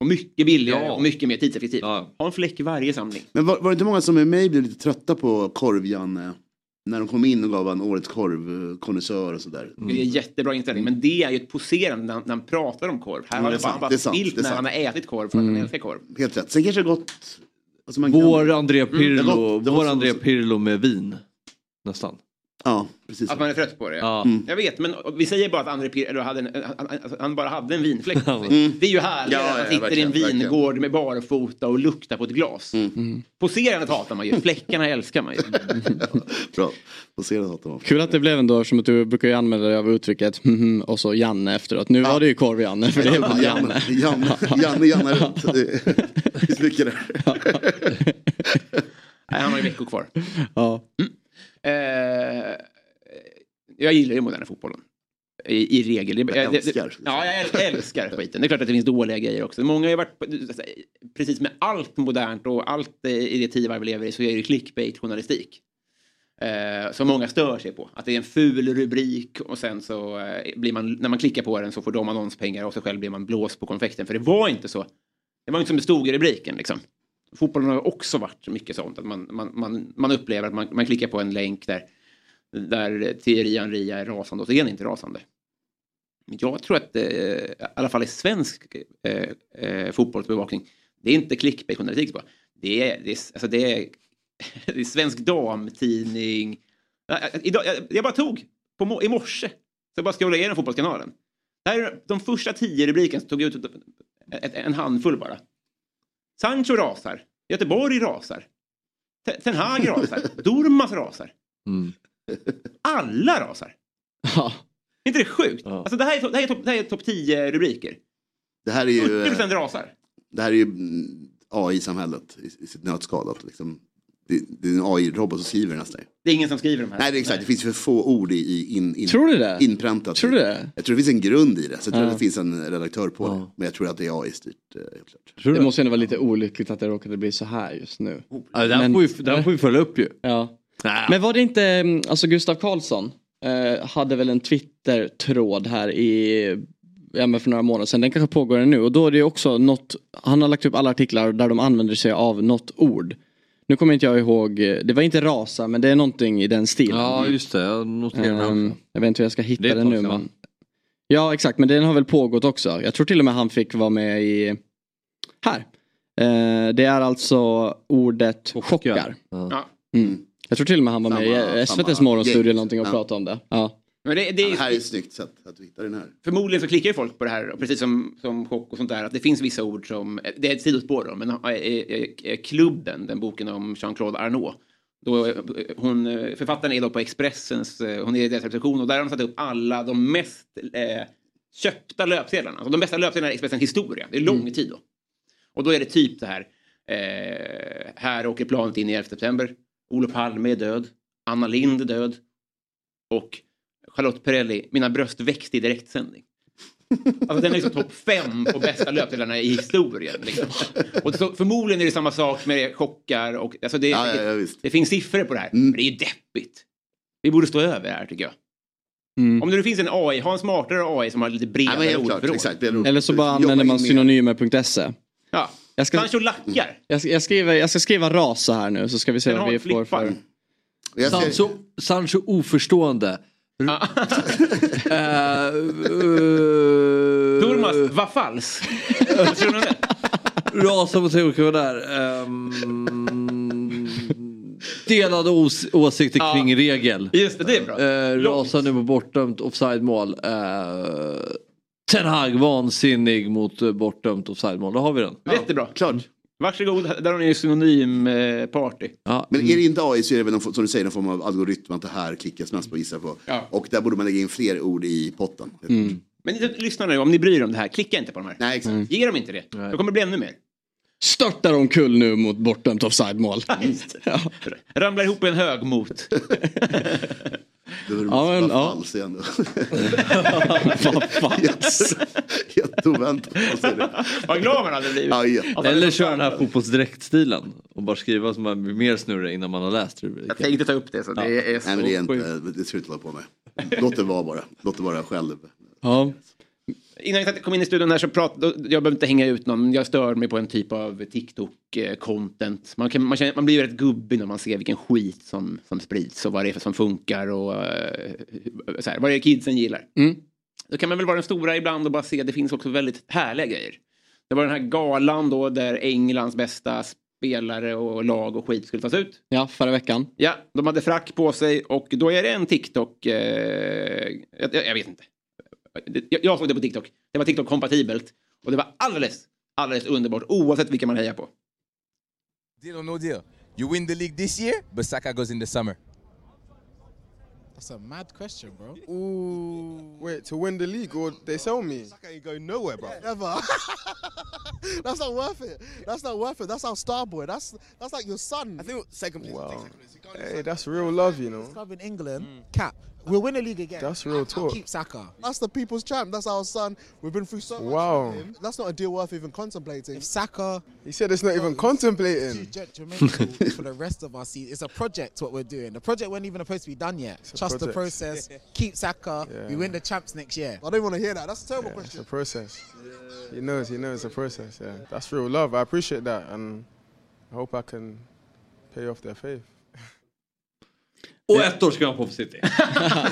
Och mycket billigare och mycket mer tidseffektivt. Ja. Ha en fläck i varje samling. Men var det inte många som är med blev lite trötta på korvjan när de kom in och gav han årets korvkonnässör och sådär. Mm. Det är en jättebra inställning, men det är ju ett poserande när han pratar om korv. Här har han bara stilt när han har ätit korv för att han älskar korv. Helt rätt. Sen kanske det gått... Alltså vår André Pirlo med vin, nästan. Ja, precis. Att man är trött på det. Ja. Mm. Jag vet, men vi säger bara att André Pirlo hade han bara hade en vinfläck. Mm. Det är ju härligt att han sitter i en vingård med barfota och luktar på ett glas. Mm. Poserandet hatar man ju, fläckarna älskar man ju. Bra, poserandet hatar man. Kul att det blev ändå, som att du brukar ju använda dig av uttrycket och så Janne efteråt. Nu var det ju korv Janne, för det är bara Janne. Janne runt. Det är mycket där. Nej, han har ju veckor kvar. Ja. Mm. Jag gillar ju moderna fotbollen i regel. Jag älskar skiten. Det är klart att det finns dåliga grejer också. Många har ju varit precis med allt modernt och allt i det tidvarv vi lever i, så är det clickbait-journalistik som många stör sig på. Att det är en ful rubrik och sen så blir man, när man klickar på den så får de annonspengar och så själv blir man blåst på konfekten. För det var inte så. Det var inte som det stod i rubriken liksom. Fotbollen har också varit mycket sånt att man upplever att man klickar på en länk där Thierry Henry är rasande och så är han inte rasande. Jag tror att i alla fall i svensk fotbollsbevakning, det är inte clickbait-journalistik bara. Det är svensk damtidning. Jag bara tog i morse, så jag bara scrollade igenom fotbollskanalen. Det här är de första 10 rubriken som tog ut en handfull bara. Sancho rasar. Göteborg rasar. Ten Hag rasar. Dormas rasar. Mm. Alla rasar. Ja. Är inte det sjukt? Ja. Alltså det här är topp 10 rubriker. Det här är ju 40% rasar. Det här är ju AI-samhället i sitt nötskalat liksom. Det är en AI-robot som skriver nästa. Det är ingen som skriver de här. Nej, det är exakt. Nej. Det finns för få ord inpräntat. Tror du det? Jag tror det finns en grund i det. Så jag tror att det finns en redaktör på det. Men jag tror att det är AI-styrt. Det måste ändå vara lite olyckligt att det råkade bli så här just nu. Den får vi följa upp ju. Ja. Men var det inte... Alltså Gustav Karlsson hade väl en Twitter-tråd här i... för några månader sedan, den kanske pågår nu. Och då är det också något... Han har lagt upp alla artiklar där de använder sig av något ord. Nu kommer inte jag ihåg, det var inte rasa, men det är någonting i den stilen. Ja, just det. Jag noterar jag vet inte hur jag ska hitta det nu. Men... Ja, exakt. Men den har väl pågått också. Jag tror till och med han fick vara med i... Här. Det är alltså ordet chockar. Ja. Mm. Jag tror till och med han var med i SVTs morgonstudio eller någonting och pratade om det. Ja. Men det här är ett snyggt sätt att du hittar den här. Förmodligen så klickar ju folk på det här, precis som chock och sånt där, att det finns vissa ord som, det är ett sidospår då, men klubben, den boken om Jean-Claude Arnault, då, författaren är då på Expressens, hon är i deras reception, och där har de satt upp alla de mest köpta löpsedlarna, alltså de bästa löpsedlarna i Expressens historia, det är lång tid då. Och då är det typ det här, här åker planet in i 11 september, Olof Palme är död, Anna Lind är död, och Charlotte Perrelli, mina bröst växte i direktsändning. Alltså den är liksom topp 5 på bästa löpdelarna i historien. Liksom. Och så, förmodligen är det samma sak med det, chockar. Och, alltså det finns siffror på det här. Men det är ju deppigt. Vi borde stå över här tycker jag. Mm. Om det finns en AI, ha en smartare AI som har lite bredare ord. Eller så bara använder man synonymer.se. Ja, jag ska skriva rasa här nu så ska vi se vad vi får för. Sancho oförstående. Dormas var falsk. Rasa på teorikor där. Delade åsikter kring regel. Just det, är bra. Rasa nu på bortdömt offside-mål. Ten Hag vansinnig mot bortdömt offside-mål. Då har vi den. Jättebra. Klart. Varsågod, där har ni ju synonym party. Ja. Men är det inte AI så är det väl som du säger någon form av algoritm att det här klickas mest på gissa på. Ja. Och där borde man lägga in fler ord i potten. Men lyssna nu, om ni bryr er om det här, klicka inte på de här. Nej, exakt. Ge dem inte det. Nej. Då kommer det bli ännu mer. Störtar de kull nu mot bortdömt offside-mål. Ja. Ramlar ihop en hög mot. Vad glad man hade blivit. Eller köra den här fotbollsdräktstilen och bara skriva som man blir mer snurrig innan man har läst rubriken. Jag tänkte ta upp det så det är så. Nej, men det är inte det slutar på mig. Låt det vara själv. Ja. innan jag kom in i studion här så pratade jag behöver inte hänga ut någon, jag stör mig på en typ av TikTok-content. Man blir ju rätt gubbig när man ser vilken skit som sprids och vad det är som funkar och så här, vad det är kidsen gillar. Mm. Då kan man väl vara den stora ibland och bara se, det finns också väldigt härliga grejer. Det var den här galan då där Englands bästa spelare och lag och skit skulle tas ut. Ja, förra veckan. Ja, de hade frack på sig och då är det en TikTok... jag vet inte. Jag såg det på TikTok. Det var TikTok-kompatibelt. Och det var alldeles underbart oavsett vilka man hejar på. Deal or no deal. You win the league this year, but Saka goes in the summer. That's a mad question, bro. Ooh, wait, to win the league or they sell me? Saka ain't going nowhere, bro. Yeah, ever. That's not worth it. That's not worth it. That's our star boy. That's like your son. I think second place. Wow. Hey, that's real love, you know. This club in England, cap. We'll win the league again. That's real talk. Keep Saka. That's the people's champ. That's our son. We've been through so much. Wow. Him. That's not a deal worth even contemplating. If Saka... He said it's not even contemplating. It's detrimental for the rest of our season. It's a project, what we're doing. The project wasn't even supposed to be done yet. Trust the process. Keep Saka. Yeah. We win the champs next year. I don't want to hear that. That's a terrible question. It's a process. Yeah. He knows it's a process. Yeah. That's real love. I appreciate that. And I hope I can pay off their faith. Och ett år ska jag på för City.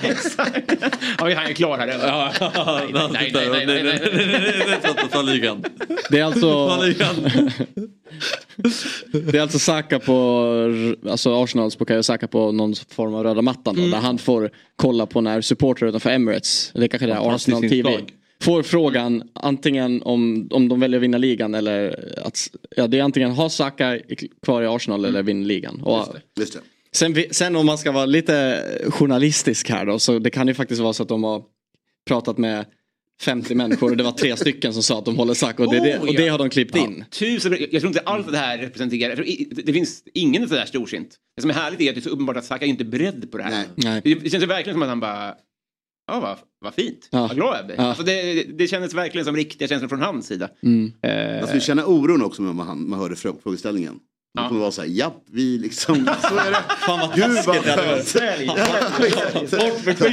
Exakt. Ja, vi är klar här. Nej. Det är alltså... Det är alltså Saka på... Alltså Arsenal kan ju Saka på någon form av röda mattan. Då, där han får kolla på när supporter utanför Emirates. Eller kanske det är Arsenal TV. Slag. Får frågan antingen om de väljer att vinna ligan eller... Att, ja, det är antingen ha Saka kvar i Arsenal eller vinna ligan. Och, Just det. Sen om man ska vara lite journalistisk här då, så det kan ju faktiskt vara så att de har pratat med 50 människor och det var 3 stycken som sa att de håller Saka och det har de klippt in. Tusen, jag tror inte allt det här representerar, det finns ingen sådär storsint. Det som är härligt är att det är så uppenbart att Saka inte är beredd på det här. Nej. Det känns verkligen som att han bara, vad fint, vad glad jag blir. Ja. Alltså det kändes verkligen som riktiga känslor från hans sida. Mm. Man skulle känna oron också när man hörde frågeställningen. Ja. Det kommer vara såhär, japp, vi liksom, så är det. Fan vad taskigt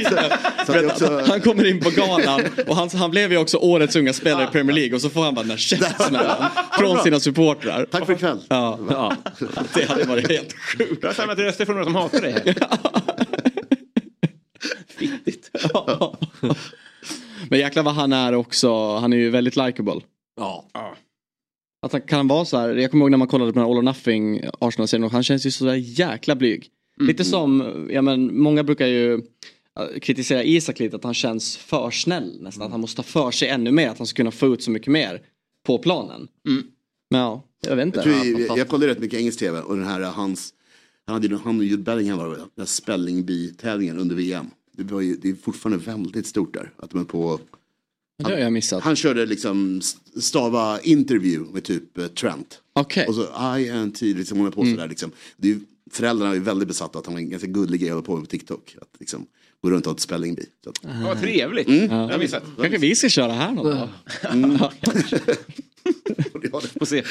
det hade varit. Han kommer in på galan och han blev ju också årets unga spelare i Premier League. Och så får han bara den där käftsmällan från sina supportrar. Tack för ikväll. Ja. Det hade varit helt sjukt. Jag har samlat röster från några som hatar dig. Fittigt. Men jäklar vad han är också. Han är ju väldigt likeable. Ja. Att han kan vara så här. Jag kommer ihåg när man kollade på den här All or Nothing Arsenal-serien och han känns ju så där jäkla blyg. Lite som, ja men många brukar ju kritisera Isak lite att han känns för snäll nästan. Att han måste ta för sig ännu mer, att han ska kunna få ut så mycket mer på planen. Mm. Men ja, jag vet inte. Jag kollade rätt mycket engelsk tv och den här han och Jude Bellingham var den här spelling-bi-tävlingen under VM. Det är fortfarande väldigt stort där. Att de är på... Det har jag missat. Han körde liksom stava interview med typ Trent. Okej. Och så INT liksom håller på sådär liksom. Föräldrarna är väldigt besatta att han var en ganska gullig grej på med TikTok. Att liksom gå runt och ha ett spelling-bi. Vad trevligt. Jag har missat. Kanske vi ska köra här någon dag. Får se.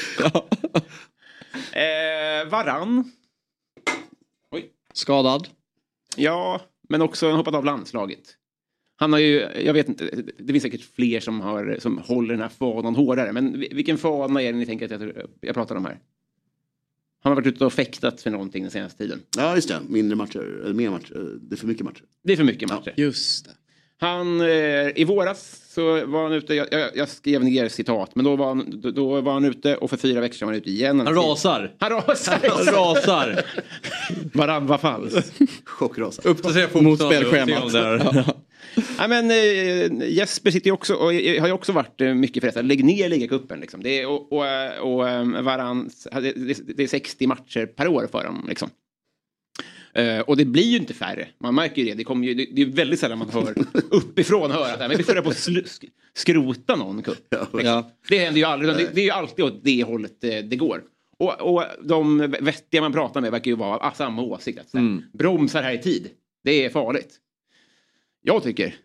Varann. Oj. Skadad. Ja, men också hoppat av landslaget. Han har ju, jag vet inte, det finns säkert fler som håller den här fanan hårdare. Men vilken fana är det ni tänker att jag pratar om här? Han har varit ute och fäktat för någonting den senaste tiden. Ja, just det. Mindre matcher, eller mer matcher. Det är för mycket matcher. Ja, just det. Han, i våras så var han ute, jag skrev ner citat, men då var han ute och för 4 veckor sedan var han ute igen. Han rasar. Varann var falsk. Chockrasar. Uppdatera på motspelschemat. Ja, men Jesper sitter ju också och har ju också varit mycket förresten. Lägg ner ligacupen liksom. Det är, och Varans, det är 60 matcher per år för dem liksom. Och det blir ju inte färre. Man märker ju det. Det är väldigt sällan man hör uppifrån höra det. Men vi får på skrota någon kupp. Ja. Det händer ju aldrig. Det är ju alltid åt det hållet det går. Och de vettiga man pratar med verkar ju vara av samma åsikt. Att bromsar här i tid. Det är farligt. Jag tycker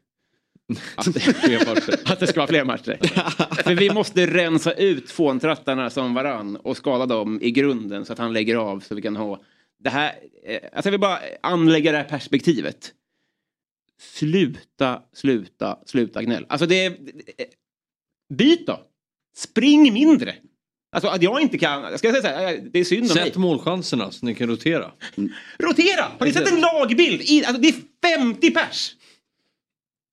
att det ska vara fler matcher. För vi måste rensa ut fåntrattarna som Varann och skala dem i grunden så att han lägger av så vi kan ha det här. Alltså vi bara anlägger det här perspektivet. Sluta gnäll. Alltså det är Byt då. Spring mindre. Alltså att jag inte kan, ska jag säga så här, det är synd om mig. Sätt målchanserna så ni kan rotera. Rotera! Har ni sett en lagbild? Alltså det är 50 pers.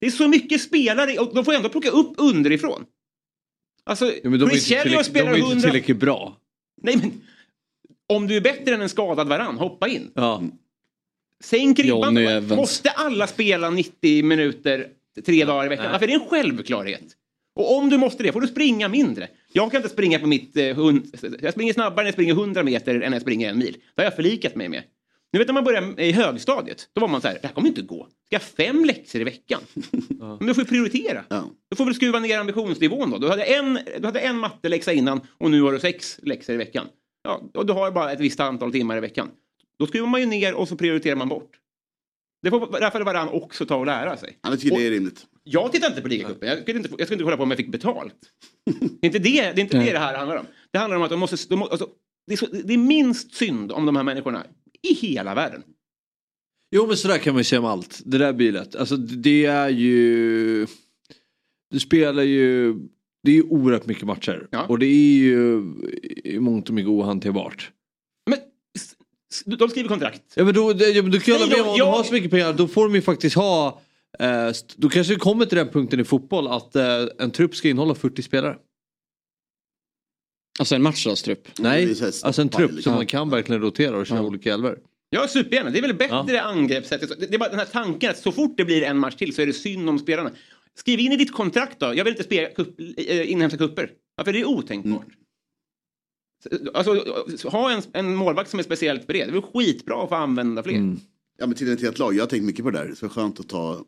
Det är så mycket spelare och de får ändå plocka upp underifrån. Alltså, ja, men de är inte tillräckligt bra. Nej, men om du är bättre än en skadad varann, hoppa in. Ja. Sänk ribban. Måste alla spela 90 minuter 3 dagar i veckan? För det är en självklarhet. Och om du måste det, får du springa mindre. Jag kan inte springa på mitt jag springer snabbare när jag springer 100 meter än när jag springer 1 mil. Det har jag förlikat mig med. Nu vet när man börjar i högstadiet, då var man så här, det här kommer inte gå. Ska jag 5 läxor i veckan? Ja. Men du får ju prioritera. Ja. Du får väl skruva ner ambitionsnivån då. Du hade en matteläxa innan och nu har du 6 läxor i veckan. Ja, och du har bara ett visst antal timmar i veckan. Då skruvar man ju ner och så prioriterar man bort. Det får därför varann också ta och lära sig. Ja, det är rimligt. Jag tittar inte på ligacupen. Jag skulle inte hålla på om jag fick betalt. Det är inte det det här handlar om. Det handlar om att det är minst synd om de här människorna i hela världen. Jo, men sådär kan man ju säga om allt. Det där bilet. Alltså det är ju... Du spelar ju... Det är ju oerhört mycket matcher. Ja. Och det är ju i mångt och mycket ohanterbart. Men de skriver kontrakt. Ja, men då kan jag hålla med om de har så mycket pengar. Då får de ju faktiskt ha... Då kanske det kommer till den punkten i fotboll att en trupp ska innehålla 40 spelare. Alltså en matchdagstrupp. Nej, alltså en trupp som man kan verkligen rotera och köra olika elver. Ja, supergärna. Det är väl bättre angreppssätt. Det är bara den här tanken att så fort det blir en match till så är det synd om spelarna. Skriv in i ditt kontrakt då. Jag vill inte spela inhemska kupper. Ja, för det är otänkbart. Mm. Alltså, ha en målvakt som är speciellt bred. Det är skitbra att få använda fler. Mm. Ja, men till ett helt lag. Jag har tänkt mycket på det där. Så är skönt att ta,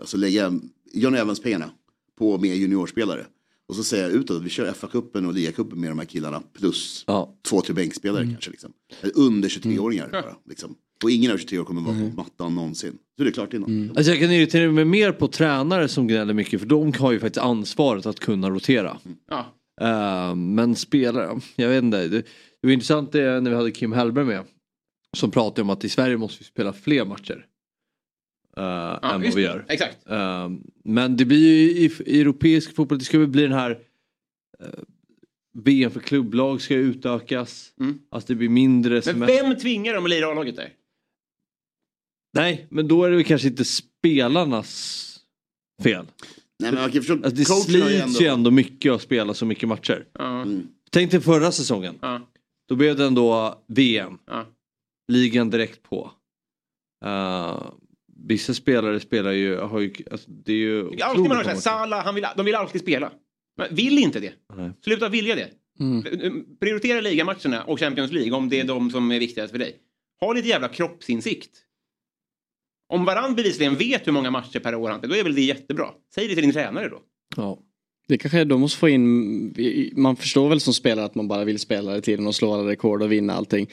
alltså lägga John Evans pengarna på mer juniorspelare. Och så säger jag utåt att vi kör FA-cupen och Liga-cupen med de här killarna. Plus 2-3 bänkspelare kanske. Liksom. Under 23-åringar. Bara, liksom. Och ingen av 23 år kommer vara på mattan någonsin. Så det är klart innan. Mm. Alltså jag kan irritera mig mer på tränare som gnäller mycket. För de har ju faktiskt ansvaret att kunna rotera. Mm. Men spelare, jag vet inte. Det var intressant det när vi hade Kim Hellberg med. Som pratar om att i Sverige måste vi spela fler matcher än vad vi gör. Exakt. Men det blir ju i europeisk fotboll, det ska bli den här VM för klubblag ska utökas. Alltså det blir mindre. Men vem tvingar dem att lira A-laget där? Nej, men då är det väl kanske inte spelarnas fel. Nej, men jag kan förstå, alltså det slits ju ändå mycket att spela så mycket matcher. Tänk till förra säsongen. Då blev det ändå VM. Ligan direkt på. Vissa spelare spelar ju... det är ju alltid man har Salah, de vill alltid spela. Men vill inte det. Nej. Sluta vilja det. Prioritera ligamatcherna och Champions League om det är de som är viktigast för dig. Ha lite jävla kroppsinsikt. Om varann bevisligen vet hur många matcher per år han spelar, då är väl det jättebra. Säg det till din tränare då. Ja. Det kanske de måste få in, man förstår väl som spelare att man bara vill spela i tiden och slå alla rekord och vinna allting.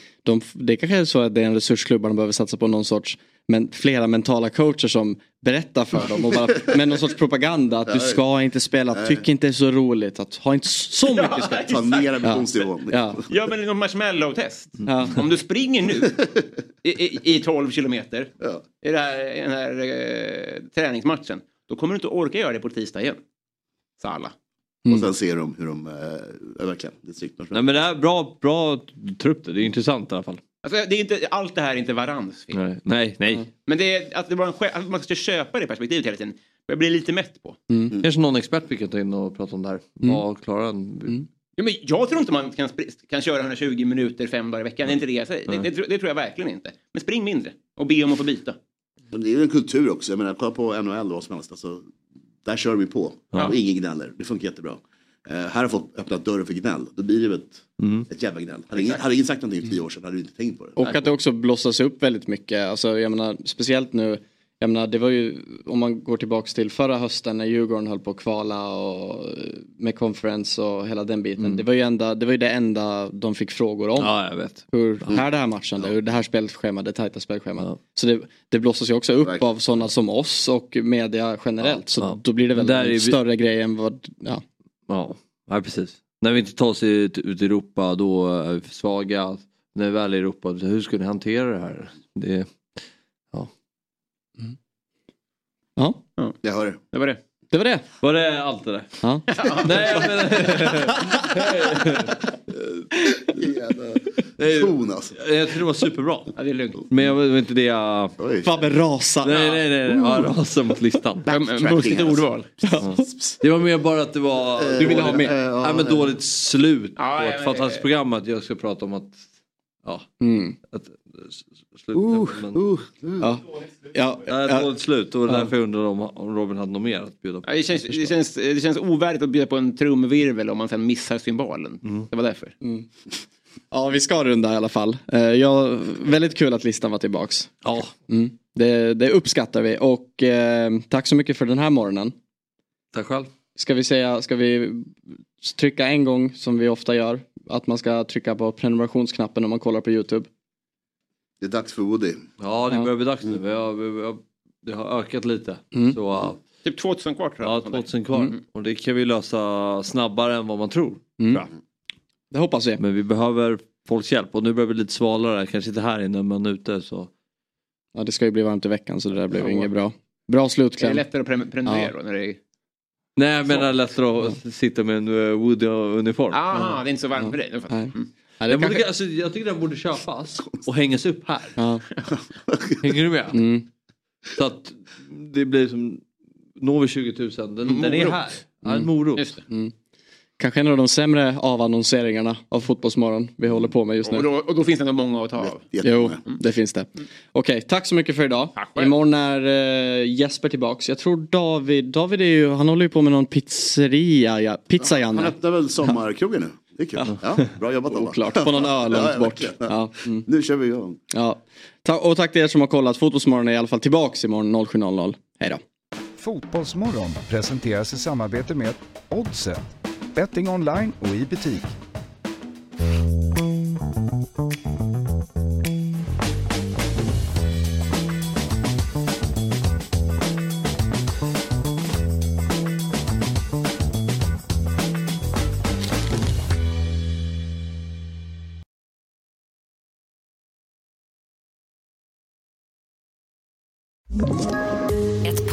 Det kanske är så att det är en resursklubb man behöver satsa på någon sorts, men flera mentala coacher som berättar för dem och bara, med någon sorts propaganda att du ska inte spela, tycker inte det är så roligt, att ha inte så mycket spel. Ta ner ambitionsnivån. Ja, men någon marshmallow-test. Om du springer nu i 12 kilometer i den här träningsmatchen, då kommer du inte orka göra det på tisdag igen. Sala. Och sen ser de hur de verkligen det är snyggt. Nej, men det här är bra trupp, det är intressant i alla fall. Alltså det är inte allt, det här är inte varans film. Nej. Men det är att det var att man ska köpa det perspektivet hela tiden. Jag blir lite mätt på. Kanske någon expert vi kan ta in och prata om det här. Vad klarar han? Ja, men jag tror inte man kan köra 120 minuter 5 dagar i veckan. Det är inte det tror jag verkligen inte. Men spring mindre och be om att få byta. Det är ju en kultur också. Jag menar, kolla på NHL och vad som helst, alltså. Där kör vi på. Och ingen gnäller. Det funkar jättebra. Här har fått öppnat dörren för gnäll. Då blir det ett jävla gnäll. Hade ingen sagt någonting för 10 år sedan hade du inte tänkt på det. Och att det också blossas upp väldigt mycket. Alltså, jag menar, speciellt nu. Jag menar, det var ju, om man går tillbaka till förra hösten när Djurgården höll på att kvala och med conference och hela den biten. Det var ju det enda de fick frågor om. Ja, jag vet. Hur det här matchen, hur det här spelschemat, det tajta spelschemat. Ja. Så det blåsas ju också upp av sådana som oss och media generellt. Så då blir det väl en större grej än vad... Ja, precis. När vi inte tar oss ut i Europa, då är vi för svaga. När vi väl är i Europa, hur ska ni hantera det här? Det... Ja. Det var det. Det var det. Var det allt det där? Ja. Nej, men... Jag tror det var superbra. Ja, det är lugnt. Men jag vet inte det jag... Fabbe rasade. Nej. Ja, rasade mot listan. Vuxigt ordval. Det var mer bara att det var... Du ville ha med. Nej, men dåligt slut på ett fantastiskt program. Att jag ska prata om att... Ja. Mm. Att... Slut. Och därför undrar jag om Robin hade något mer att bjuda på. Det känns ovärdigt att bjuda på en trumvirvel om man sen missar cymbalen. Mm. Det var därför. Mm. Ja, vi ska runda i alla fall. Väldigt kul att listan var tillbaks. Ja. Mm. Det uppskattar vi. Och tack så mycket för den här morgonen. Tack själv. Ska vi trycka en gång som vi ofta gör, att man ska trycka på prenumerationsknappen om man kollar på YouTube. Det är dags för Woody. Ja, det börjar bli dags nu. Det har ökat lite. Mm. Så, typ 2000 kvar tror jag. Ja, 2000 kvar. Mm. Och det kan vi lösa snabbare än vad man tror. Mm. Det hoppas vi. Men vi behöver folks hjälp. Och nu börjar vi lite svalare. Kanske inte här inne, men ute. Så. Ja, det ska ju bli varmt i veckan. Så det där blev inget bra. Bra slutkläm. Är det lättare att prenumerera då när det är... Nej, men det är lättare att sitta med en Woody-uniform. Det är inte så varmt för dig. Nu fattar jag. Mm. Ja, jag tycker den borde köpas och hängas upp här. Ja. Hänger du med? Mm. Så att det blir som når vi 20 000. Den är här. Ja, en morot. Mm. Kanske en av de sämre avannonseringarna av Fotbollsmorgon vi håller på med just nu. Och då finns det nog många att ta av. Jo, det finns det. Mm. Okej, tack så mycket för idag. Imorgon är Jesper tillbaks. Jag tror David är ju, han håller ju på med någon pizzeria. Pizza Janne. Han öppnar väl sommarkrogen nu? Det är kul. Ja. Ja, bra jobbat alla. Oklart, på någon öl långt bort. Ja. Mm. Nu kör vi igång. Ja. Och tack till er som har kollat. Fotbollsmorgon är i alla fall tillbaks imorgon 07.00. Hej då. Fotbollsmorgon presenteras i samarbete med Oddset. Betting online och i butik.